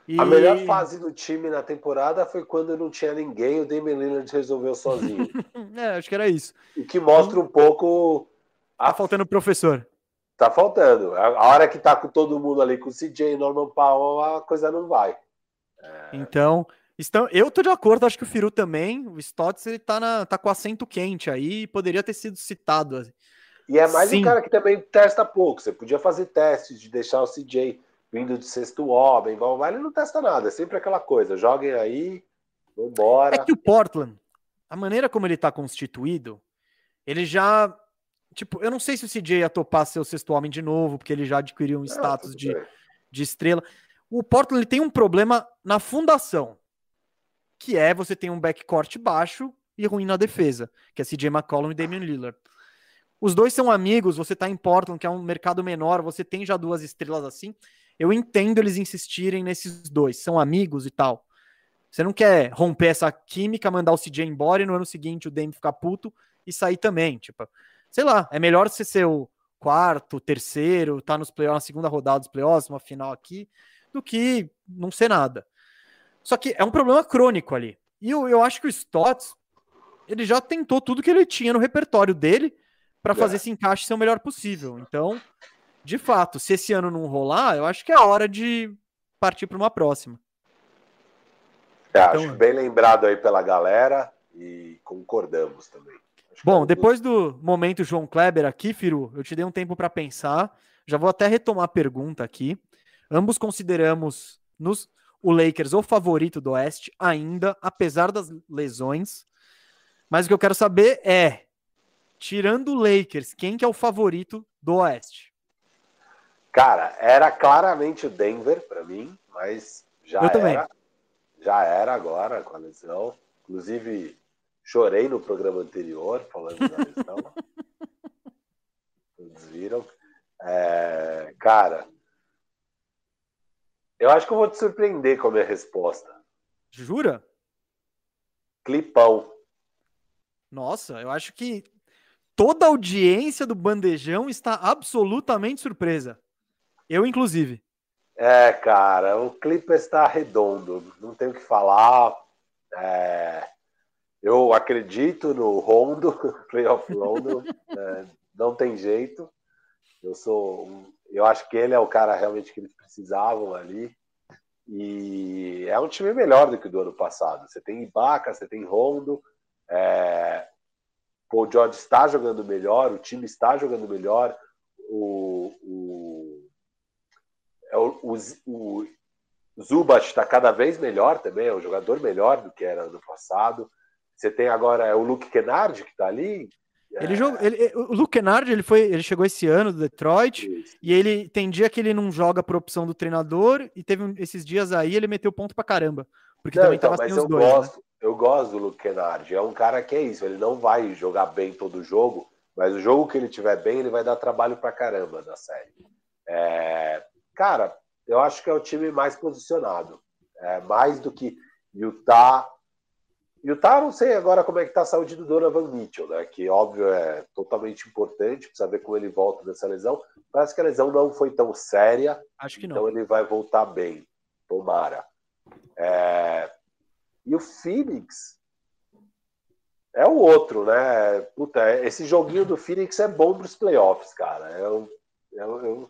E... A melhor fase do time na temporada foi quando não tinha ninguém, o Damian Lillard resolveu sozinho. É, acho que era isso. E que mostra um pouco... Tá a... faltando professor. Tá faltando. A hora que tá com todo mundo ali, com o C J, Norman Powell, a coisa não vai. Então, estão, eu tô de acordo, acho que o Firu também, o Stotts, ele tá, na, tá com assento quente aí, poderia ter sido citado. E é mais Sim. um cara que também testa pouco, você podia fazer testes de deixar o C J vindo de sexto homem, blá, blá, blá, ele não testa nada, é sempre aquela coisa, joguem aí, vambora. É que o Portland, a maneira como ele tá constituído, ele já, tipo, eu não sei se o C J ia topar ser o sexto homem de novo, porque ele já adquiriu um não, status de, de estrela. O Portland ele tem um problema na fundação, que é você tem um backcourt baixo e ruim na defesa, que é C J McCollum e Damian Lillard. Os dois são amigos, você tá em Portland, que é um mercado menor, você tem já duas estrelas assim, eu entendo eles insistirem nesses dois, são amigos e tal. Você não quer romper essa química, mandar o C J embora e no ano seguinte o Dame ficar puto e sair também, tipo, sei lá, é melhor você ser o quarto, terceiro, tá nos playoffs, na segunda rodada dos playoffs, uma final aqui, do que não ser nada. Só que é um problema crônico ali. E eu, eu acho que o Stotts, ele já tentou tudo que ele tinha no repertório dele para fazer esse encaixe ser o melhor possível. Então, de fato, se esse ano não rolar, eu acho que é hora de partir para uma próxima. É, então, acho bem lembrado aí pela galera e concordamos também. Acho bom, é depois do... do momento João Kleber aqui, Firu, eu te dei um tempo para pensar. Já vou até retomar a pergunta aqui. Ambos consideramos nos, o Lakers o favorito do Oeste ainda, apesar das lesões. Mas o que eu quero saber é, tirando o Lakers, quem que é o favorito do Oeste? Cara, era claramente o Denver para mim, mas já eu era. Também. Já era agora com a lesão. Inclusive, chorei no programa anterior falando da lesão. Vocês viram? É, cara... Eu acho que eu vou te surpreender com a minha resposta. Jura? Clipão. Nossa, eu acho que toda a audiência do Bandejão está absolutamente surpresa. Eu, inclusive. É, cara, o Clippers está redondo. Não tenho o que falar. É... Eu acredito no Rondo, playoff Rondo. É, não tem jeito. Eu sou um... Eu acho que ele é o cara realmente que eles precisavam ali. E é um time melhor do que o do ano passado. Você tem Ibaka, você tem Rondo. É... Paul George está jogando melhor, o time está jogando melhor. O, o... É o, o, o... Zubac está cada vez melhor também, é um jogador melhor do que era ano passado. Você tem agora é o Luke Kennard que está ali. Ele jogou, ele, o Luke Kennard, ele, foi, ele chegou esse ano do Detroit. Isso. E ele tem dia que ele não joga por opção do treinador e teve um, esses dias aí ele meteu ponto pra caramba. Porque não, também então, tava mas sem os eu dois. Gosto, né? Eu gosto do Luke Kennard. É um cara que é isso, ele não vai jogar bem todo jogo, mas o jogo que ele tiver bem, ele vai dar trabalho pra caramba na série. É, cara, eu acho que é o time mais posicionado. É, mais do que Utah... Utah, não sei agora como é que tá a saúde do Donovan Mitchell, né? Que, óbvio, é totalmente importante, precisa ver como ele volta dessa lesão. Parece que a lesão não foi tão séria. Acho que não. Então ele vai voltar bem. Tomara. É... E o Phoenix é o outro, né? Puta, esse joguinho do Phoenix é bom pros playoffs, cara. Eu, eu, eu,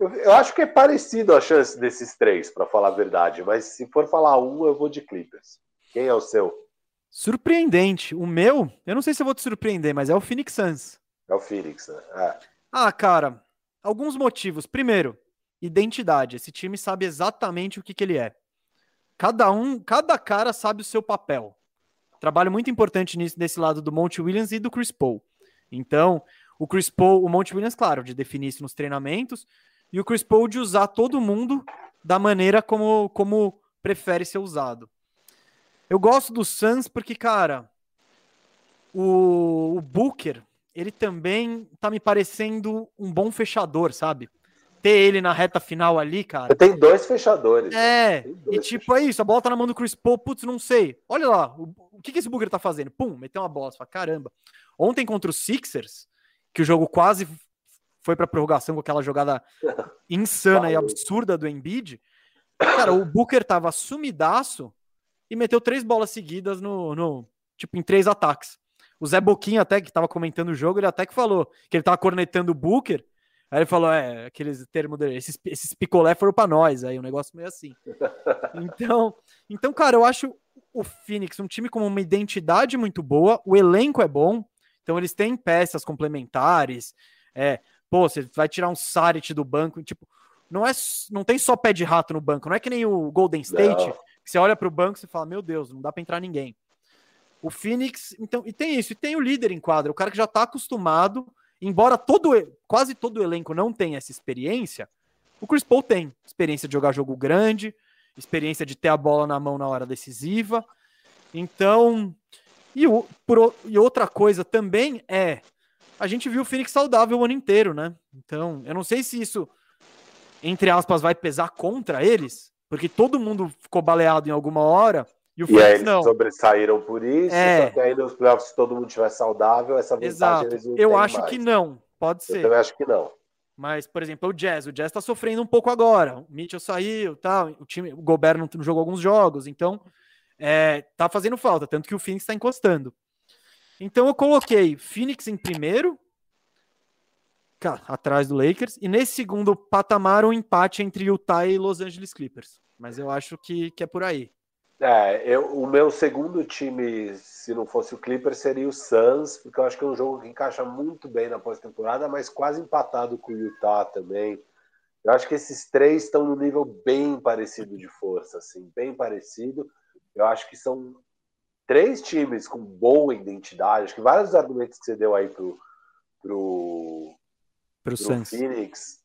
eu, eu acho que é parecido a chance desses três, pra falar a verdade. Mas se for falar um, eu vou de Clippers. Quem é o seu? Surpreendente. O meu, eu não sei se eu vou te surpreender, mas é o Phoenix Suns. É o Phoenix, né? É. Ah, cara, alguns motivos. Primeiro, identidade. Esse time sabe exatamente o que, que ele é. Cada um, cada cara sabe o seu papel. Trabalho muito importante nisso, desse lado do Monty Williams e do Chris Paul. Então, o Chris Paul, o Monty Williams, claro, de definir isso nos treinamentos, e o Chris Paul de usar todo mundo da maneira como, como prefere ser usado. Eu gosto do Suns porque, cara, o, o Booker, ele também tá me parecendo um bom fechador, sabe? Ter ele na reta final ali, cara. Tem dois fechadores. É, dois e tipo, é isso, a bola tá na mão do Chris Paul, putz, não sei. Olha lá, o, o que, que esse Booker tá fazendo? Pum, meteu uma bola, fala, caramba. Ontem contra os Sixers, que o jogo quase foi pra prorrogação com aquela jogada insana e absurda do Embiid, cara, o Booker tava sumidaço, e meteu três bolas seguidas no, no tipo em três ataques. O Zé Boquinha até, que estava comentando o jogo, ele até que falou que ele estava cornetando o Booker, aí ele falou, é, aqueles termos dele, esses, esses picolé foram pra nós, aí um negócio meio assim. Então, então, cara, eu acho o Phoenix um time com uma identidade muito boa, o elenco é bom, então eles têm peças complementares, é, pô, você vai tirar um Saric do banco, tipo, não, é, não tem só pé de rato no banco. Não é que nem o Golden State, não. que você olha para o banco e fala, meu Deus, não dá para entrar ninguém. O Phoenix, então, e tem isso, e tem o líder em quadra, o cara que já está acostumado, embora todo, quase todo o elenco não tenha essa experiência, o Chris Paul tem experiência de jogar jogo grande, experiência de ter a bola na mão na hora decisiva. Então, e, o, por, e outra coisa também é, a gente viu o Phoenix saudável o ano inteiro, né? Então, eu não sei se isso, entre aspas, vai pesar contra eles, porque todo mundo ficou baleado em alguma hora, e o e Phoenix aí eles não. sobressaíram por isso, é. só que aí nos playoffs, se todo mundo estiver saudável, essa vantagem Exato. eles não têm mais. Eu acho que não, pode ser. Eu também acho que não. Mas, por exemplo, o Jazz. O Jazz tá sofrendo um pouco agora. O Mitchell saiu, tá, o, time, o Gobert não jogou alguns jogos, então é, tá fazendo falta, tanto que o Phoenix tá encostando. Então eu coloquei Phoenix em primeiro, cara, atrás do Lakers, e nesse segundo patamar um empate entre Utah e Los Angeles Clippers. Mas eu acho que, que é por aí. É, eu, o meu segundo time, se não fosse o Clippers, seria o Suns, porque eu acho que é um jogo que encaixa muito bem na pós-temporada, mas quase empatado com o Utah também. Eu acho que esses três estão num nível bem parecido de força, assim, bem parecido. Eu acho que são três times com boa identidade. Acho que vários argumentos que você deu aí pro, pro, pro, pro Phoenix...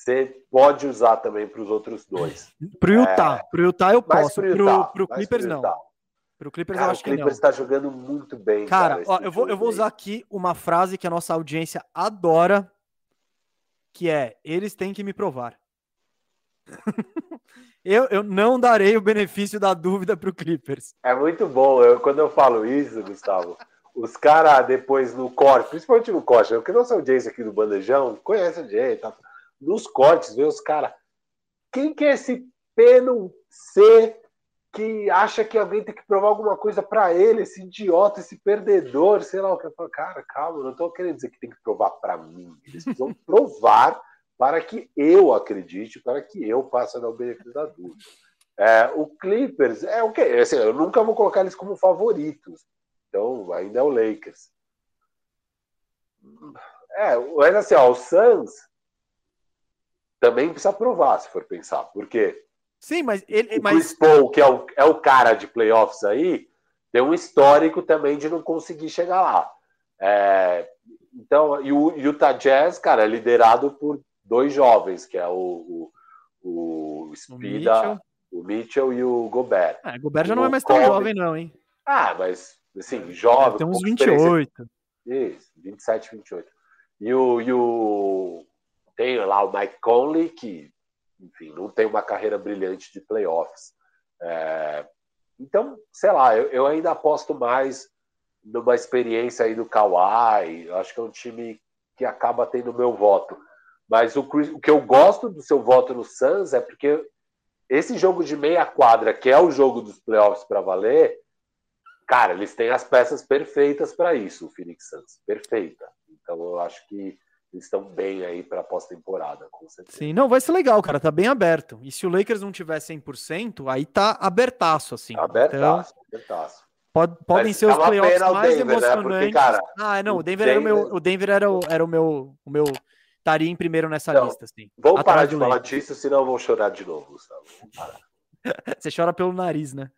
Você pode usar também para os outros dois. Para o Utah. É... Para o Utah eu posso. Para o Clippers não. Para o Clippers eu acho que não. O Clippers está jogando muito bem. Cara, cara ó, eu, vou, eu vou usar aqui uma frase que a nossa audiência adora, que é, eles têm que me provar. eu, eu não darei o benefício da dúvida para o Clippers. É muito bom. Eu, quando eu falo isso, Gustavo... Os caras depois no corte, principalmente no corte, porque a nossa audiência aqui do Bandejão conhece a gente, tá? Nos cortes, vê os caras. Quem que é esse Peno C que acha que alguém tem que provar alguma coisa pra ele, esse idiota, esse perdedor, sei lá o que. Eu falo, cara, calma, eu não tô querendo dizer que tem que provar pra mim. Eles precisam provar para que eu acredite, para que eu faça o benefício da dúvida. É, o Clippers, é o okay, assim, eu nunca vou colocar eles como favoritos. Então, ainda é o Lakers. É, mas assim, ó, o Suns também precisa provar, se for pensar, porque Sim, mas ele, o mas... Chris Paul, que é o, é o cara de playoffs aí, tem um histórico também de não conseguir chegar lá. É, então, e o Utah Jazz, cara, é liderado por dois jovens, que é o, o, o Spida, o Mitchell. o Mitchell e o Gobert. Ah, Gobert já o não é mais tão Kobe. jovem não, hein? Ah, mas, assim, jovem... Tem uns vinte e oito. Isso, vinte e sete, vinte e oito. E o... E o... Tem lá o Mike Conley, que, enfim, não tem uma carreira brilhante de playoffs. É... Então, sei lá, eu, eu ainda aposto mais numa experiência aí do Kawhi. Eu acho que é um time que acaba tendo o meu voto. Mas o, o que eu gosto do seu voto no Suns é porque esse jogo de meia quadra, que é o jogo dos playoffs para valer, cara, eles têm as peças perfeitas para isso, o Phoenix Suns. Perfeita. Então, eu acho que eles estão bem aí para a pós-temporada, com certeza. Sim, não, vai ser legal, cara, tá bem aberto. E se o Lakers não tiver cem por cento, aí tá abertaço, assim. Abertaço, então, abertaço. Pode, podem Mas ser os playoffs mais Denver, emocionantes. Né? Porque, cara, ah, não, o Denver, Denver... Era, o meu, o Denver era, o, era o meu... O meu estaria em primeiro nessa então, lista, assim. Vou parar de falar Lakers. disso, senão eu vou chorar de novo, Gustavo. Você chora pelo nariz, né?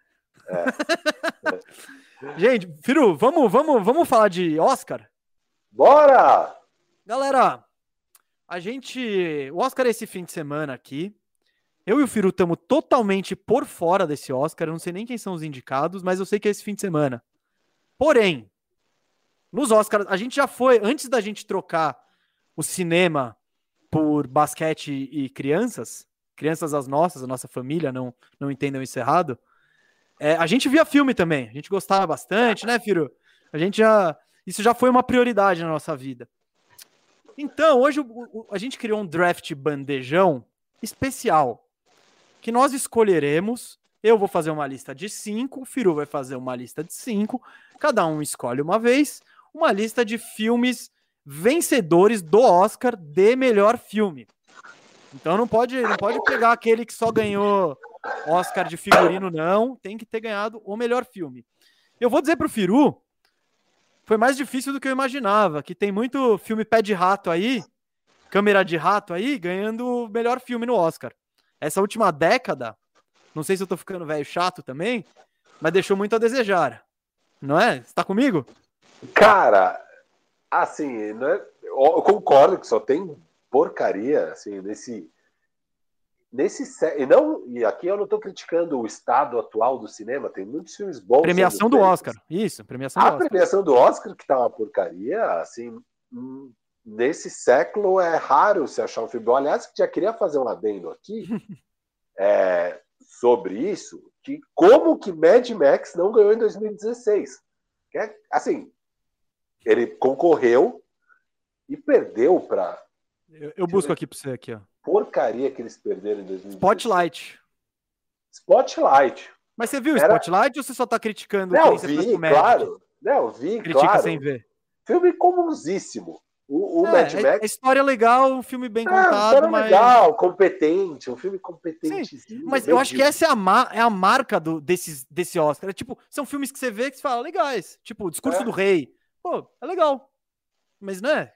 É. Gente, Firu, vamos, vamos, vamos falar de Oscar? Bora! Galera, a gente... O Oscar é esse fim de semana aqui. Eu e o Firu estamos totalmente por fora desse Oscar. Eu não sei nem quem são os indicados, mas eu sei que é esse fim de semana. Porém, nos Oscars, a gente já foi... Antes da gente trocar o cinema por basquete e crianças, crianças as nossas, a nossa família, não, não entendam isso errado, é, a gente via filme também. A gente gostava bastante, né, Firu? A gente já... Isso já foi uma prioridade na nossa vida. Então, hoje o, o, a gente criou um draft bandejão especial, que nós escolheremos, eu vou fazer uma lista de cinco, o Firu vai fazer uma lista de cinco, cada um escolhe uma vez, uma lista de filmes vencedores do Oscar de melhor filme. Então não pode, não pode pegar aquele que só ganhou Oscar de figurino, não, tem que ter ganhado o melhor filme. Eu vou dizer pro Firu... Foi mais difícil do que eu imaginava, que tem muito filme pé de rato aí, Câmera de Rato aí ganhando o melhor filme no Oscar. Essa última década, não sei se eu tô ficando velho chato também, mas deixou muito a desejar. Não é? Você tá comigo? Cara, assim, não é... eu concordo que só tem porcaria, assim, nesse... nesse e, não, e aqui eu não tô criticando o estado atual do cinema, tem muitos filmes bons. Premiação do feitos. Oscar, isso, premiação do a Oscar. A premiação do Oscar, que tá uma porcaria, assim... Hum... Nesse século é raro se achar um filme bom. Aliás, já queria fazer um adendo aqui é, sobre isso, que como que Mad Max não ganhou em dois mil e dezesseis? É, assim, ele concorreu e perdeu para... Eu, eu busco aqui para você. Aqui, ó. Porcaria que eles perderam em dois mil e dezesseis. Spotlight. Spotlight. Mas você viu o Era... Spotlight ou você só está criticando? Não, que vi, claro. Não, vi, Critica claro. sem ver. Filme comunsíssimo. O, o é, Mad Max... A história é legal, um filme bem é, contado, história mas... legal, competente, um filme competente. Sim, mas eu acho que essa é a, ma- é a marca do, desses, desse Oscar. É, tipo, são filmes que você vê que você fala, legais. Tipo, o Discurso é. do Rei. Pô, é legal. Mas, né?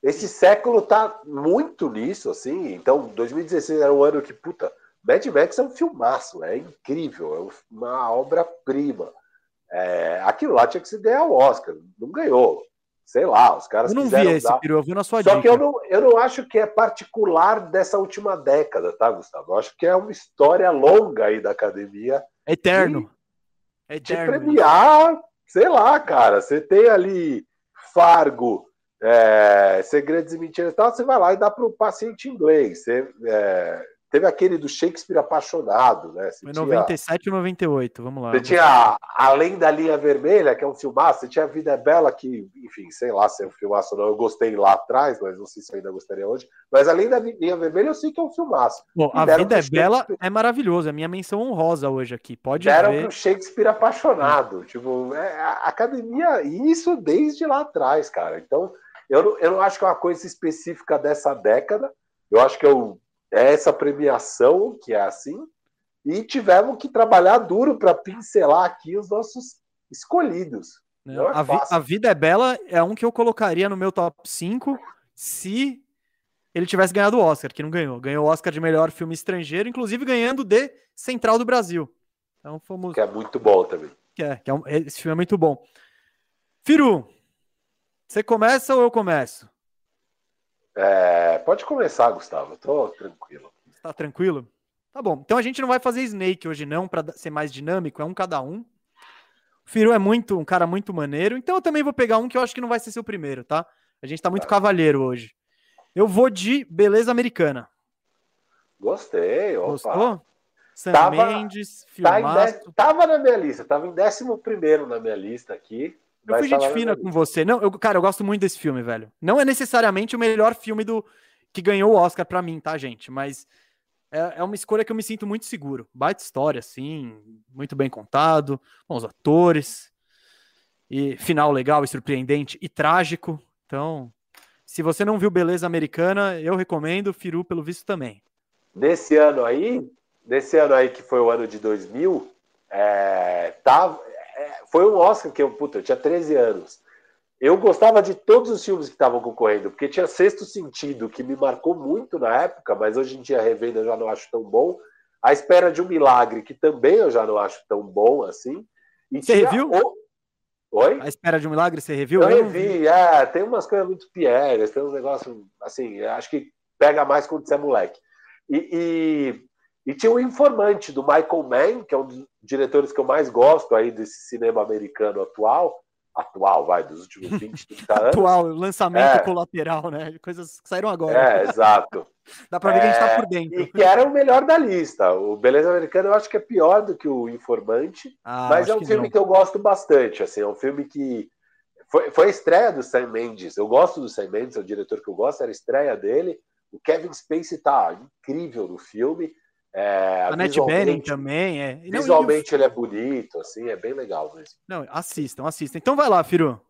Esse século tá muito nisso, assim. Então, dois mil e dezesseis era um ano que, puta, Mad Max é um filmaço, é incrível, é uma obra-prima. É, aquilo lá tinha que se ganhar o Oscar, não ganhou. Sei lá, os caras eu não vi esse, dar... Piru, eu vi na sua Só dica. que eu não, eu não acho que é particular dessa última década, tá, Gustavo? Eu acho que é uma história longa aí da academia. Eterno. De, Eterno. de premiar, sei lá, cara. Você tem ali Fargo, é, Segredos e Mentiras e tal, você vai lá e dá para o paciente inglês. Você, é, teve aquele do Shakespeare apaixonado, né? Você noventa e sete tinha... e noventa e oito, vamos lá. Você vamos tinha Além da Linha Vermelha, que é um filmaço, você tinha Vida é Bela, que, enfim, sei lá se é um filmaço ou não, eu gostei lá atrás, mas não sei se eu ainda gostaria hoje, mas Além da Linha Vermelha eu sei que é um filmaço. Bom, a Vida é Bela é maravilhoso, é minha menção honrosa hoje aqui, pode deram ver. Deram pro Shakespeare apaixonado, é. tipo, é, a academia, isso desde lá atrás, cara, então, eu não, eu não acho que é uma coisa específica dessa década, eu acho que eu é essa premiação que é assim, e tivemos que trabalhar duro para pincelar aqui os nossos escolhidos. É, é a, vi, a Vida é Bela é um que eu colocaria no meu top cinco se ele tivesse ganhado o Oscar, que não ganhou. Ganhou o Oscar de melhor filme estrangeiro, inclusive ganhando de Central do Brasil. Então fomos... Que é muito bom também. Que é, que é um, esse filme é muito bom. Firu, você começa ou eu começo? É, pode começar, Gustavo. Tô tranquilo. Tá tranquilo? Tá bom. Então a gente não vai fazer Snake hoje não, para ser mais dinâmico. É um cada um. O Firu é muito, um cara muito maneiro. Então eu também vou pegar um que eu acho que não vai ser seu primeiro, tá? A gente tá muito tá. cavalheiro hoje. Eu vou de Beleza Americana. Gostei. Opa. Gostou? Sam tava, Mendes, filmaço. Tá de, tava na minha lista. Tava em décimo primeiro na minha lista aqui. Eu fui gente fina com você. Não, eu, cara, eu gosto muito desse filme, velho. Não é necessariamente o melhor filme do que ganhou o Oscar pra mim, tá, gente? Mas é, é uma escolha que eu me sinto muito seguro. Baita história, assim, muito bem contado, bons atores, e final legal e surpreendente e trágico. Então, se você não viu Beleza Americana, eu recomendo, Firu, pelo visto, também. Nesse ano aí, nesse ano aí que foi o ano de dois mil, é, tava... Foi um Oscar que eu, puta, eu tinha treze anos. Eu gostava de todos os filmes que estavam concorrendo, porque tinha Sexto Sentido, que me marcou muito na época, mas hoje em dia a revenda eu já não acho tão bom. A Espera de um Milagre, que também eu já não acho tão bom assim. E você tinha... reviu? Oi? A Espera de um Milagre, você reviu? Eu revi, é. Tem umas coisas muito piegas, tem uns negócios, assim, acho que pega mais quando você é moleque. E... e... E tinha o Informante, do Michael Mann, que é um dos diretores que eu mais gosto aí desse cinema americano atual. Atual, vai, dos últimos vinte, trinta anos. Atual, lançamento é. colateral, né? Coisas que saíram agora. É, exato. Dá pra ver é... que a gente tá por dentro. E que era o melhor da lista. O Beleza Americana eu acho que é pior do que o Informante, ah, mas é um que filme não. que eu gosto bastante, assim, é um filme que... Foi, foi a estreia do Sam Mendes. Eu gosto do Sam Mendes, é o diretor que eu gosto, era a estreia dele. O Kevin Spacey tá incrível no filme. É, a Annette Bening também é. Visualmente não, eu... ele é bonito, assim, é bem legal mesmo. Não, assistam, assistam. Então vai lá, Firu.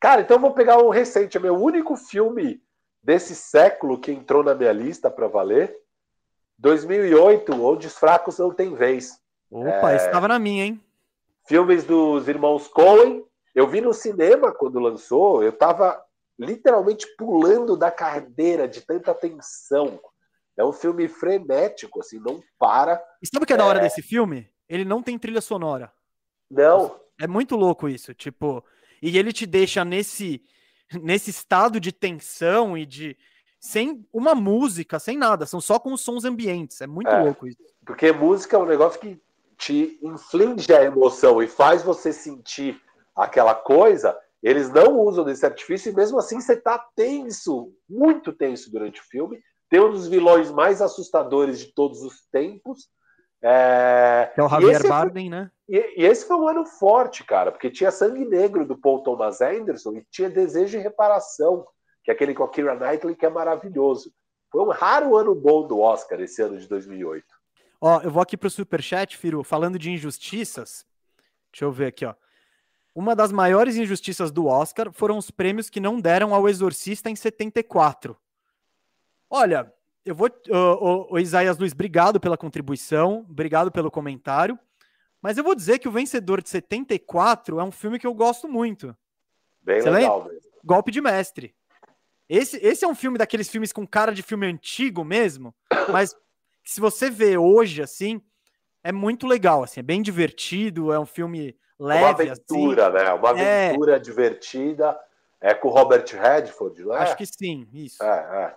Cara, então eu vou pegar um recente, meu único filme desse século que entrou na minha lista pra valer, dois mil e oito, Onde os Fracos Não Têm Vez. Opa, é... estava na minha, hein? Filmes dos irmãos Coen. Eu vi no cinema quando lançou, eu tava literalmente pulando da cadeira de tanta tensão. É um filme frenético, assim, não para. E sabe o que é, é da hora desse filme? Ele não tem trilha sonora. Não. É muito louco isso, tipo... E ele te deixa nesse, nesse estado de tensão e de... Sem uma música, sem nada. São só com os sons ambientes. É muito é, louco isso. Porque música é um negócio que te inflige a emoção e faz você sentir aquela coisa. Eles não usam desse artifício e mesmo assim você tá tenso, muito tenso durante o filme. Tem um dos vilões mais assustadores de todos os tempos. É, é o Javier Bardem, né? E, e esse foi um ano forte, cara, porque tinha Sangue Negro do Paul Thomas Anderson e tinha Desejo e Reparação, que é aquele com a Keira Knightley, que é maravilhoso. Foi um raro ano bom do Oscar esse ano de dois mil e oito. Ó, eu vou aqui pro superchat, Firu, falando de injustiças. Deixa eu ver aqui, ó. Uma das maiores injustiças do Oscar foram os prêmios que não deram ao Exorcista em setenta e quatro. Olha, eu vou... O, o, o Isaías Luiz, obrigado pela contribuição, obrigado pelo comentário, mas eu vou dizer que o vencedor de setenta e quatro é um filme que eu gosto muito. Bem Você legal. Lembra? Mesmo. Golpe de Mestre. Esse, esse é um filme daqueles filmes com cara de filme antigo mesmo, mas se você vê hoje, assim, é muito legal, assim, é bem divertido, é um filme leve. Uma aventura, assim, né? Uma aventura é... divertida. É com o Robert Redford, não é? Acho que sim, isso. É,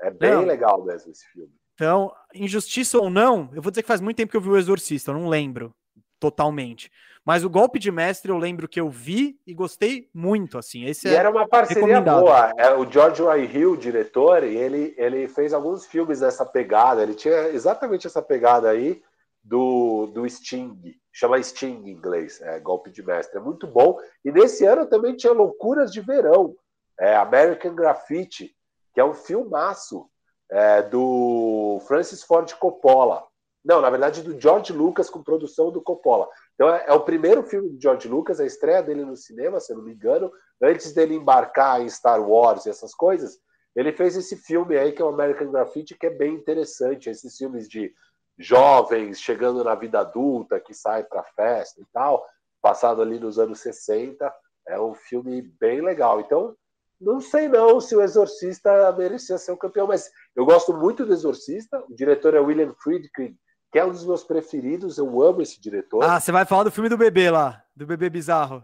é. é bem não. legal mesmo esse filme. Então, injustiça ou não, eu vou dizer que faz muito tempo que eu vi O Exorcista, eu não lembro totalmente. Mas o Golpe de Mestre eu lembro que eu vi e gostei muito, assim. Esse e é era uma parceria boa. O George Hill, diretor, e ele, ele fez alguns filmes dessa pegada. Ele tinha exatamente essa pegada aí do, do Sting. Chama Sting em inglês, é, Golpe de Mestre. É muito bom. E nesse ano também tinha Loucuras de Verão. É, American Graffiti, que é um filmaço é, do Francis Ford Coppola. Não, na verdade, do George Lucas com produção do Coppola. Então é, é o primeiro filme do George Lucas, a estreia dele no cinema, se eu não me engano, antes dele embarcar em Star Wars e essas coisas, ele fez esse filme aí, que é o American Graffiti, que é bem interessante, esses filmes de jovens chegando na vida adulta, que sai pra festa e tal, passado ali nos anos sessenta, é um filme bem legal. Então, não sei não se o Exorcista merecia ser o campeão, mas eu gosto muito do Exorcista, o diretor é William Friedkin, que é um dos meus preferidos, eu amo esse diretor. Ah, você vai falar do filme do bebê lá, do bebê bizarro.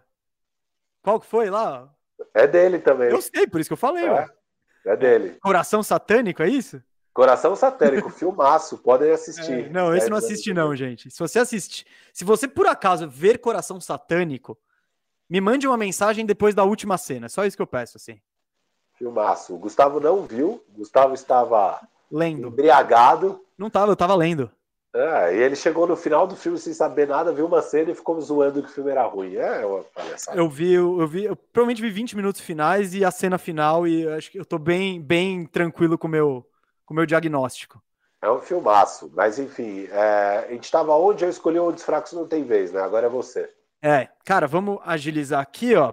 Qual que foi lá? É dele também. Eu sei, por isso que eu falei. É, é dele. Coração Satânico, é isso? Coração Satânico, filmaço, podem assistir. É, não, esse é, não assiste não, gente. Se você assiste, se você por acaso ver Coração Satânico, me mande uma mensagem depois da última cena, só isso que eu peço, assim. Filmaço. O Gustavo não viu, o Gustavo estava lendo. Embriagado. Não estava, eu estava lendo. É, e ele chegou no final do filme sem saber nada, viu uma cena e ficou zoando que o filme era ruim. É, eu, eu vi, eu vi, eu provavelmente vi vinte minutos finais e a cena final, e acho que eu tô bem, bem tranquilo com meu, o meu diagnóstico. É um filmaço, mas enfim, é, a gente estava onde? Eu escolhi Onde os Fracos Não Tem Vez, né? Agora é você. É, cara, vamos agilizar aqui, ó.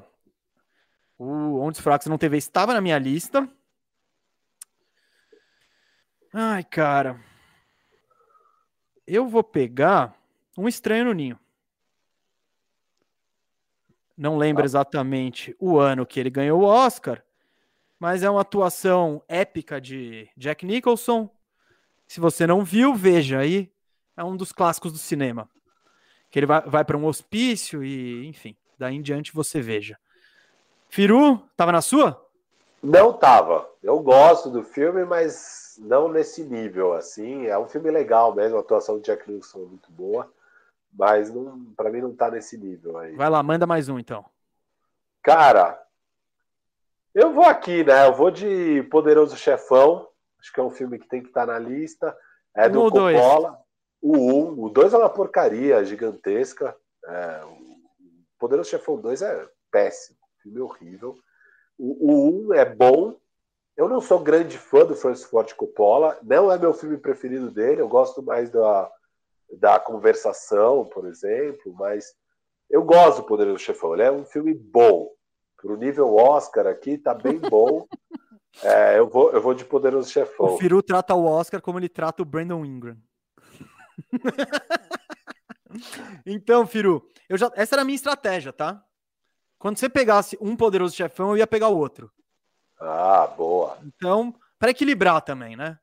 O Onde os Fracos Não Tem Vez estava na minha lista. Ai, cara. Eu vou pegar Um Estranho no Ninho. Não lembro ah. exatamente o ano que ele ganhou o Oscar, mas é uma atuação épica de Jack Nicholson. Se você não viu, veja aí. É um dos clássicos do cinema. Que ele vai, vai para um hospício e, enfim, daí em diante você veja. Firu, tava na sua? Não tava. Eu gosto do filme, mas... não nesse nível, assim, é um filme legal mesmo, a atuação do Jack Nicholson é muito boa, mas não, pra mim não tá nesse nível aí. Vai lá, manda mais um então. Cara, eu vou aqui, né, eu vou de Poderoso Chefão, acho que é um filme que tem que estar tá na lista, é um do Coppola, o um, o dois é uma porcaria gigantesca, é, o Poderoso Chefão dois é péssimo, filme horrível, o um é bom. Eu não sou grande fã do Francis Ford Coppola, não é meu filme preferido dele, eu gosto mais da, da Conversação, por exemplo, mas eu gosto do Poderoso Chefão, ele é um filme bom. Pro nível Oscar aqui, tá bem bom. É, eu, vou, eu vou de Poderoso Chefão. O Firu trata o Oscar como ele trata o Brandon Ingram. Então, Firu, eu já, essa era a minha estratégia, tá? Quando você pegasse um Poderoso Chefão, eu ia pegar o outro. Ah, boa. Então, para equilibrar também, né?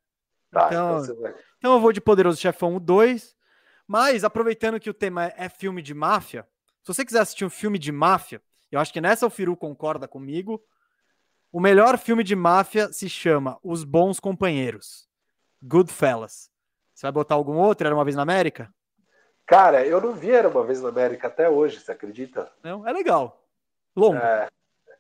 Tá, então, então, você vai... então eu vou de Poderoso Chefão dois, mas aproveitando que o tema é filme de máfia, se você quiser assistir um filme de máfia, eu acho que nessa o Firu concorda comigo, o melhor filme de máfia se chama Os Bons Companheiros, Goodfellas. Você vai botar algum outro? Era Uma Vez na América? Cara, eu não vi Era Uma Vez na América até hoje, você acredita? Não, é legal. Longo. É,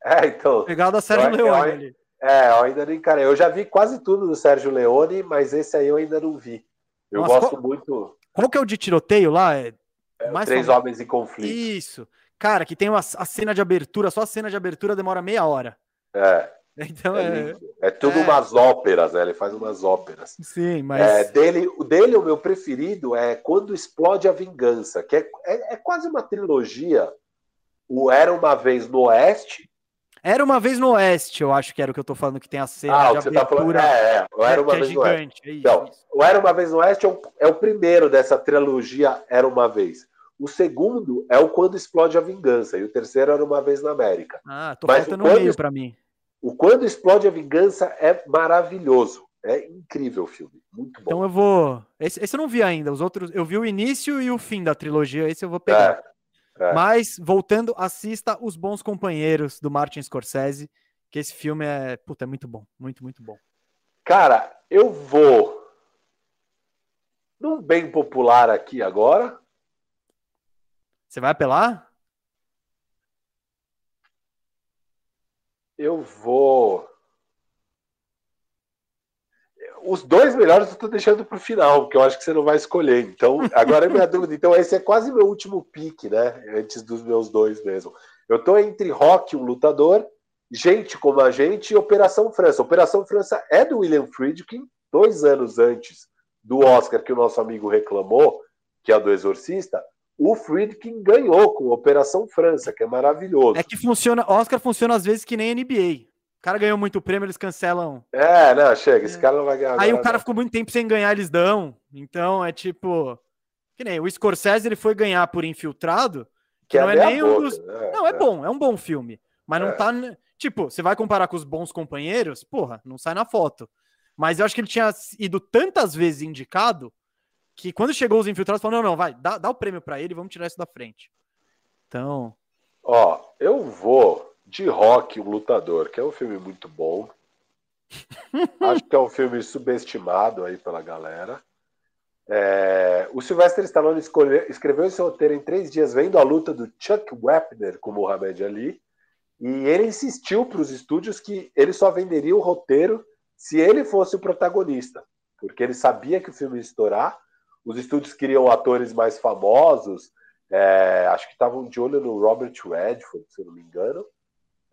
é então... Pegado a Sérgio eu, Leone eu, ali. É, eu ainda não encarei. Eu já vi quase tudo do Sérgio Leone, mas esse aí eu ainda não vi. Eu Nossa, gosto qual, muito... Qual que é o de tiroteio lá? É, é, mais Três famoso. Homens em Conflito. Isso. Cara, que tem uma, a cena de abertura, só a cena de abertura demora meia hora. É. Então é, é, é tudo é... umas óperas, né? Ele faz umas óperas. Sim, mas. É, dele, dele, o meu preferido é Quando Explode a Vingança, que é, é, é quase uma trilogia. O Era Uma Vez no Oeste. Era Uma Vez no Oeste, eu acho que era o que eu tô falando, que tem a cena ah, de abertura. Tá falando, é, é, o Era Uma Vez no Oeste. Então, o Era Uma Vez no Oeste é o, é o primeiro dessa trilogia Era Uma Vez. O segundo é o Quando Explode a Vingança. E o terceiro Era Uma Vez na América. Ah, tô faltando no meio pra mim. O Quando Explode a Vingança é maravilhoso. É incrível o filme. Muito bom. Então eu vou... Esse, esse eu não vi ainda. Os outros... Eu vi o início e o fim da trilogia. Esse eu vou pegar. É, é. Mas, voltando, assista Os Bons Companheiros, do Martin Scorsese, que esse filme é... Puta, é muito bom. Muito, muito bom. Cara, eu vou... num bem popular aqui agora. Você vai apelar? Eu vou... Os dois melhores eu tô deixando pro final, porque eu acho que você não vai escolher. Então, agora é minha dúvida. Então, esse é quase meu último pique, né? Antes dos meus dois mesmo. Eu tô entre Rock, um lutador, Gente Como a Gente e Operação França. Operação França é do William Friedkin, dois anos antes do Oscar que o nosso amigo reclamou, que é do Exorcista. O Friedkin ganhou com Operação França, que é maravilhoso. É que funciona, Oscar funciona às vezes que nem N B A. O cara ganhou muito prêmio, eles cancelam. É, não, chega, esse cara não vai ganhar. Aí agora, o cara não. Ficou muito tempo sem ganhar, eles dão. Então é tipo, que nem o Scorsese, ele foi ganhar por Infiltrado, que, que não é, é nem um dos... né? Não, é, é bom, é um bom filme, mas é. Não tá, tipo, você vai comparar com Os Bons Companheiros, porra, não sai na foto. Mas eu acho que ele tinha ido tantas vezes indicado que quando chegou Os Infiltrados, falou, não, não, vai, dá, dá o prêmio pra ele, vamos tirar isso da frente. Então... Ó, eu vou de Rock, um lutador, que é um filme muito bom. Acho que é um filme subestimado aí pela galera. É... O Sylvester Stallone escolhe... escreveu esse roteiro em três dias, vendo a luta do Chuck Wepner com Muhammad Ali, e ele insistiu pros estúdios que ele só venderia o roteiro se ele fosse o protagonista, porque ele sabia que o filme ia estourar. Os estúdios queriam atores mais famosos, é, acho que estavam de olho no Robert Redford, se eu não me engano,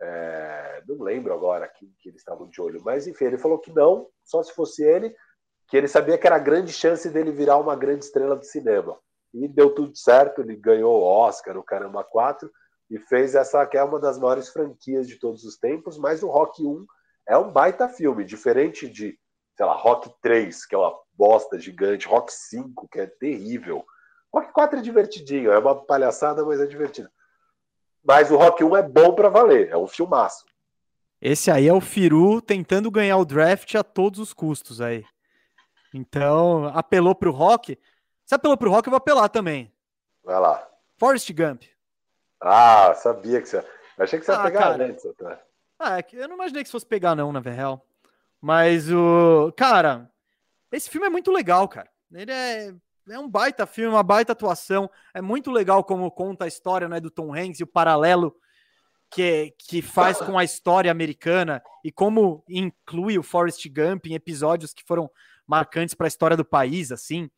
é, não lembro agora quem que eles estavam de olho, mas enfim, ele falou que não, só se fosse ele, que ele sabia que era a grande chance dele virar uma grande estrela do cinema. E deu tudo certo, ele ganhou o Oscar, o Caramba quatro, e fez essa, que é uma das maiores franquias de todos os tempos, mas o Rock um é um baita filme, diferente de, sei lá, Rock três, que é uma bosta gigante, Rock cinco, que é terrível. Rock quatro é divertidinho, é uma palhaçada, mas é divertido. Mas o Rock um é bom pra valer, é um filmaço. Esse aí é o Firu tentando ganhar o draft a todos os custos aí. Então, apelou pro Rock. Se apelou pro Rock, eu vou apelar também. Vai lá. Forrest Gump. Ah, sabia que você... Eu achei que você ah, ia pegar cara. antes. Até. Ah, eu não imaginei que você fosse pegar não, na real. Mas o... Cara... Esse filme é muito legal, cara. Ele é, é um baita filme, uma baita atuação. É muito legal como conta a história, né, do Tom Hanks e o paralelo que, que faz com a história americana e como inclui o Forrest Gump em episódios que foram marcantes para a história do país, assim.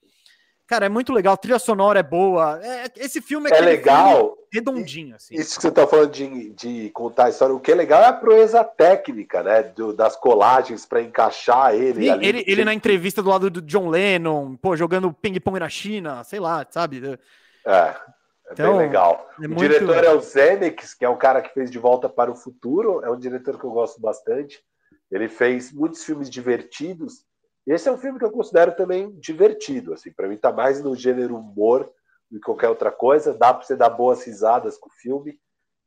Cara, é muito legal. A trilha sonora é boa. É, esse filme é, é legal, redondinho, assim. Isso que você tá falando de, de contar a história. O que é legal é a proeza técnica, né? Do, das colagens para encaixar ele. Ali. Ele, ele na entrevista do lado do John Lennon, pô, jogando ping-pong na China, sei lá, sabe? É, é então, bem legal. É o muito... diretor é o Zemeckis, que é um cara que fez De Volta para o Futuro. É um diretor que eu gosto bastante. Ele fez muitos filmes divertidos. Esse é um filme que eu considero também divertido, assim, pra mim tá mais no gênero humor do que qualquer outra coisa, dá pra você dar boas risadas com o filme,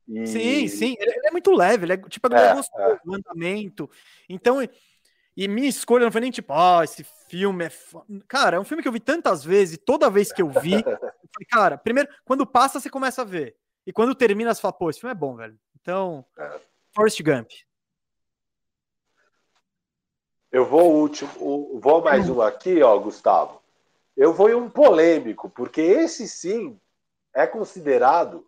E... Sim, sim. Ele, ele é muito leve, ele é tipo é, é gostoso, é. Andamento. Então, e minha escolha não foi nem tipo, ó, oh, esse filme é... Fo... Cara, é um filme que eu vi tantas vezes, e toda vez que eu vi, eu falei, cara, primeiro, quando passa, você começa a ver. E quando termina, você fala, pô, esse filme é bom, velho. Então, é. Forrest Gump. Eu vou último, vou mais um aqui, ó, Gustavo. Eu vou em um polêmico, porque esse sim é considerado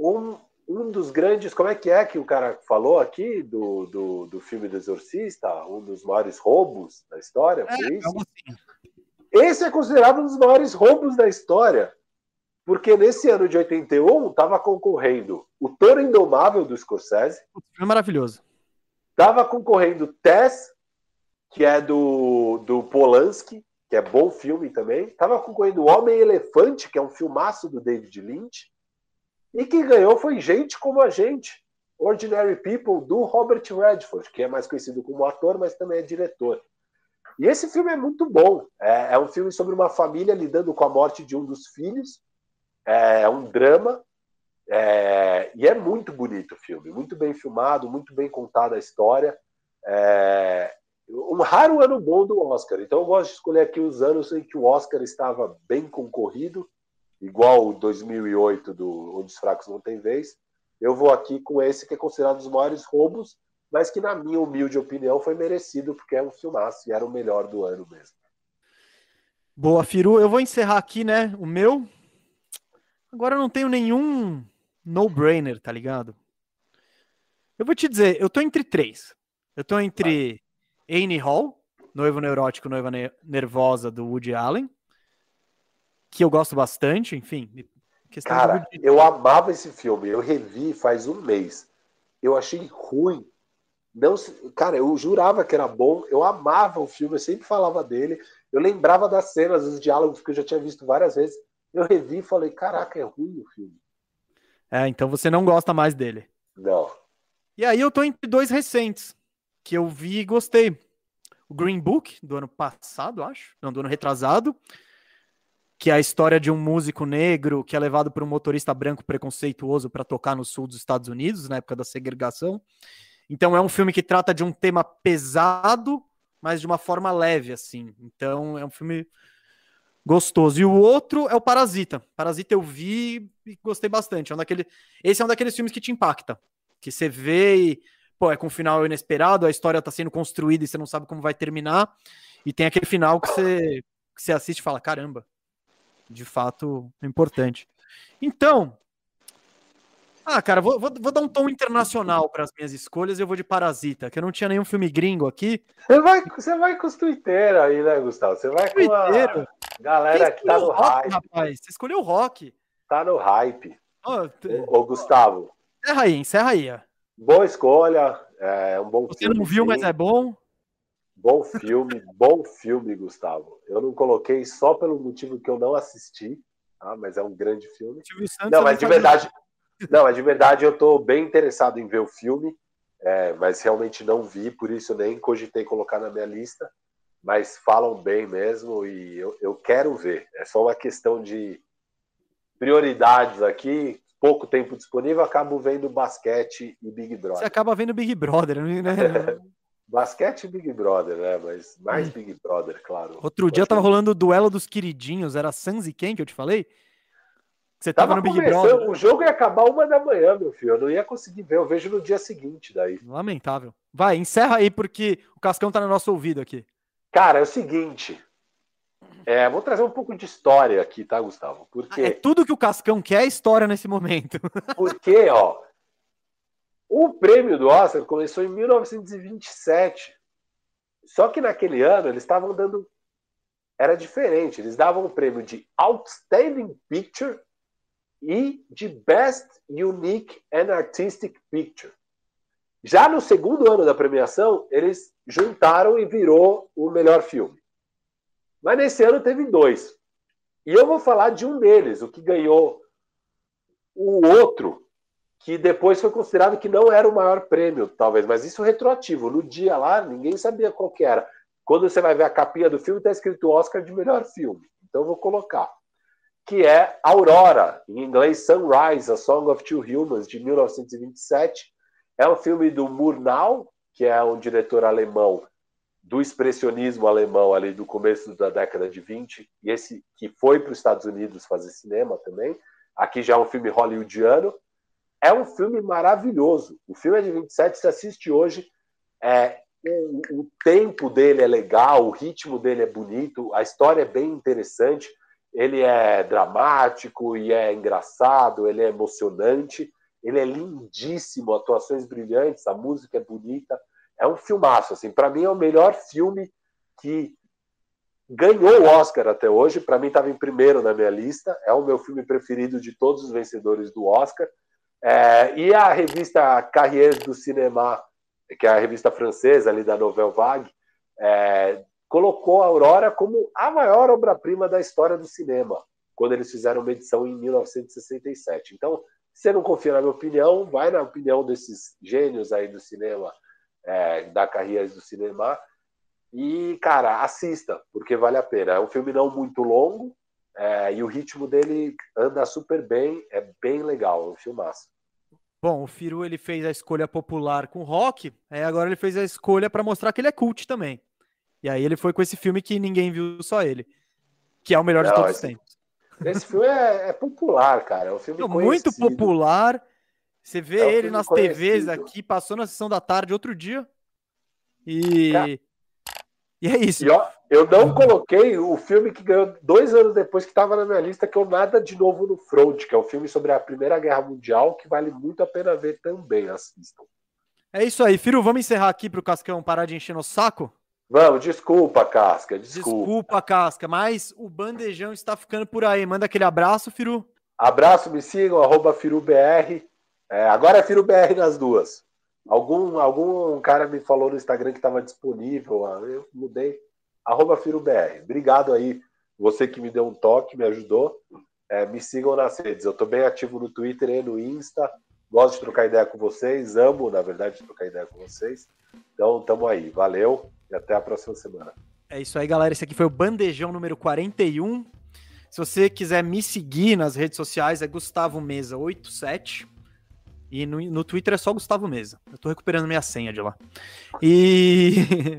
um, um dos grandes... Como é que é que o cara falou aqui do, do, do filme do Exorcista? Um dos maiores roubos da história? Por isso? Esse é considerado um dos maiores roubos da história, porque nesse ano de oitenta e um estava concorrendo O Touro Indomável, do Scorsese. É maravilhoso. Tava concorrendo Tess, que é do, do Polanski, que é bom filme também. Tava concorrendo Homem-Elefante, que é um filmaço do David Lynch. E quem ganhou foi Gente Como a Gente, Ordinary People, do Robert Redford, que é mais conhecido como ator, mas também é diretor. E esse filme é muito bom. É, é um filme sobre uma família lidando com a morte de um dos filhos. É um drama. É, e é muito bonito o filme, muito bem filmado, muito bem contada a história. É, um raro ano bom do Oscar, então eu gosto de escolher aqui os anos em que o Oscar estava bem concorrido, igual o dois mil e oito do Onde os Fracos Não Têm Vez. Eu vou aqui com esse que é considerado um dos maiores roubos, mas que na minha humilde opinião foi merecido, porque é um filmaço e era o melhor do ano mesmo. Boa, Firu, eu vou encerrar aqui, né, o meu. Agora eu não tenho nenhum no-brainer, tá ligado? Eu vou te dizer, eu tô entre três. Eu tô entre ah. Annie Hall, Noivo Neurótico, Noiva ne- Nervosa, do Woody Allen, que eu gosto bastante, enfim. Questão Cara, de... eu amava esse filme. Eu revi faz um mês. Eu achei ruim. Não, cara, eu jurava que era bom. Eu amava o filme, eu sempre falava dele. Eu lembrava das cenas, dos diálogos, que eu já tinha visto várias vezes. Eu revi e falei, caraca, é ruim o filme. É, então você não gosta mais dele. Não. E aí eu tô entre dois recentes, que eu vi e gostei. O Green Book, do ano passado, acho. Não, do ano retrasado. Que é a história de um músico negro que é levado por um motorista branco preconceituoso para tocar no sul dos Estados Unidos, na época da segregação. Então é um filme que trata de um tema pesado, mas de uma forma leve, assim. Então é um filme gostoso. E o outro é o Parasita. Parasita eu vi e gostei bastante. É um daquele... Esse é um daqueles filmes que te impacta. Que você vê e... Pô, é com um final inesperado, a história tá sendo construída e você não sabe como vai terminar. E tem aquele final que você, que você assiste e fala, caramba, de fato é importante. Então... Ah, cara, vou, vou, vou dar um tom internacional para as minhas escolhas e eu vou de Parasita, que eu não tinha nenhum filme gringo aqui. Você vai, você vai com os tuiteiros aí, né, Gustavo? Você vai com a galera que tá no hype. Rapaz, você escolheu o rock. Tá no hype. Oh, t- ô, ô, Gustavo. Encerra aí, encerra aí. Ó. Boa escolha, é um bom você filme. Você não viu, sim. Mas é bom? Bom filme, bom filme, Gustavo. Eu não coloquei só pelo motivo que eu não assisti, tá? Mas é um grande filme. Não, mas de verdade... Não, é de verdade, eu estou bem interessado em ver o filme, é, mas realmente não vi, por isso nem cogitei colocar na minha lista, mas falam bem mesmo e eu, eu quero ver. É só uma questão de prioridades aqui, pouco tempo disponível, acabo vendo basquete e Big Brother. Você acaba vendo Big Brother, né? Basquete e Big Brother, né? Mas mais Big Brother, claro. Outro dia estava rolando o duelo dos queridinhos, era Suns e quem que eu te falei? Você tava, tava no Big Brother. O jogo ia acabar uma da manhã, meu filho. Eu não ia conseguir ver. Eu vejo no dia seguinte daí. Lamentável. Vai, encerra aí, porque o Cascão tá no nosso ouvido aqui. Cara, é o seguinte. É, vou trazer um pouco de história aqui, tá, Gustavo? Porque... É tudo que o Cascão quer é história nesse momento. Porque, ó, o prêmio do Oscar começou em mil novecentos e vinte e sete. Só que naquele ano eles estavam dando... Era diferente. Eles davam o prêmio de Outstanding Picture e de Best Unique and Artistic Picture. Já no segundo ano da premiação, eles juntaram e virou o melhor filme. Mas nesse ano teve dois. E eu vou falar de um deles, o que ganhou o outro, que depois foi considerado que não era o maior prêmio, talvez, mas isso retroativo. No dia lá, ninguém sabia qual que era. Quando você vai ver a capinha do filme, está escrito Oscar de melhor filme. Então eu vou colocar. que é Aurora, em inglês Sunrise, A Song of Two Humans, de mil novecentos e vinte e sete. É um filme do Murnau, que é um diretor alemão do expressionismo alemão ali do começo da década de vinte, e esse que foi para os Estados Unidos fazer cinema também. Aqui já é um filme hollywoodiano. É um filme maravilhoso. O filme é de vinte e sete, se assiste hoje. É, o, o tempo dele é legal, o ritmo dele é bonito, a história é bem interessante. Ele é dramático e é engraçado, ele é emocionante, ele é lindíssimo, atuações brilhantes, a música é bonita. É um filmaço, assim. Para mim é o melhor filme que ganhou o Oscar até hoje. Para mim estava em primeiro na minha lista. É o meu filme preferido de todos os vencedores do Oscar. É, e a revista Carrière do Cinema, que é a revista francesa ali da Nouvelle Vague, é, colocou a Aurora como a maior obra-prima da história do cinema, quando eles fizeram uma edição em mil novecentos e sessenta e sete. Então, se você não confia na minha opinião, vai na opinião desses gênios aí do cinema, É, da carreira do cinema, e, cara, assista, porque vale a pena. É um filme não muito longo, é, e o ritmo dele anda super bem, é bem legal, é um filmaço. Bom, o Firu, ele fez a escolha popular com rock, é, agora ele fez a escolha para mostrar que ele é cult também. E aí ele foi com esse filme que ninguém viu, só ele, que é o melhor não, de todos os tempos. Esse filme é, é popular, cara, é um filme não, muito popular. Você vê é um ele nas conhecido. T Vs aqui, passou na sessão da tarde outro dia. E é, e é isso. E ó, eu não coloquei o filme que ganhou dois anos depois, que estava na minha lista, que é o Nada de Novo no Front, que é um filme sobre a Primeira Guerra Mundial, que vale muito a pena ver também. Assistam. É isso aí. Firu, vamos encerrar aqui para o Cascão parar de encher nosso saco? Vamos, desculpa, Casca. Desculpa. desculpa, Casca. Mas o Bandejão está ficando por aí. Manda aquele abraço, Firu. Abraço, me sigam, arroba FiruBR. É, agora é FiroBR nas duas. Algum, algum cara me falou no Instagram que estava disponível, eu mudei. Arroba FiroBR. Obrigado aí, você que me deu um toque, me ajudou. É, me sigam nas redes. Eu estou bem ativo no Twitter e no Insta. Gosto de trocar ideia com vocês. Amo, na verdade, trocar ideia com vocês. Então, tamo aí. Valeu e até a próxima semana. É isso aí, galera. Esse aqui foi o Bandejão número quarenta e um. Se você quiser me seguir nas redes sociais, é Gustavo Mesa oitenta e sete. E no, no Twitter é só Gustavo Mesa. Eu tô recuperando minha senha de lá. E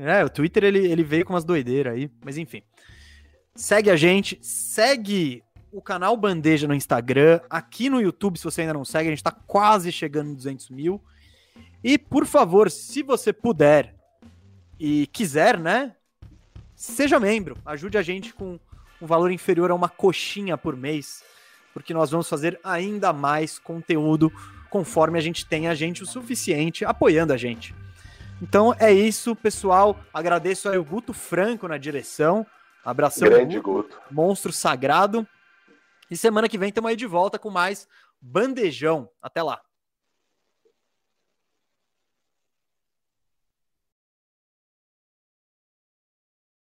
é, o Twitter ele, ele veio com umas doideiras aí. Mas enfim. Segue a gente. Segue o canal Bandeja no Instagram. Aqui no YouTube, se você ainda não segue, a gente tá quase chegando em duzentos mil. E, por favor, se você puder e quiser, né? Seja membro. Ajude a gente com um valor inferior a uma coxinha por mês. Porque nós vamos fazer ainda mais conteúdo conforme a gente tem a gente o suficiente apoiando a gente. Então é isso, pessoal. Agradeço aí o Guto Franco na direção. Abração, grande Guto. Monstro sagrado. E semana que vem estamos aí de volta com mais Bandejão. Até lá.